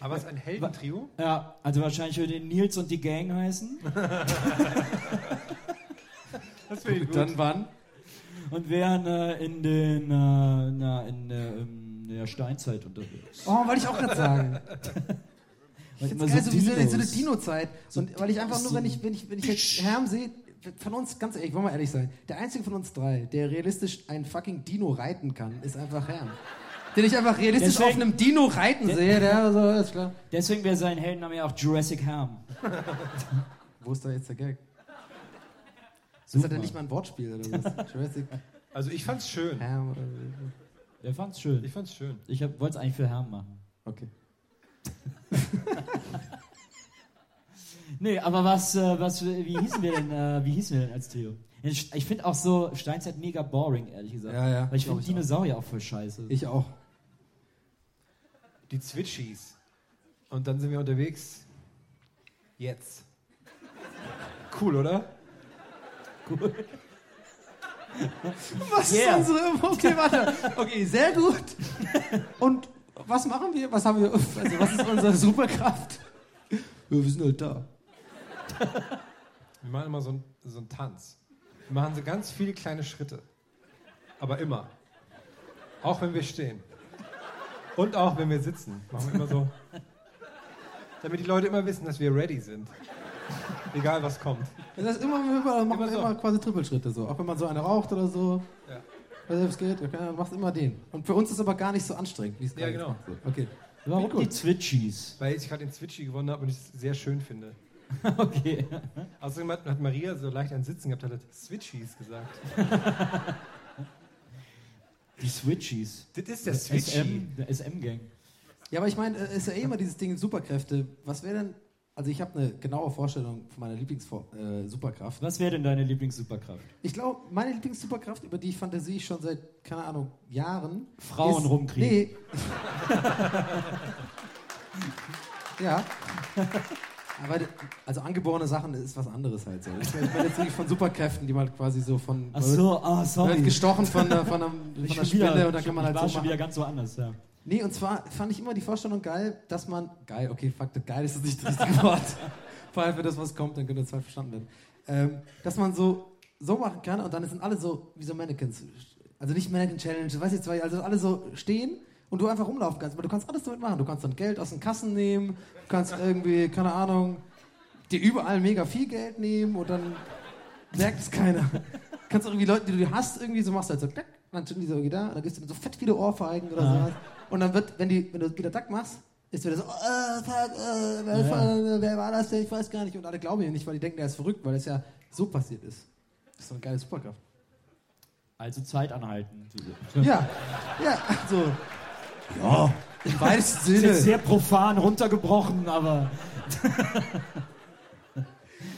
Aber es ist ein Heldentrio? Ja, also wahrscheinlich würde Nils und die Gang heißen. Das finde ich gut. Dann wann? Und wären in der Steinzeit unterwegs. Oh, wollte ich auch gerade sagen. Ich finde es geil, so eine Dino-Zeit. Und weil ich einfach nur, wenn ich jetzt Herm sehe, von uns, ganz ehrlich, wollen wir ehrlich sein, der einzige von uns 3, der realistisch einen fucking Dino reiten kann, ist einfach Herm. Den ich einfach realistisch deswegen, auf einem Dino reiten sehe, der so, ist klar. Deswegen wäre sein Heldenname ja auch Jurassic Herm. Wo ist da jetzt der Gag? Das hat ja nicht mal ein Wortspiel oder was? Jurassic. Also ich fand's schön. Herm oder so. Er fand's schön. Ich fand's schön. Ich wollte es eigentlich für Herm machen. Okay. Nee, aber wie hießen wir denn als Trio? Ich finde auch so Steinzeit mega boring, ehrlich gesagt. Ja, ja. Weil ich finde Dinosaurier auch voll scheiße. Ich auch. Die Zwitschis. Und dann sind wir unterwegs. Jetzt. Cool, oder? Cool. Was ist unsere... Okay, warte. Okay, sehr gut. Und was machen wir? Was haben wir? Also was ist unsere Superkraft? Wir sind halt da. Wir machen immer so einen Tanz. Wir machen so ganz viele kleine Schritte. Aber immer. Auch wenn wir stehen. Und auch wenn wir sitzen. Machen wir immer so. Damit die Leute immer wissen, dass wir ready sind. Egal was kommt. Das heißt, immer quasi Trippelschritte so. Auch wenn man so eine raucht oder so. Ja. Also, es geht, okay, machst immer den. Und für uns ist es aber gar nicht so anstrengend. Wie es ja, genau. Okay. Warum die Zwitschis? Weil ich gerade den Zwitschi gewonnen habe und ich es sehr schön finde. Okay. Außerdem hat Maria so leicht ein Sitzen gehabt, hat Switchies gesagt. Die Switchies. Das ist der Switchie. Der SM-Gang. Ja, aber ich meine, es ist ja immer dieses Ding Superkräfte. Was wäre denn... Also ich habe eine genaue Vorstellung von meiner Lieblings-Superkraft. Was wäre denn deine Lieblings-Superkraft? Ich glaube, meine Lieblings-Superkraft, über die ich fantasie schon seit, keine Ahnung, Jahren... Frauen ist, rumkriegen. Nee. Ja. Aber also angeborene Sachen ist was anderes halt so. Ich meine jetzt nicht von Superkräften, die man halt quasi so von... Ach so, sorry. Wird gestochen von der Spinne und dann kann man halt so machen. Ich war schon wieder ganz so anders, ja. Nee, und zwar fand ich immer die Vorstellung geil, dass man... Geil, okay, fuck, geil ist das nicht das richtige Wort. Vor allem, wenn das was kommt, dann könnte das halt verstanden werden. Dass man so machen kann und dann sind alle so wie so Mannequins. Also nicht Mannequin-Challenge, weiß ich zwar, also alle so stehen und du einfach rumlaufen kannst. Aber du kannst alles damit machen. Du kannst dann Geld aus den Kassen nehmen, du kannst irgendwie, keine Ahnung, dir überall mega viel Geld nehmen und dann merkt es keiner. Du kannst auch irgendwie Leute, die du hast, irgendwie so machst, halt so... Dann tun die so irgendwie da und dann gibst du so fett viele Ohrfeigen oder sowas. Und dann wird, wenn du wieder Duck machst, ist wieder so, wer war das denn? Ich weiß gar nicht. Und alle glauben ihm nicht, weil die denken, der ist verrückt, weil das ja so passiert ist. Das ist so eine geile Superkraft. Also Zeit anhalten. Ja, also. Ja, im weitesten Sinne. Das ist sehr profan runtergebrochen, aber.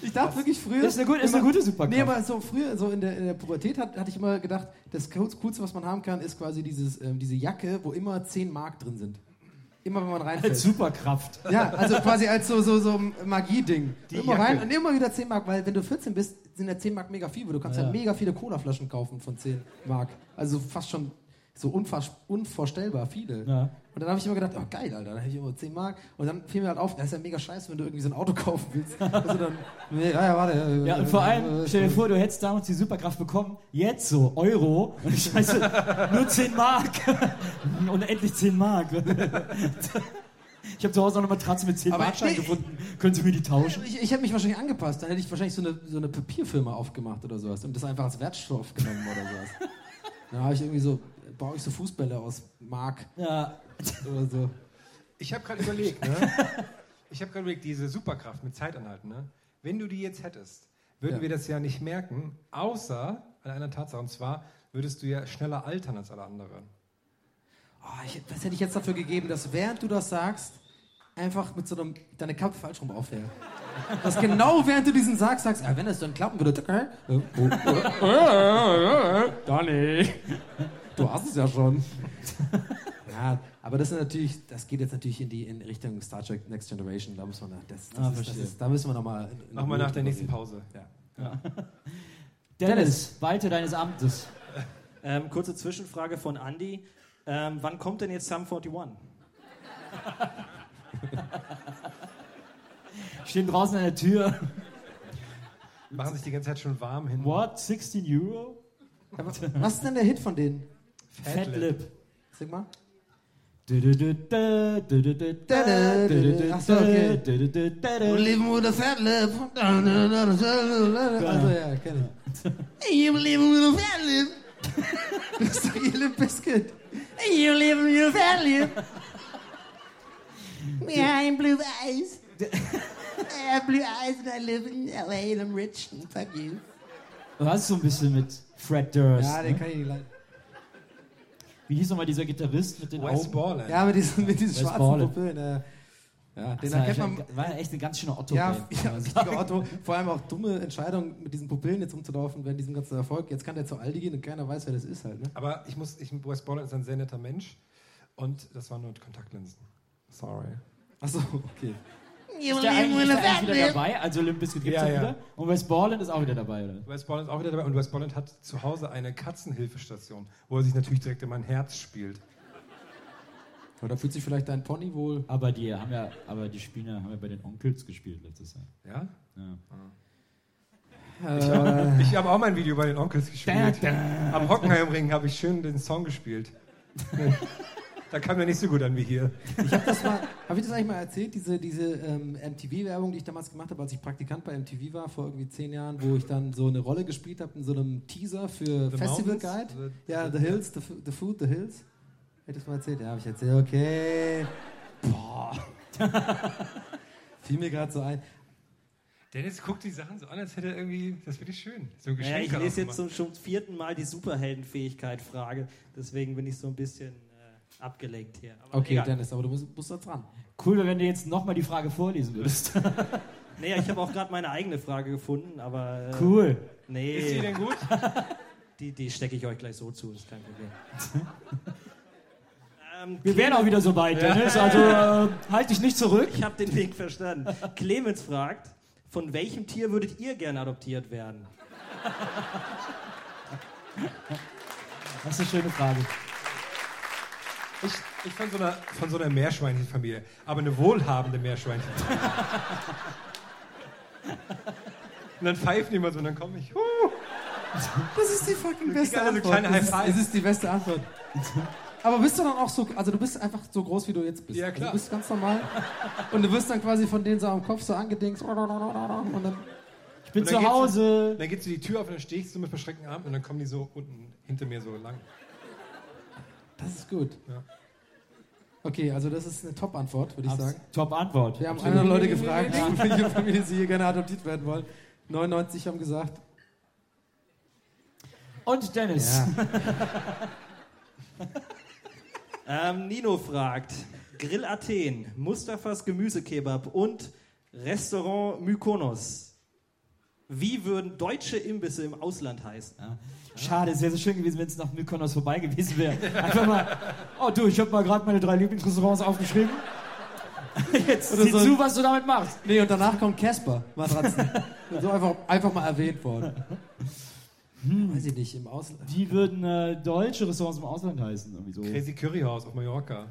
Ich dachte wirklich früher... Das ist eine gute Superkraft. Nee, aber so früher, so in der Pubertät hatte ich immer gedacht, das Coolste, was man haben kann, ist quasi diese Jacke, wo immer 10 Mark drin sind. Immer, wenn man reinfällt. Als Superkraft. Ja, also quasi als so Magie-Ding. Immer rein und immer wieder 10 Mark, weil wenn du 14 bist, sind ja 10 Mark mega viel, weil du kannst ja mega viele Cola-Flaschen kaufen von 10 Mark. Also fast schon so unvorstellbar viele. Ja. Und dann habe ich immer gedacht, oh geil, Alter, dann habe ich immer 10 Mark. Und dann fiel mir halt auf, das ist ja mega scheiße, wenn du irgendwie so ein Auto kaufen willst. Also dann, warte. Ja, und vor allem, stell dir vor, du hättest damals die Superkraft bekommen, jetzt so, Euro, und ich weiß, nur 10 Mark. Und endlich 10 Mark. Ich habe zu Hause auch eine Matratze mit 10 Markscheinen gefunden. Können Sie mir die tauschen? Ich hätte mich wahrscheinlich angepasst. Dann hätte ich wahrscheinlich so eine Papierfirma aufgemacht oder sowas und das einfach als Wertstoff genommen oder sowas. Dann habe ich irgendwie so, baue ich so Fußbälle aus Mark oder so. Ich habe gerade überlegt, ne? Diese Superkraft mit Zeit anhalten, ne? Wenn du die jetzt hättest, würden wir das ja nicht merken, außer an einer Tatsache. Und zwar würdest du ja schneller altern als alle anderen. Oh, was hätte ich jetzt dafür gegeben, dass während du das sagst, einfach mit so einem, deine Kappe falsch rum aufhält. Dass genau während du diesen Sarg sagst, ja, wenn das dann klappen würde, Donny, du hast es ja schon. Ja, aber das geht jetzt natürlich in Richtung Star Trek Next Generation. Da muss man da müssen wir nochmal. Nochmal nach der nächsten Pause. Ja. Dennis, Walte deines Amtes. Kurze Zwischenfrage von Andy. Wann kommt denn jetzt Sum 41? Stehen draußen an der Tür. Machen sich die ganze Zeit schon warm hin. What? 16 Euro? Was ist denn der Hit von denen? Fat Lip. Sing mal. Achso, okay. We live with a fat lip. Also ja, kenn ich. You live with a fat lip. Das ist doch ihr Limp Bizkit. You live with a fat lip. Behind blue eyes. I have blue eyes and I live in LA and I'm rich and fuck you. Du hast so ein bisschen mit Fred Durst. Ja, den kann ich nicht leiden. Wie hieß nochmal dieser Gitarrist mit den Augen? Borland. Ja, mit diesen schwarzen Pupillen. Ja, den erkennt man. War echt ein ganz schöner Otto. Ja, richtiger Otto. Vor allem auch dumme Entscheidungen, mit diesen Pupillen jetzt rumzulaufen, während diesem ganzen Erfolg. Jetzt kann der zu Aldi gehen und keiner weiß, wer das ist halt. Ne? Aber Wes Borland ist ein sehr netter Mensch. Und das waren nur Kontaktlinsen. Sorry. Achso, okay. Ist der eigentlich wieder dabei? Also Limp Bizkit gibt es ja wieder. Und Wes Borland ist auch wieder dabei, oder? Wes Borland ist auch wieder dabei. Und Wes Borland hat zu Hause eine Katzenhilfestation, wo er sich natürlich direkt in mein Herz spielt. Oder fühlt sich vielleicht dein Pony wohl? Aber die Spieler haben ja bei den Onkels gespielt letztes Jahr. Ja? Ja. Ich hab auch mein Video bei den Onkels gespielt. Am Hockenheimring habe ich schön den Song gespielt. Da kam ja nicht so gut an wie hier. Hab ich das eigentlich mal erzählt, diese MTV-Werbung, die ich damals gemacht habe, als ich Praktikant bei MTV war, vor irgendwie 10 Jahren, wo ich dann so eine Rolle gespielt habe in so einem Teaser für The Festival Guide. The Hills. Hätte ich das mal erzählt? Ja, habe ich erzählt. Okay. Boah. Fiel mir gerade so ein. Dennis guckt die Sachen so an, als hätte er irgendwie, das finde ich schön, so ein Geschenk. Ich lese jetzt zum 4. Mal die Superheldenfähigkeit-Frage, deswegen bin ich so ein bisschen abgelenkt hier. Aber okay, egal. Dennis, aber du musst da dran. Cool, wenn du jetzt nochmal die Frage vorlesen würdest. Naja, ich habe auch gerade meine eigene Frage gefunden, aber... cool. Nee. Ist die denn gut? Die stecke ich euch gleich so zu, das ist kein Problem. Wir wären auch wieder so weit, Dennis, also halt dich nicht zurück. Ich habe den Weg verstanden. Clemens fragt, von welchem Tier würdet ihr gern adoptiert werden? Das ist eine schöne Frage. Ich von so einer Meerschweinchenfamilie, aber eine wohlhabende Meerschweinchenfamilie. Und dann pfeifen die mal so und dann komme ich. Das ist die fucking beste Antwort. Das ist die beste Antwort. Aber bist du dann auch so, also du bist einfach so groß, wie du jetzt bist. Ja, klar. Also du bist ganz normal und du wirst dann quasi von denen so am Kopf so angedingst. Und dann, ich bin zu Hause. Dann geht so die Tür auf und dann stehe ich so mit verschränkten Armen und dann kommen die so unten hinter mir so lang. Das ist gut. Ja. Okay, also das ist eine Top-Antwort, würde ich sagen. Top-Antwort. Wir haben 100 Leute gefragt, welche Familie sie hier gerne adoptiert werden wollen. 99 haben gesagt. Und Dennis. Ja. Nino fragt, Grill Athen, Mustafas Gemüsekebab und Restaurant Mykonos. Wie würden deutsche Imbisse im Ausland heißen? Ja. Schade, es wäre so schön gewesen, wenn es nach Mykonos vorbei gewesen wäre. Einfach mal, ich habe mal gerade meine 3 Lieblingsrestaurants aufgeschrieben. Jetzt sieh zu, was du damit machst. Nee, und danach kommt Casper, Matratzen. So einfach mal erwähnt worden. Weiß ich nicht, im Ausland. Wie würden deutsche Restaurants im Ausland heißen? Irgendwie so. Crazy Curry House auf Mallorca.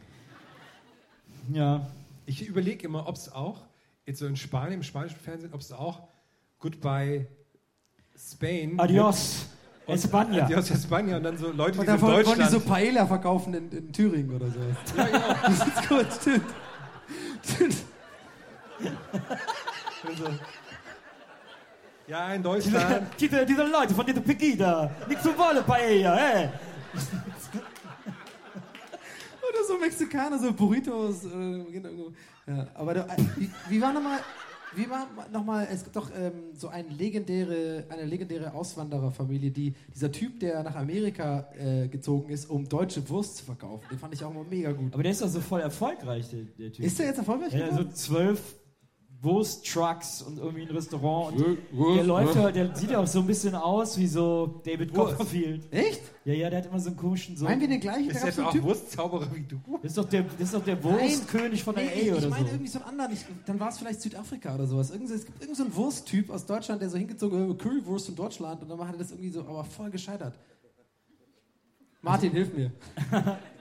Ja. Ich überlege immer, ob es auch, jetzt so in Spanien, im spanischen Fernsehen, ob es auch Goodbye Spain. Adios. España. Und dann so Leute, die so in Deutschland... Und die so Paella verkaufen in Thüringen oder so. Ja, genau. Das ist gut, stimmt. sind. Also, ja, in Deutschland. Diese Leute von dieser Pegida, nichts zu wollen bei ihr, hey. Oder so Mexikaner, so Burritos. Ja, aber wie war nochmal? Wie war nochmal, es gibt doch so eine legendäre Auswandererfamilie, dieser Typ, der nach Amerika gezogen ist, um deutsche Wurst zu verkaufen. Den fand ich auch immer mega gut. Aber der ist doch so voll erfolgreich, der Typ. Ist der jetzt erfolgreich? Ja, so 12 Wurst-Trucks und irgendwie ein Restaurant. Und der läuft halt, der sieht ja auch so ein bisschen aus wie so David Copperfield. Echt? Ja, der hat immer so einen komischen... So meinen wir den gleichen? Ist der so auch Typ? Wurstzauberer wie du? Das ist doch der Wurstkönig von der A oder so. Ich meine irgendwie so einen anderen. Dann war es vielleicht Südafrika oder sowas. Es gibt irgendeinen so Wursttyp aus Deutschland, der so hingezogen hat, Currywurst in Deutschland, und dann hat er das irgendwie so, aber voll gescheitert. Martin, hilf mir.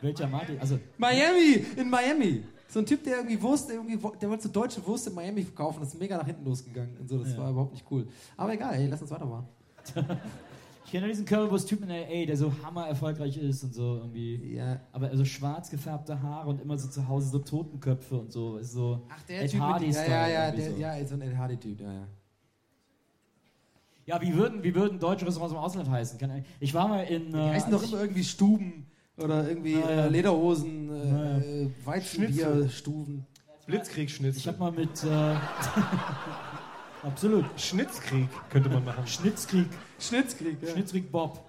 Welcher Martin? Also Miami! In Miami! So ein Typ, der irgendwie Wurst, der wollte so deutsche Wurst in Miami verkaufen, das ist mega nach hinten losgegangen und so, das war überhaupt nicht cool. Aber egal, ey, lass uns weitermachen. Ich kenne diesen Currywurst-Typen in L.A., der so hammer erfolgreich ist und so irgendwie. Ja. Aber so also schwarz gefärbte Haare und immer so zu Hause so Totenköpfe und so. Ist so ach, der Ed Typ Hardy-Style. Ja, so ein Ed Hardy-Typ, ja. Ja, wie würden deutsche Restaurants im Ausland heißen? Ich war mal in... Die heißen doch immer irgendwie Stuben. Oder irgendwie Lederhosen, Weizenbierstufen. Blitzkriegsschnitzel. Ich hab mal mit... Absolut. Schnitzkrieg könnte man machen. Schnitzkrieg, ja. Schnitzkrieg Bob.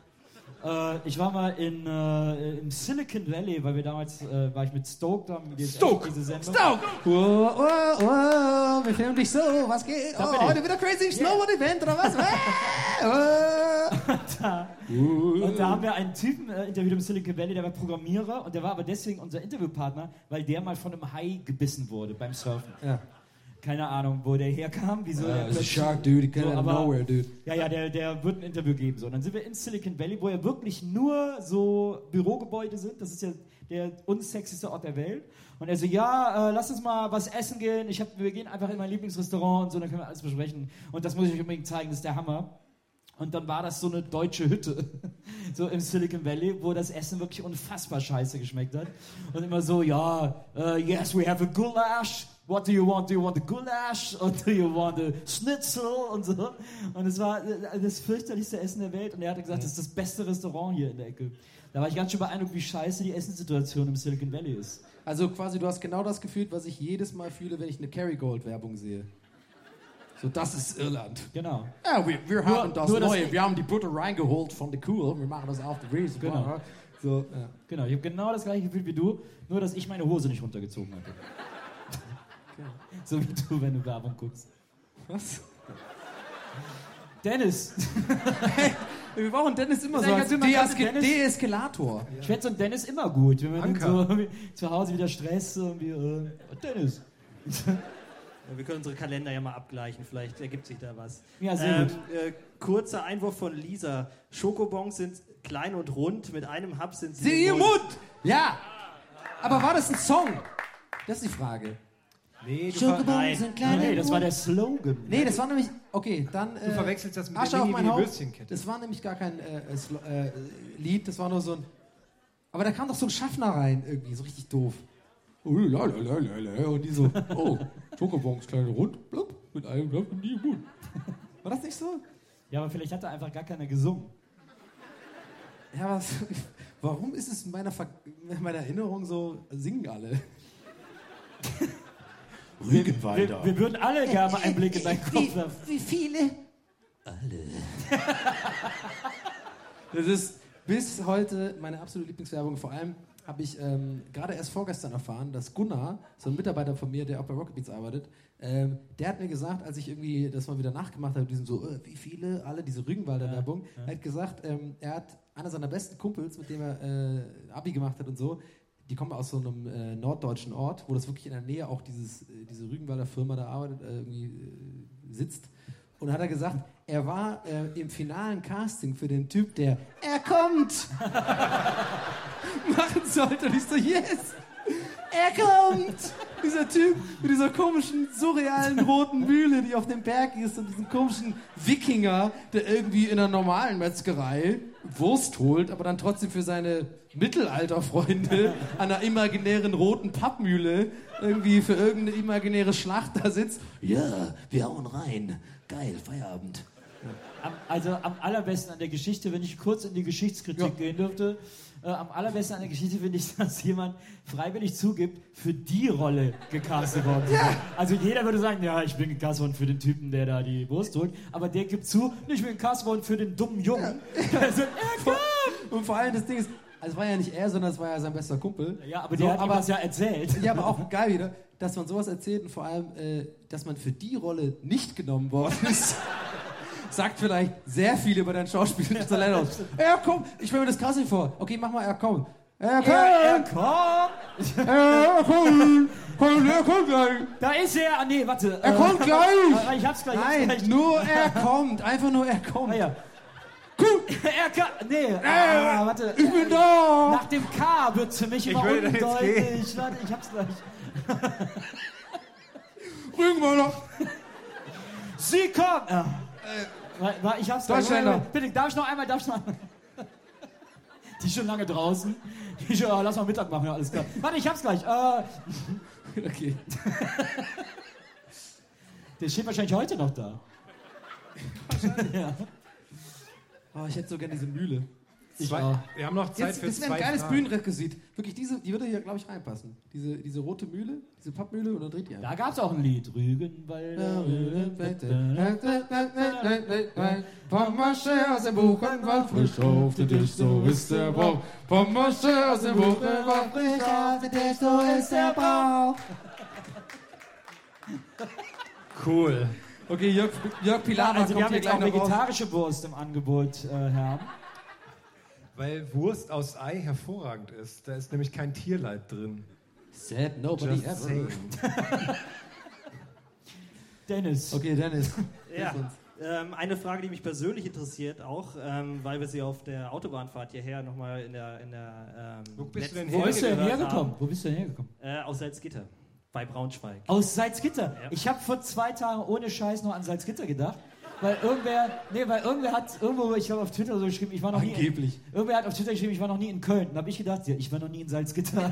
Ich war mal im Silicon Valley, weil wir damals... war ich mit Stoke da. Mit diese Sendung. Stoke! Oh, wir filmen dich so, was geht? Oh, heute wieder crazy Snowboard-Event oder was? Und da haben wir einen Typen interviewt im Silicon Valley, der war Programmierer, und der war aber deswegen unser Interviewpartner, weil der mal von einem Hai gebissen wurde beim Surfen. Ja. Keine Ahnung, wo der herkam, wieso der plötzlich... Shark, dude, so, out of nowhere, dude. Ja, der wird ein Interview geben. So. Und dann sind wir in Silicon Valley, wo ja wirklich nur so Bürogebäude sind. Das ist ja der unsexyste Ort der Welt. Und er so, lass uns mal was essen gehen. Wir gehen einfach in mein Lieblingsrestaurant und so, dann können wir alles besprechen. Und das muss ich euch unbedingt zeigen, das ist der Hammer. Und dann war das so eine deutsche Hütte, so im Silicon Valley, wo das Essen wirklich unfassbar scheiße geschmeckt hat. Und immer so, yes, we have a goulash. What do you want? Do you want a goulash? Or do you want a schnitzel? Und so. Und es war das fürchterlichste Essen der Welt. Und er hat gesagt, das ist das beste Restaurant hier in der Ecke. Da war ich ganz schön beeindruckt, wie scheiße die Essenssituation im Silicon Valley ist. Also quasi, du hast genau das gefühlt, was ich jedes Mal fühle, wenn ich eine Kerrygold-Werbung sehe. So, das ist Irland. Genau. Ja, wir haben das Neue. Wir haben die Butter reingeholt von der Kuh. Wir machen das auf der Weezer. Genau. So, ja. Genau, ich habe genau das gleiche Gefühl wie du, nur dass ich meine Hose nicht runtergezogen hatte. Okay. So wie du, wenn du Werbung guckst. Was? Dennis. Hey, wir brauchen Dennis immer so als Deeskalator. Ich fände so einen Dennis immer gut, wenn man so zu Hause wieder Stress irgendwie. Dennis. Wir können unsere Kalender ja mal abgleichen, vielleicht ergibt sich da was. Ja, sehr gut. Kurzer Einwurf von Lisa. Schokobons sind klein und rund, mit einem Hub sind sie im Mund. Ja, aber war das ein Song? Das ist die Frage. Nee, Schokobons sind klein und rund. Nee, das war der Slogan. Nee, das war nämlich... Okay, dann... du verwechselst das mit Asche der Mini-Würstchenkette. Das war nämlich gar kein Lied, das war nur so ein... Aber da kam doch so ein Schaffner rein irgendwie, so richtig doof. Und die so, Schokobons, kleine Rund, blub, mit einem Löffel in die Mund. War das nicht so? Ja, aber vielleicht hat da einfach gar keiner gesungen. Ja, aber warum ist es in meiner Erinnerung so, singen alle? Rügenwalder. Wir würden alle gerne mal einen Blick in deinen Kopf werfen. Wie viele? Alle. Das ist bis heute meine absolute Lieblingswerbung, vor allem... habe ich gerade erst vorgestern erfahren, dass Gunnar, so ein Mitarbeiter von mir, der auch bei Rocket Beats arbeitet, der hat mir gesagt, als ich irgendwie das mal wieder nachgemacht habe, diesen so, wie viele, alle diese Rügenwalder-Werbung, er hat gesagt, er hat einer seiner besten Kumpels, mit dem er Abi gemacht hat und so, die kommen aus so einem norddeutschen Ort, wo das wirklich in der Nähe auch diese Rügenwalder-Firma da arbeitet, sitzt. Und hat er gesagt, er war im finalen Casting für den Typ, der "Er kommt!" machen sollte. Und ich so, yes! Er kommt! Dieser Typ mit dieser komischen, surrealen roten Mühle, die auf dem Berg ist, und diesen komischen Wikinger, der irgendwie in einer normalen Metzgerei Wurst holt, aber dann trotzdem für seine Mittelalterfreunde an einer imaginären roten Pappmühle irgendwie für irgendeine imaginäre Schlacht da sitzt. Ja, wir hauen rein. Geil, Feierabend. Am allerbesten an der Geschichte, wenn ich kurz in die Geschichtskritik gehen dürfte, am allerbesten an der Geschichte finde ich, dass jemand freiwillig zugibt, für die Rolle gecastet worden ist. Ja. Also jeder würde sagen, ja, ich bin gecastet worden für den Typen, der da die Wurst holt, aber der gibt zu, ich bin gecastet worden für den dummen Jungen. Ja. Also, und vor allem das Ding ist, also es war ja nicht er, sondern es war ja sein bester Kumpel. Ja, aber der hat ihm das ja erzählt. Ja, aber auch geil wieder, dass man sowas erzählt und vor allem, dass man für die Rolle nicht genommen worden ist. Sagt vielleicht sehr viel über dein Schauspiel. Ja, er kommt. Ich stelle mir das krass vor. Okay, mach mal, er kommt. Er kommt. Er kommt. Er kommt. Er kommt gleich. Da ist er. Ah, nee, warte. Er kommt gleich. Ich hab's gleich. Nein, nur er kommt. Einfach nur er kommt. Ah, ja. Er kann. Nee. Warte. Ich bin da. Nach dem K wird's für mich immer undeutlich. Warte, ich hab's gleich. Rügen wir noch. Sie kommt. Ja. Ich hab's Deutschländer. Bitte, darf ich noch einmal? Die ist schon lange draußen. Lass mal Mittag machen, ja, alles klar. Warte, ich hab's gleich. Okay. Der steht wahrscheinlich heute noch da. Wahrscheinlich. Ja. Oh, ich hätte so gerne diese Mühle. Wir haben noch Zeit jetzt, für das zwei. Das ist ein geiles Bühnenrequisit. Wirklich, die würde hier, glaube ich, reinpassen. Diese rote Mühle, diese Pappmühle, oder dreht die einfach. Da gab es auch ein Lied. Rügenwalder, Pommersche aus dem Buchenwald, frisch auf den Tisch, so ist der Brauch. Pommersche aus dem Buchenwald, frisch auf den Tisch, so ist der Brauch. Cool. Okay, Jörg Pilawa kommt hier gleich noch raus. Wir haben jetzt auch vegetarische Wurst im Angebot, Herr. Weil Wurst aus Ei hervorragend ist. Da ist nämlich kein Tierleid drin. Said nobody Just ever. Dennis. Okay, Dennis. Ja. Eine Frage, die mich persönlich interessiert auch, weil wir sie auf der Autobahnfahrt hierher nochmal in der Wo bist du denn hergekommen? Aus Salzgitter. Bei Braunschweig. Aus Salzgitter? Ja. Ich habe vor 2 Tagen ohne Scheiß noch an Salzgitter gedacht. Weil irgendwer hat irgendwo, ich glaube auf Twitter so geschrieben, ich war noch nie in Köln. Da habe ich gedacht, ich war noch nie in Salzgitter.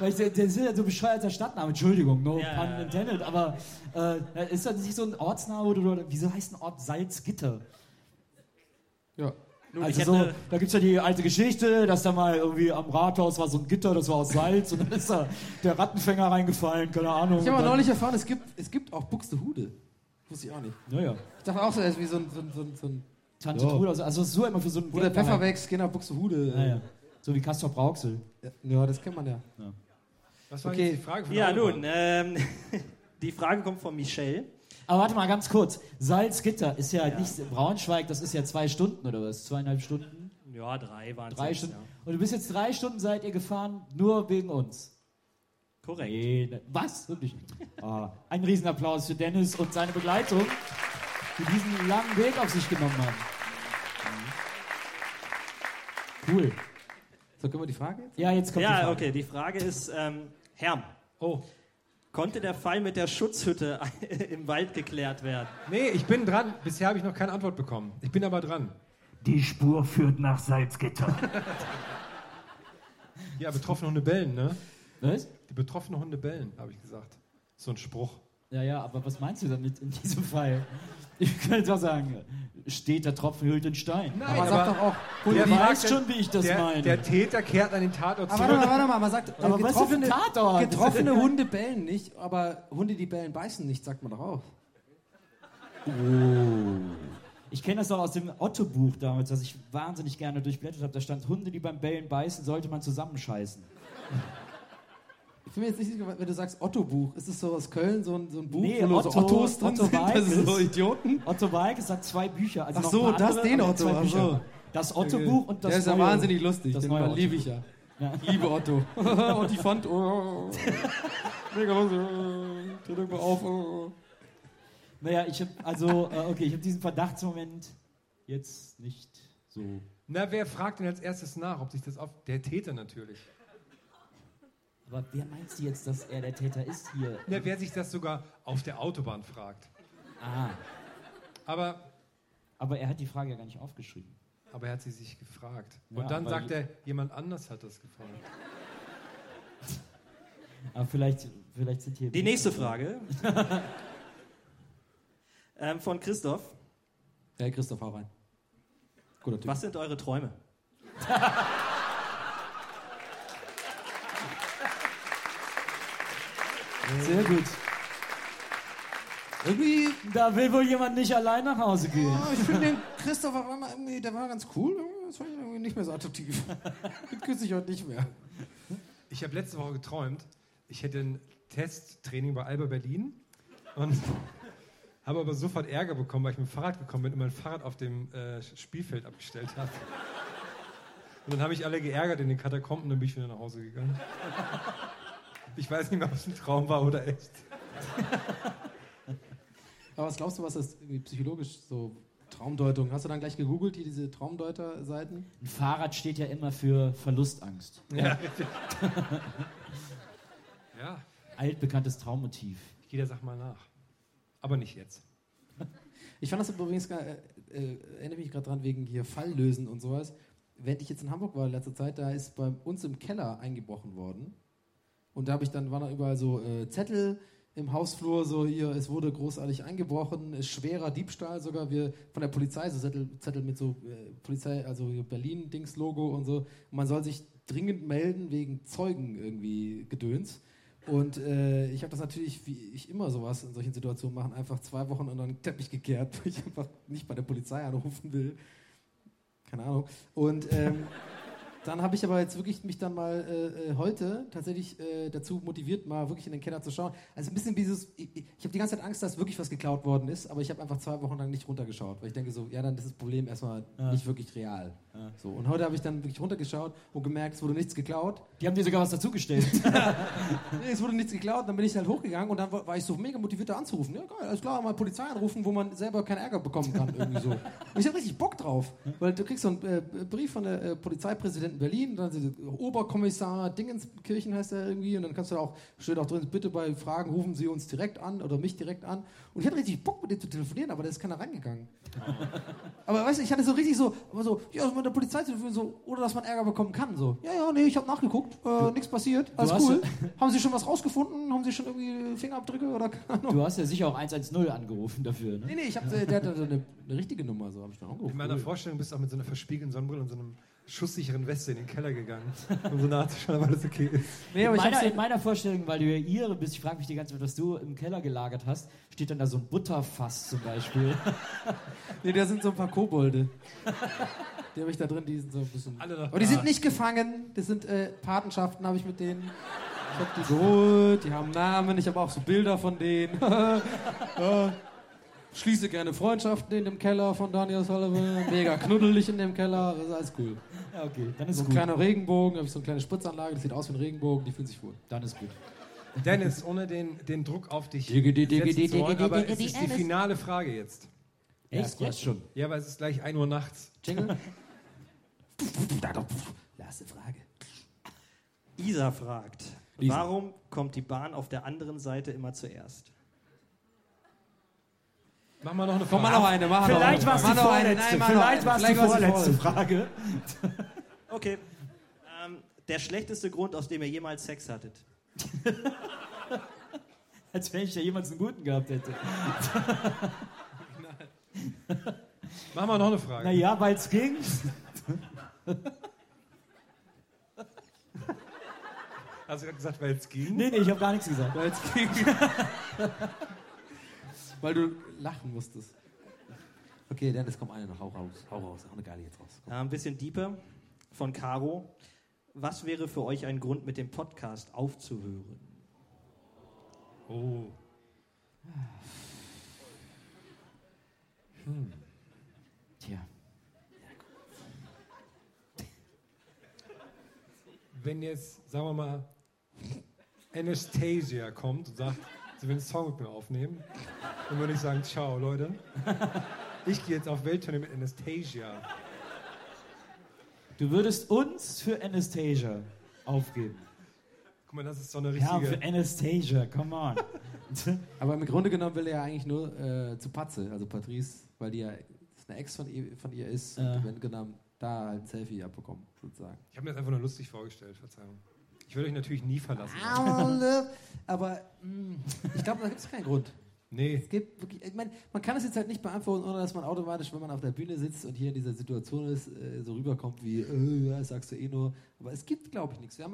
Weil der ist ja so bescheuerter Stadtname. Entschuldigung, no pun intended. Aber ist das nicht so ein Ortsname oder wieso heißt ein Ort Salzgitter? Ja. Also da gibt's ja die alte Geschichte, dass da mal irgendwie am Rathaus war so ein Gitter, das war aus Salz und dann ist da der Rattenfänger reingefallen, keine Ahnung. Ich habe aber neulich erfahren, es gibt auch Buxtehude. Wusste ich auch nicht. Naja. Ich dachte auch so, das ist wie so ein Tante-Trude. Also so immer für so einen... Oder Pfefferwächs, genau, Buxtehude. Naja. So wie Castor Brauxel. Ja, das kennt man ja. Was war jetzt die Frage von die Frage kommt von Michelle. Aber warte mal, ganz kurz. Salzgitter ist ja nicht Braunschweig, das ist ja 2 Stunden oder was? 2,5 Stunden? Ja, 3 waren es. 3 Stunden. Ja. Und du bist jetzt 3 Stunden seid ihr gefahren, nur wegen uns. Korrekt. Nee, was? Wirklich? Ein Riesenapplaus für Dennis und seine Begleitung, die diesen langen Weg auf sich genommen haben. Cool. So, können wir die Frage jetzt? Ja, jetzt kommt die Frage. Ja, okay, die Frage ist, Herm. Oh. Konnte der Fall mit der Schutzhütte im Wald geklärt werden? Nee, ich bin dran. Bisher habe ich noch keine Antwort bekommen. Ich bin aber dran. Die Spur führt nach Salzgitter. Ja, betroffene Hunde bellen, ne? Was? Die betroffenen Hunde bellen, habe ich gesagt. So ein Spruch. Ja, aber was meinst du damit in diesem Fall? Ich könnte doch sagen, steht der Tropfen hüllt den Stein. Nein, aber sagt doch auch, du weißt schon, wie ich das meine. Der Täter kehrt an den Tatort zurück. Aber warte mal, man sagt, aber getroffene Hunde bellen nicht, aber Hunde, die bellen, beißen nicht, sagt man doch auch. Oh. Ich kenne das doch aus dem Otto-Buch damals, das ich wahnsinnig gerne durchblättert habe. Da stand, Hunde, die beim Bellen beißen, sollte man zusammenscheißen. Ich bin mir jetzt nicht sicher, wenn du sagst Otto-Buch, ist es so aus Köln, so ein Buch, wo Otto, so Ottos drin sind, also so Idioten? Otto Walkes hat 2 Bücher. Also ach so, das den Otto. Also. Das Otto-Buch und das Der ist ja wahnsinnig lustig, das den liebe ich ja. Liebe Otto. Und die Font. Mega lustig. Drück mal auf. Naja, ich habe diesen Verdachtsmoment jetzt nicht so. Wer fragt denn als erstes nach, ob sich das auf... Der Täter natürlich. Aber wer meint sie jetzt, dass er der Täter ist hier? Ja, wer sich das sogar auf der Autobahn fragt. Ah. Aber er hat die Frage ja gar nicht aufgeschrieben. Aber er hat sie sich gefragt. Ja, und dann sagt er, jemand anders hat das gefragt. Aber vielleicht sind hier... Die nächste Frage. Von Christoph. Ja, Christoph, hau rein. Guter Typ. Was sind eure Träume? Sehr gut. Irgendwie, da will wohl jemand nicht allein nach Hause gehen. Ja, ich finde den Christoph auf einmal irgendwie, der war ganz cool, das war irgendwie nicht mehr so attraktiv. Den küsse ich heute nicht mehr. Ich habe letzte Woche geträumt, ich hätte ein Testtraining bei Alba Berlin und habe aber sofort Ärger bekommen, weil ich mit dem Fahrrad gekommen bin und mein Fahrrad auf dem Spielfeld abgestellt habe. Und dann habe ich alle geärgert in den Katakomben und dann bin ich wieder nach Hause gegangen. Ich weiß nicht mehr, ob es ein Traum war oder echt. Aber was glaubst du, was das psychologisch so Traumdeutung? Hast du dann gleich gegoogelt, hier diese Traumdeuter-Seiten? Ein Fahrrad steht ja immer für Verlustangst. Ja. Ja. Altbekanntes Traummotiv. Jeder sagt mal nach. Aber nicht jetzt. Ich fand das übrigens, erinnere mich gerade dran, wegen hier Falllösen und sowas. Während ich jetzt in Hamburg war in letzter Zeit, da ist bei uns im Keller eingebrochen worden. Und da waren da überall so Zettel im Hausflur, so hier, es wurde großartig eingebrochen, ist schwerer Diebstahl sogar, wir von der Polizei, so Zettel mit so Polizei, also Berlin-Dings-Logo und so. Und man soll sich dringend melden wegen Zeugen irgendwie Gedöns. Und ich habe das natürlich, wie ich immer sowas in solchen Situationen mache, einfach 2 Wochen unter den Teppich gekehrt, weil ich einfach nicht bei der Polizei anrufen will. Keine Ahnung. Und dann habe ich aber jetzt wirklich mich dann mal heute tatsächlich dazu motiviert, mal wirklich in den Keller zu schauen. Also ein bisschen dieses, ich habe die ganze Zeit Angst, dass wirklich was geklaut worden ist, aber ich habe einfach 2 Wochen lang nicht runtergeschaut, weil ich denke so, ja, dann ist das Problem erstmal nicht wirklich real. Ja. So, und heute habe ich dann wirklich runtergeschaut und gemerkt, es wurde nichts geklaut. Die haben dir sogar was dazugestellt. Es wurde nichts geklaut, dann bin ich halt hochgegangen und dann war ich so mega motiviert, da anzurufen. Ja, geil, alles klar, mal Polizei anrufen, wo man selber keinen Ärger bekommen kann, irgendwie so. Und ich habe richtig Bock drauf, weil du kriegst so einen Brief von der Polizeipräsidentin in Berlin, dann sind die Oberkommissar Dingenskirchen heißt er irgendwie und dann kannst du da auch, steht auch drin, bitte bei Fragen rufen Sie uns direkt an oder mich direkt an und ich hatte richtig Bock mit dem zu telefonieren, aber da ist keiner reingegangen. Aber weißt du, ich hatte so richtig so, aber so, ja, mit der Polizei zu telefonieren, so, oder dass man Ärger bekommen kann, so, ja, nee, ich hab nachgeguckt, nichts passiert, alles cool. Haben Sie schon was rausgefunden? Haben Sie schon irgendwie Fingerabdrücke oder keine Ahnung? Du hast ja sicher auch 110 angerufen dafür, ne? Nee, ich hab, der hat eine richtige Nummer, so, hab ich dann angerufen. In meiner Vorstellung bist du auch mit so einer verspiegelten Sonnenbrille und so einem schusssicheren Weste in den Keller gegangen, um so nachzuschauen, ob alles okay ist. Nee, aber in meiner Vorstellung, weil du ja Ihre bist, ich frage mich die ganze Zeit, was du im Keller gelagert hast, steht dann da so ein Butterfass zum Beispiel. Nee, da sind so ein paar Kobolde. Die habe ich da drin, die sind so ein bisschen... Aber die sind nicht gefangen, das sind Patenschaften, habe ich mit denen. Ich habe die geholt, die haben Namen, ich habe auch so Bilder von denen. Schließe gerne Freundschaften in dem Keller von Daniel Sullivan. Mega knuddelig in dem Keller. Das ist alles cool. Ja, okay. Dann ist so ein kleiner Regenbogen. Da habe ich so eine kleine Spritzanlage. Das sieht aus wie ein Regenbogen. Die fühlen sich wohl. Dann ist gut. Dennis, ohne den Druck auf dich setzen zu wollen, aber es ist die finale Frage jetzt. Echt? Jetzt schon? Ja, weil es ist gleich 1 Uhr nachts. Jingle? Lasse Frage. Isa fragt, warum kommt die Bahn auf der anderen Seite immer zuerst? Mach mal noch eine Frage. Vielleicht war es die vorletzte. Frage. Okay. Der schlechteste Grund, aus dem ihr jemals Sex hattet. Als wenn ich ja jemals einen guten gehabt hätte. Mach mal noch eine Frage. Naja, weil es ging. Hast du gerade gesagt, weil es ging? Nee, ich habe gar nichts gesagt. Weil es ging. Weil du lachen musstest. Okay, dann kommt eine noch. Hau raus. Auch eine geile jetzt raus. Komm. Ein bisschen deeper von Caro. Was wäre für euch ein Grund, mit dem Podcast aufzuhören? Oh. Tja. Wenn jetzt, sagen wir mal, Anastasia kommt und sagt... Sie will einen Song mit mir aufnehmen. Dann würde ich sagen, ciao, Leute. Ich gehe jetzt auf Welttournee mit Anastasia. Du würdest uns für Anastasia aufgeben. Guck mal, das ist so eine richtige... Ja, für Anastasia, come on. Aber im Grunde genommen will er ja eigentlich nur zu Patze, also Patrice, weil die ja eine Ex von ihr ist und wenn genommen da ein Selfie abbekommen, sozusagen. Ich habe mir das einfach nur lustig vorgestellt, Verzeihung. Ich würde euch natürlich nie verlassen. Aber ich glaube, da gibt es keinen Grund. Nee. Es gibt wirklich, ich meine, man kann es jetzt halt nicht beantworten, ohne dass man automatisch, wenn man auf der Bühne sitzt und hier in dieser Situation ist, so rüberkommt wie, ja, sagst du eh nur. Aber es gibt, glaube ich, nichts. Wir haben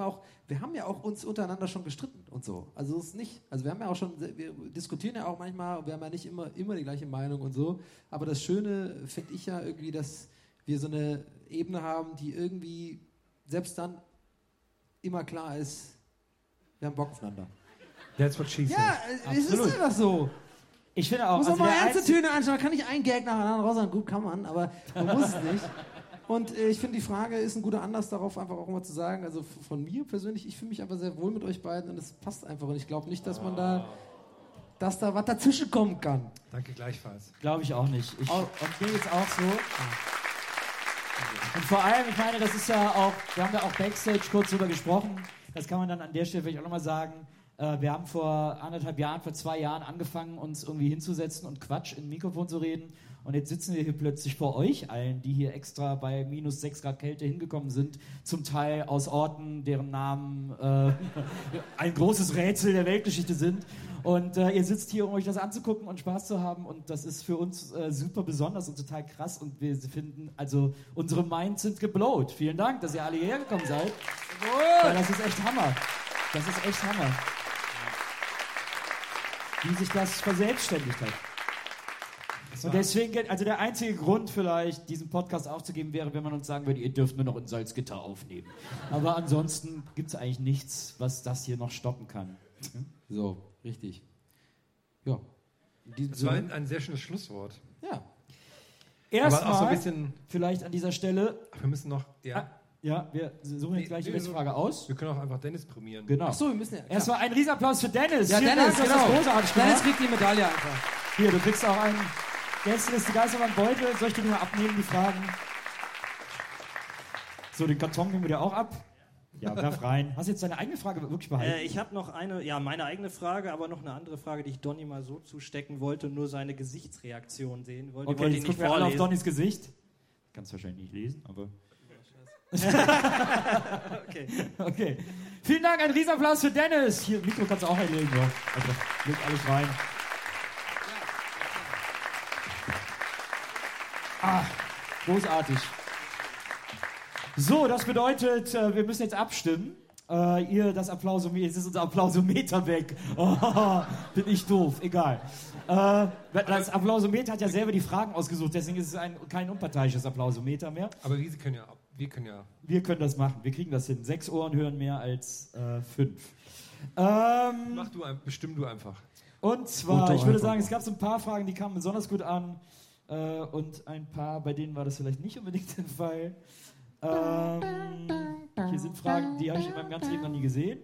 ja auch uns untereinander schon gestritten und so. Also es ist nicht, also wir haben ja auch schon, wir diskutieren ja auch manchmal, wir haben ja nicht immer die gleiche Meinung und so. Aber das Schöne finde ich ja irgendwie, dass wir so eine Ebene haben, die irgendwie selbst dann immer klar ist, wir haben Bock aufeinander. That's what she said. Ja, es ist einfach so. Ich finde auch. Muss man also mal ernste Töne anschauen, kann nicht ein Gag nach anderen raus, gut kann man, aber man muss es nicht. Und ich finde, die Frage ist ein guter Anlass darauf, einfach auch mal zu sagen, also von mir persönlich, ich fühle mich aber sehr wohl mit euch beiden und es passt einfach und ich glaube nicht, dass man da, dass da was dazwischen kommen kann. Danke gleichfalls. Glaube ich auch nicht. Und mir geht's auch so. Und vor allem, ich meine, das ist ja auch, wir haben da auch Backstage kurz drüber gesprochen, das kann man dann an der Stelle vielleicht auch nochmal sagen. Wir haben vor 2 Jahren angefangen, uns irgendwie hinzusetzen und Quatsch in ein Mikrofon zu reden. Und jetzt sitzen wir hier plötzlich vor euch allen, die hier extra bei minus 6 Grad Kälte hingekommen sind. Zum Teil aus Orten, deren Namen ein großes Rätsel der Weltgeschichte sind. Und ihr sitzt hier, um euch das anzugucken und Spaß zu haben. Und das ist für uns super besonders und total krass. Und wir finden, also unsere Minds sind geblowt. Vielen Dank, dass ihr alle hierher gekommen seid. Ja, das ist echt Hammer. Das ist echt Hammer. Wie sich das verselbstständigt hat. Und deswegen, also der einzige Grund vielleicht, diesen Podcast aufzugeben, wäre, wenn man uns sagen würde, ihr dürft nur noch in Salzgitter aufnehmen. Aber ansonsten gibt es eigentlich nichts, was das hier noch stoppen kann. So, richtig. Ja. Das war ein sehr schönes Schlusswort. Ja. Erstmal, so vielleicht an dieser Stelle... Ach, wir müssen noch... Ja, wir suchen jetzt gleich die nächste Frage aus. Wir können auch einfach Dennis prämieren. Genau. Achso, wir müssen ja. Erstmal ein Riesenapplaus für Dennis. Ja, Dennis, genau. Dennis kriegt die Medaille einfach. Hier, du kriegst auch einen Gästeliste Geisterbahn-Beutel. Soll ich dir mal abnehmen, die Fragen? So, den Karton nehmen wir dir auch ab. Ja, werf rein. Hast du jetzt deine eigene Frage wirklich behalten? Ich habe noch eine, ja, meine eigene Frage, aber noch eine andere Frage, die ich Donny mal so zustecken wollte, nur seine Gesichtsreaktion sehen wollte. Okay, jetzt gucken wir alle auf Donnys Gesicht. Kannst wahrscheinlich nicht lesen, aber... Okay. Vielen Dank, ein Riesenapplaus für Dennis. Hier, Mikro kannst du auch einlegen. Ja. Also, leg alles rein. Ah, großartig. So, das bedeutet, wir müssen jetzt abstimmen. Ihr, das Applausometer, jetzt ist unser Applausometer weg. Oh, bin ich doof, egal. Das Applausometer hat ja selber die Fragen ausgesucht, deswegen ist es kein unparteiisches Applausometer mehr. Aber wir können ja ab. Wir können das machen. Wir kriegen das hin. 6 Ohren hören mehr als 5. Bestimm du einfach. Und zwar, ich würde sagen, es gab so ein paar Fragen, die kamen besonders gut an. Und ein paar, bei denen war das vielleicht nicht unbedingt der Fall. Hier sind Fragen, die habe ich in meinem ganzen Leben noch nie gesehen.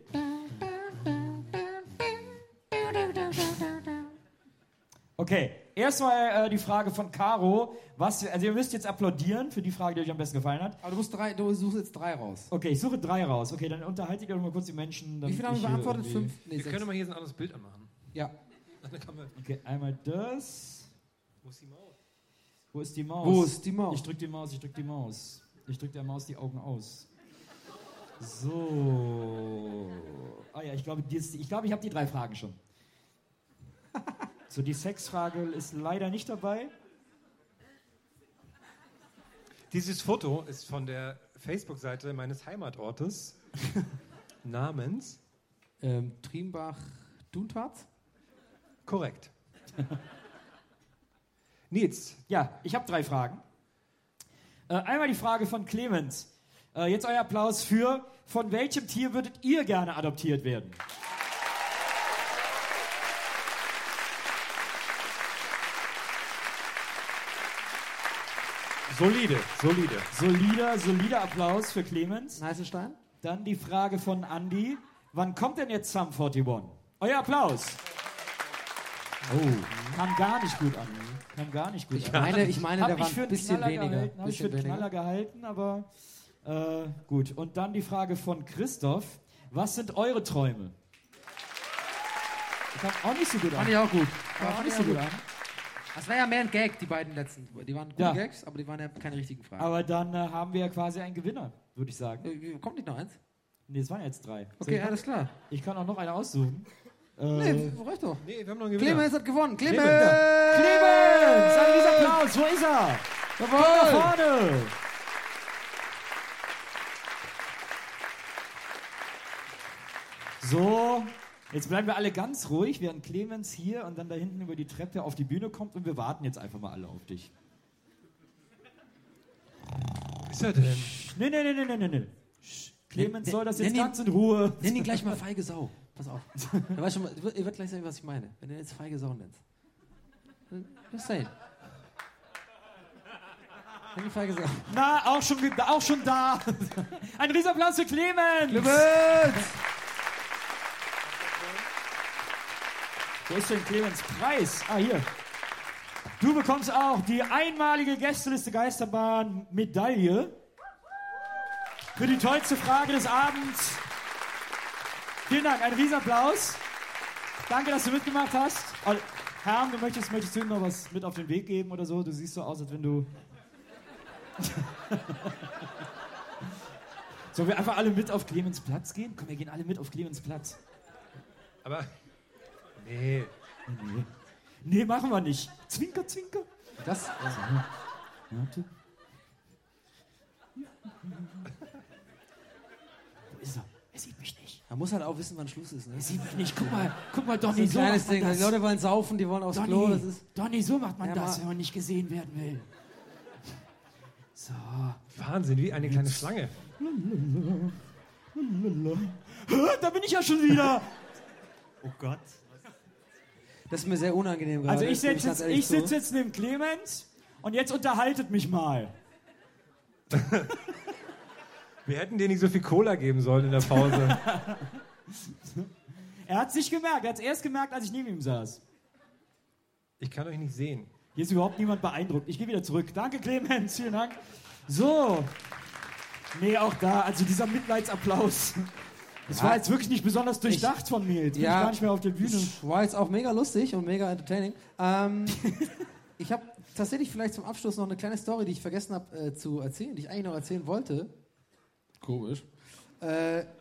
Okay, erstmal die Frage von Caro. Also ihr müsst jetzt applaudieren für die Frage, die euch am besten gefallen hat. Aber du suchst jetzt 3 raus. Okay, ich suche 3 raus. Okay, dann unterhaltet ihr doch mal kurz die Menschen. Wie viele haben wir beantwortet? 5? Nee, 6. Können mal hier so ein anderes Bild anmachen. Ja. Okay, einmal das. Wo ist die Maus? Ich drück die Maus. Ich drück der Maus die Augen aus. So. Ah ja, ich glaube, ich habe die 3 Fragen schon. So, die Sexfrage ist leider nicht dabei. Dieses Foto ist von der Facebook-Seite meines Heimatortes namens Trimbach-Duntarz? Korrekt. Nils. Ja, ich habe 3 Fragen. Einmal die Frage von Clemens. Jetzt euer Applaus für: Von welchem Tier würdet ihr gerne adoptiert werden? Solider Applaus für Clemens. Heißenstein. Dann die Frage von Andy. Wann kommt denn jetzt Sum 41? Euer Applaus. Oh, kam gar nicht gut an. Ich meine, der war ein bisschen weniger. Habe ich für Knaller gehalten, aber gut. Und dann die Frage von Christoph. Was sind eure Träume? Das kam auch nicht so gut an. Fand ich auch gut. Kam auch nicht so gut an. Das war ja mehr ein Gag, die beiden letzten. Die waren gute Gags, aber die waren ja keine richtigen Fragen. Aber dann haben wir ja quasi einen Gewinner, würde ich sagen. Kommt nicht noch eins? Nee, es waren jetzt drei. Okay, so, alles klar. Ich kann auch noch eine aussuchen. Nee, reicht doch. Nee, wir haben noch einen Gewinner. Clemens hat gewonnen. Clemens! Clemens! Ein riesen Applaus. Wo ist er? Jawohl! Nach vorne! So, jetzt bleiben wir alle ganz ruhig, während Clemens hier und dann da hinten über die Treppe auf die Bühne kommt und wir warten jetzt einfach mal alle auf dich. Was ist er denn? Nee. Clemens soll das jetzt ganz in Ruhe. Nenn ihn gleich mal feige Sau. Pass auf. Ihr werdet gleich sagen, was ich meine. Wenn du ihn jetzt feige Sau nennst. Just saying. Nenn ihn feige Sau. Na, auch schon da. Ein Riesenapplaus für Clemens. Clemens! Wo ist denn Clemens Preis? Ah, hier. Du bekommst auch die einmalige Gästeliste Geisterbahn Medaille für die tollste Frage des Abends. Vielen Dank, ein Riesenapplaus. Danke, dass du mitgemacht hast. Oh, Herm, du möchtest du ihm noch was mit auf den Weg geben oder so? Du siehst so aus, als wenn du... Sollen wir einfach alle mit auf Clemens Platz gehen? Komm, wir gehen alle mit auf Clemens Platz. Aber... Nee. Nee, machen wir nicht. Zwinker, Zwinker. Das. Also, warte. Wo ist er? Er sieht mich nicht. Man muss halt auch wissen, wann Schluss ist. Ne? Er sieht mich nicht. Guck mal, Donny, so macht man das. Die Leute wollen saufen, die wollen aufs Klo. Das ist... Donny, so macht man das, wenn man nicht gesehen werden will. So. Wahnsinn, wie eine kleine Schlange. Da bin ich ja schon wieder. Oh Gott. Das ist mir sehr unangenehm gerade. Also ich sitze jetzt neben Clemens und jetzt unterhaltet mich mal. Wir hätten dir nicht so viel Cola geben sollen in der Pause. Er hat es nicht gemerkt. Er hat es erst gemerkt, als ich neben ihm saß. Ich kann euch nicht sehen. Hier ist überhaupt niemand beeindruckt. Ich gehe wieder zurück. Danke, Clemens. Vielen Dank. So. Nee, auch da. Also dieser Mitleidsapplaus. Das war jetzt wirklich nicht besonders durchdacht von mir. Jetzt bin ich gar nicht mehr auf der Bühne. Das war jetzt auch mega lustig und mega entertaining. Ich habe tatsächlich vielleicht zum Abschluss noch eine kleine Story, die ich vergessen habe zu erzählen, die ich eigentlich noch erzählen wollte. Komisch.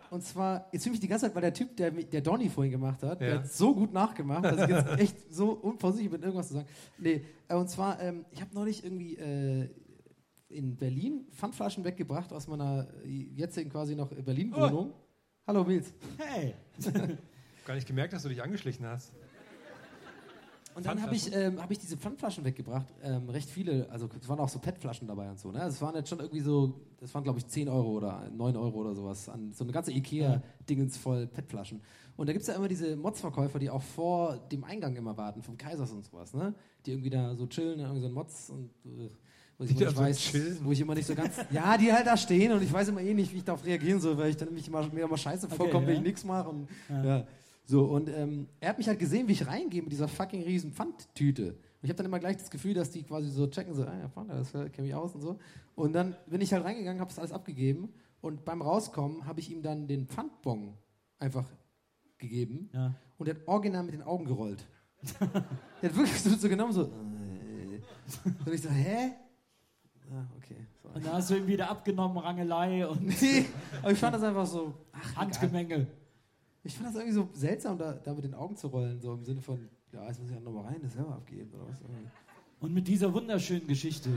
Und zwar, jetzt fühle ich die ganze Zeit, weil der Typ, der Donny vorhin gemacht hat, der hat so gut nachgemacht, dass ich jetzt echt so unvorsichtig bin, irgendwas zu sagen. Nee, und zwar, ich habe neulich irgendwie... in Berlin Pfandflaschen weggebracht aus meiner jetzigen quasi noch Berlin-Wohnung. Oh. Hallo, Nils. Hey. Gar nicht gemerkt, dass du dich angeschlichen hast. Und dann hab ich diese Pfandflaschen weggebracht. Recht viele, also es waren auch so PET-Flaschen dabei und so. Ne? Das waren jetzt schon irgendwie so, das waren glaube ich 10 Euro oder 9 Euro oder sowas. An so eine ganze Ikea-Dingens voll PET-Flaschen. Und da gibt es ja immer diese Mods-Verkäufer, die auch vor dem Eingang immer warten, vom Kaisers und sowas. Ne? Die irgendwie da so chillen, irgendwie so ein Mods und... Wo ich immer nicht so ganz... Ja, die halt da stehen und ich weiß immer nicht, wie ich darauf reagieren soll, weil ich dann mir immer scheiße vorkomme, wenn ich nichts mache. Und, so, und er hat mich halt gesehen, wie ich reingehe mit dieser fucking riesen Pfandtüte. Und ich habe dann immer gleich das Gefühl, dass die quasi so checken, so, Pfand, das kenne ich aus und so. Und dann bin ich halt reingegangen, habe das alles abgegeben und beim Rauskommen habe ich ihm dann den Pfandbon einfach gegeben und er hat original mit den Augen gerollt. Er hat wirklich so genommen, so... Und ich so, hä? Ah, okay. Sorry. Und da hast du ihm wieder abgenommen, Rangelei und... Nee, aber ich fand das einfach so... Ach, Handgemenge. Ich fand das irgendwie so seltsam, da mit den Augen zu rollen, so im Sinne von, ja, jetzt muss ich auch nochmal rein, das selber abgeben oder was. Und mit dieser wunderschönen Geschichte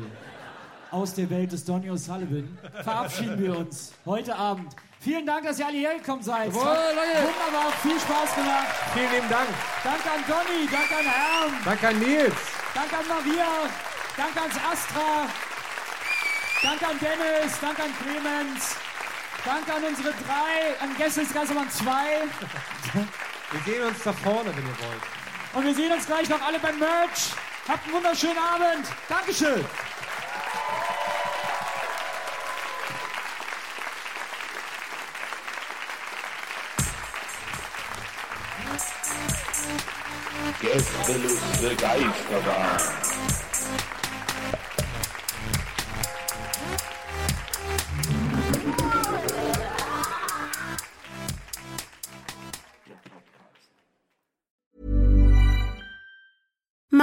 aus der Welt des Donny O'Sullivan verabschieden wir uns heute Abend. Vielen Dank, dass ihr alle hierher gekommen seid. Jawohl, Leute. Wunderbar, viel Spaß gemacht. Vielen lieben Dank. Danke an Donny, danke an Herm. Danke an Nils. Danke an Maria. Danke ans Astra. Danke an Dennis, danke an Clemens, danke an unsere 3, an Gästeliste Geisterbahn 2. Wir sehen uns da vorne, wenn ihr wollt. Und wir sehen uns gleich noch alle beim Merch. Habt einen wunderschönen Abend. Dankeschön. Gästeliste Geisterbahn.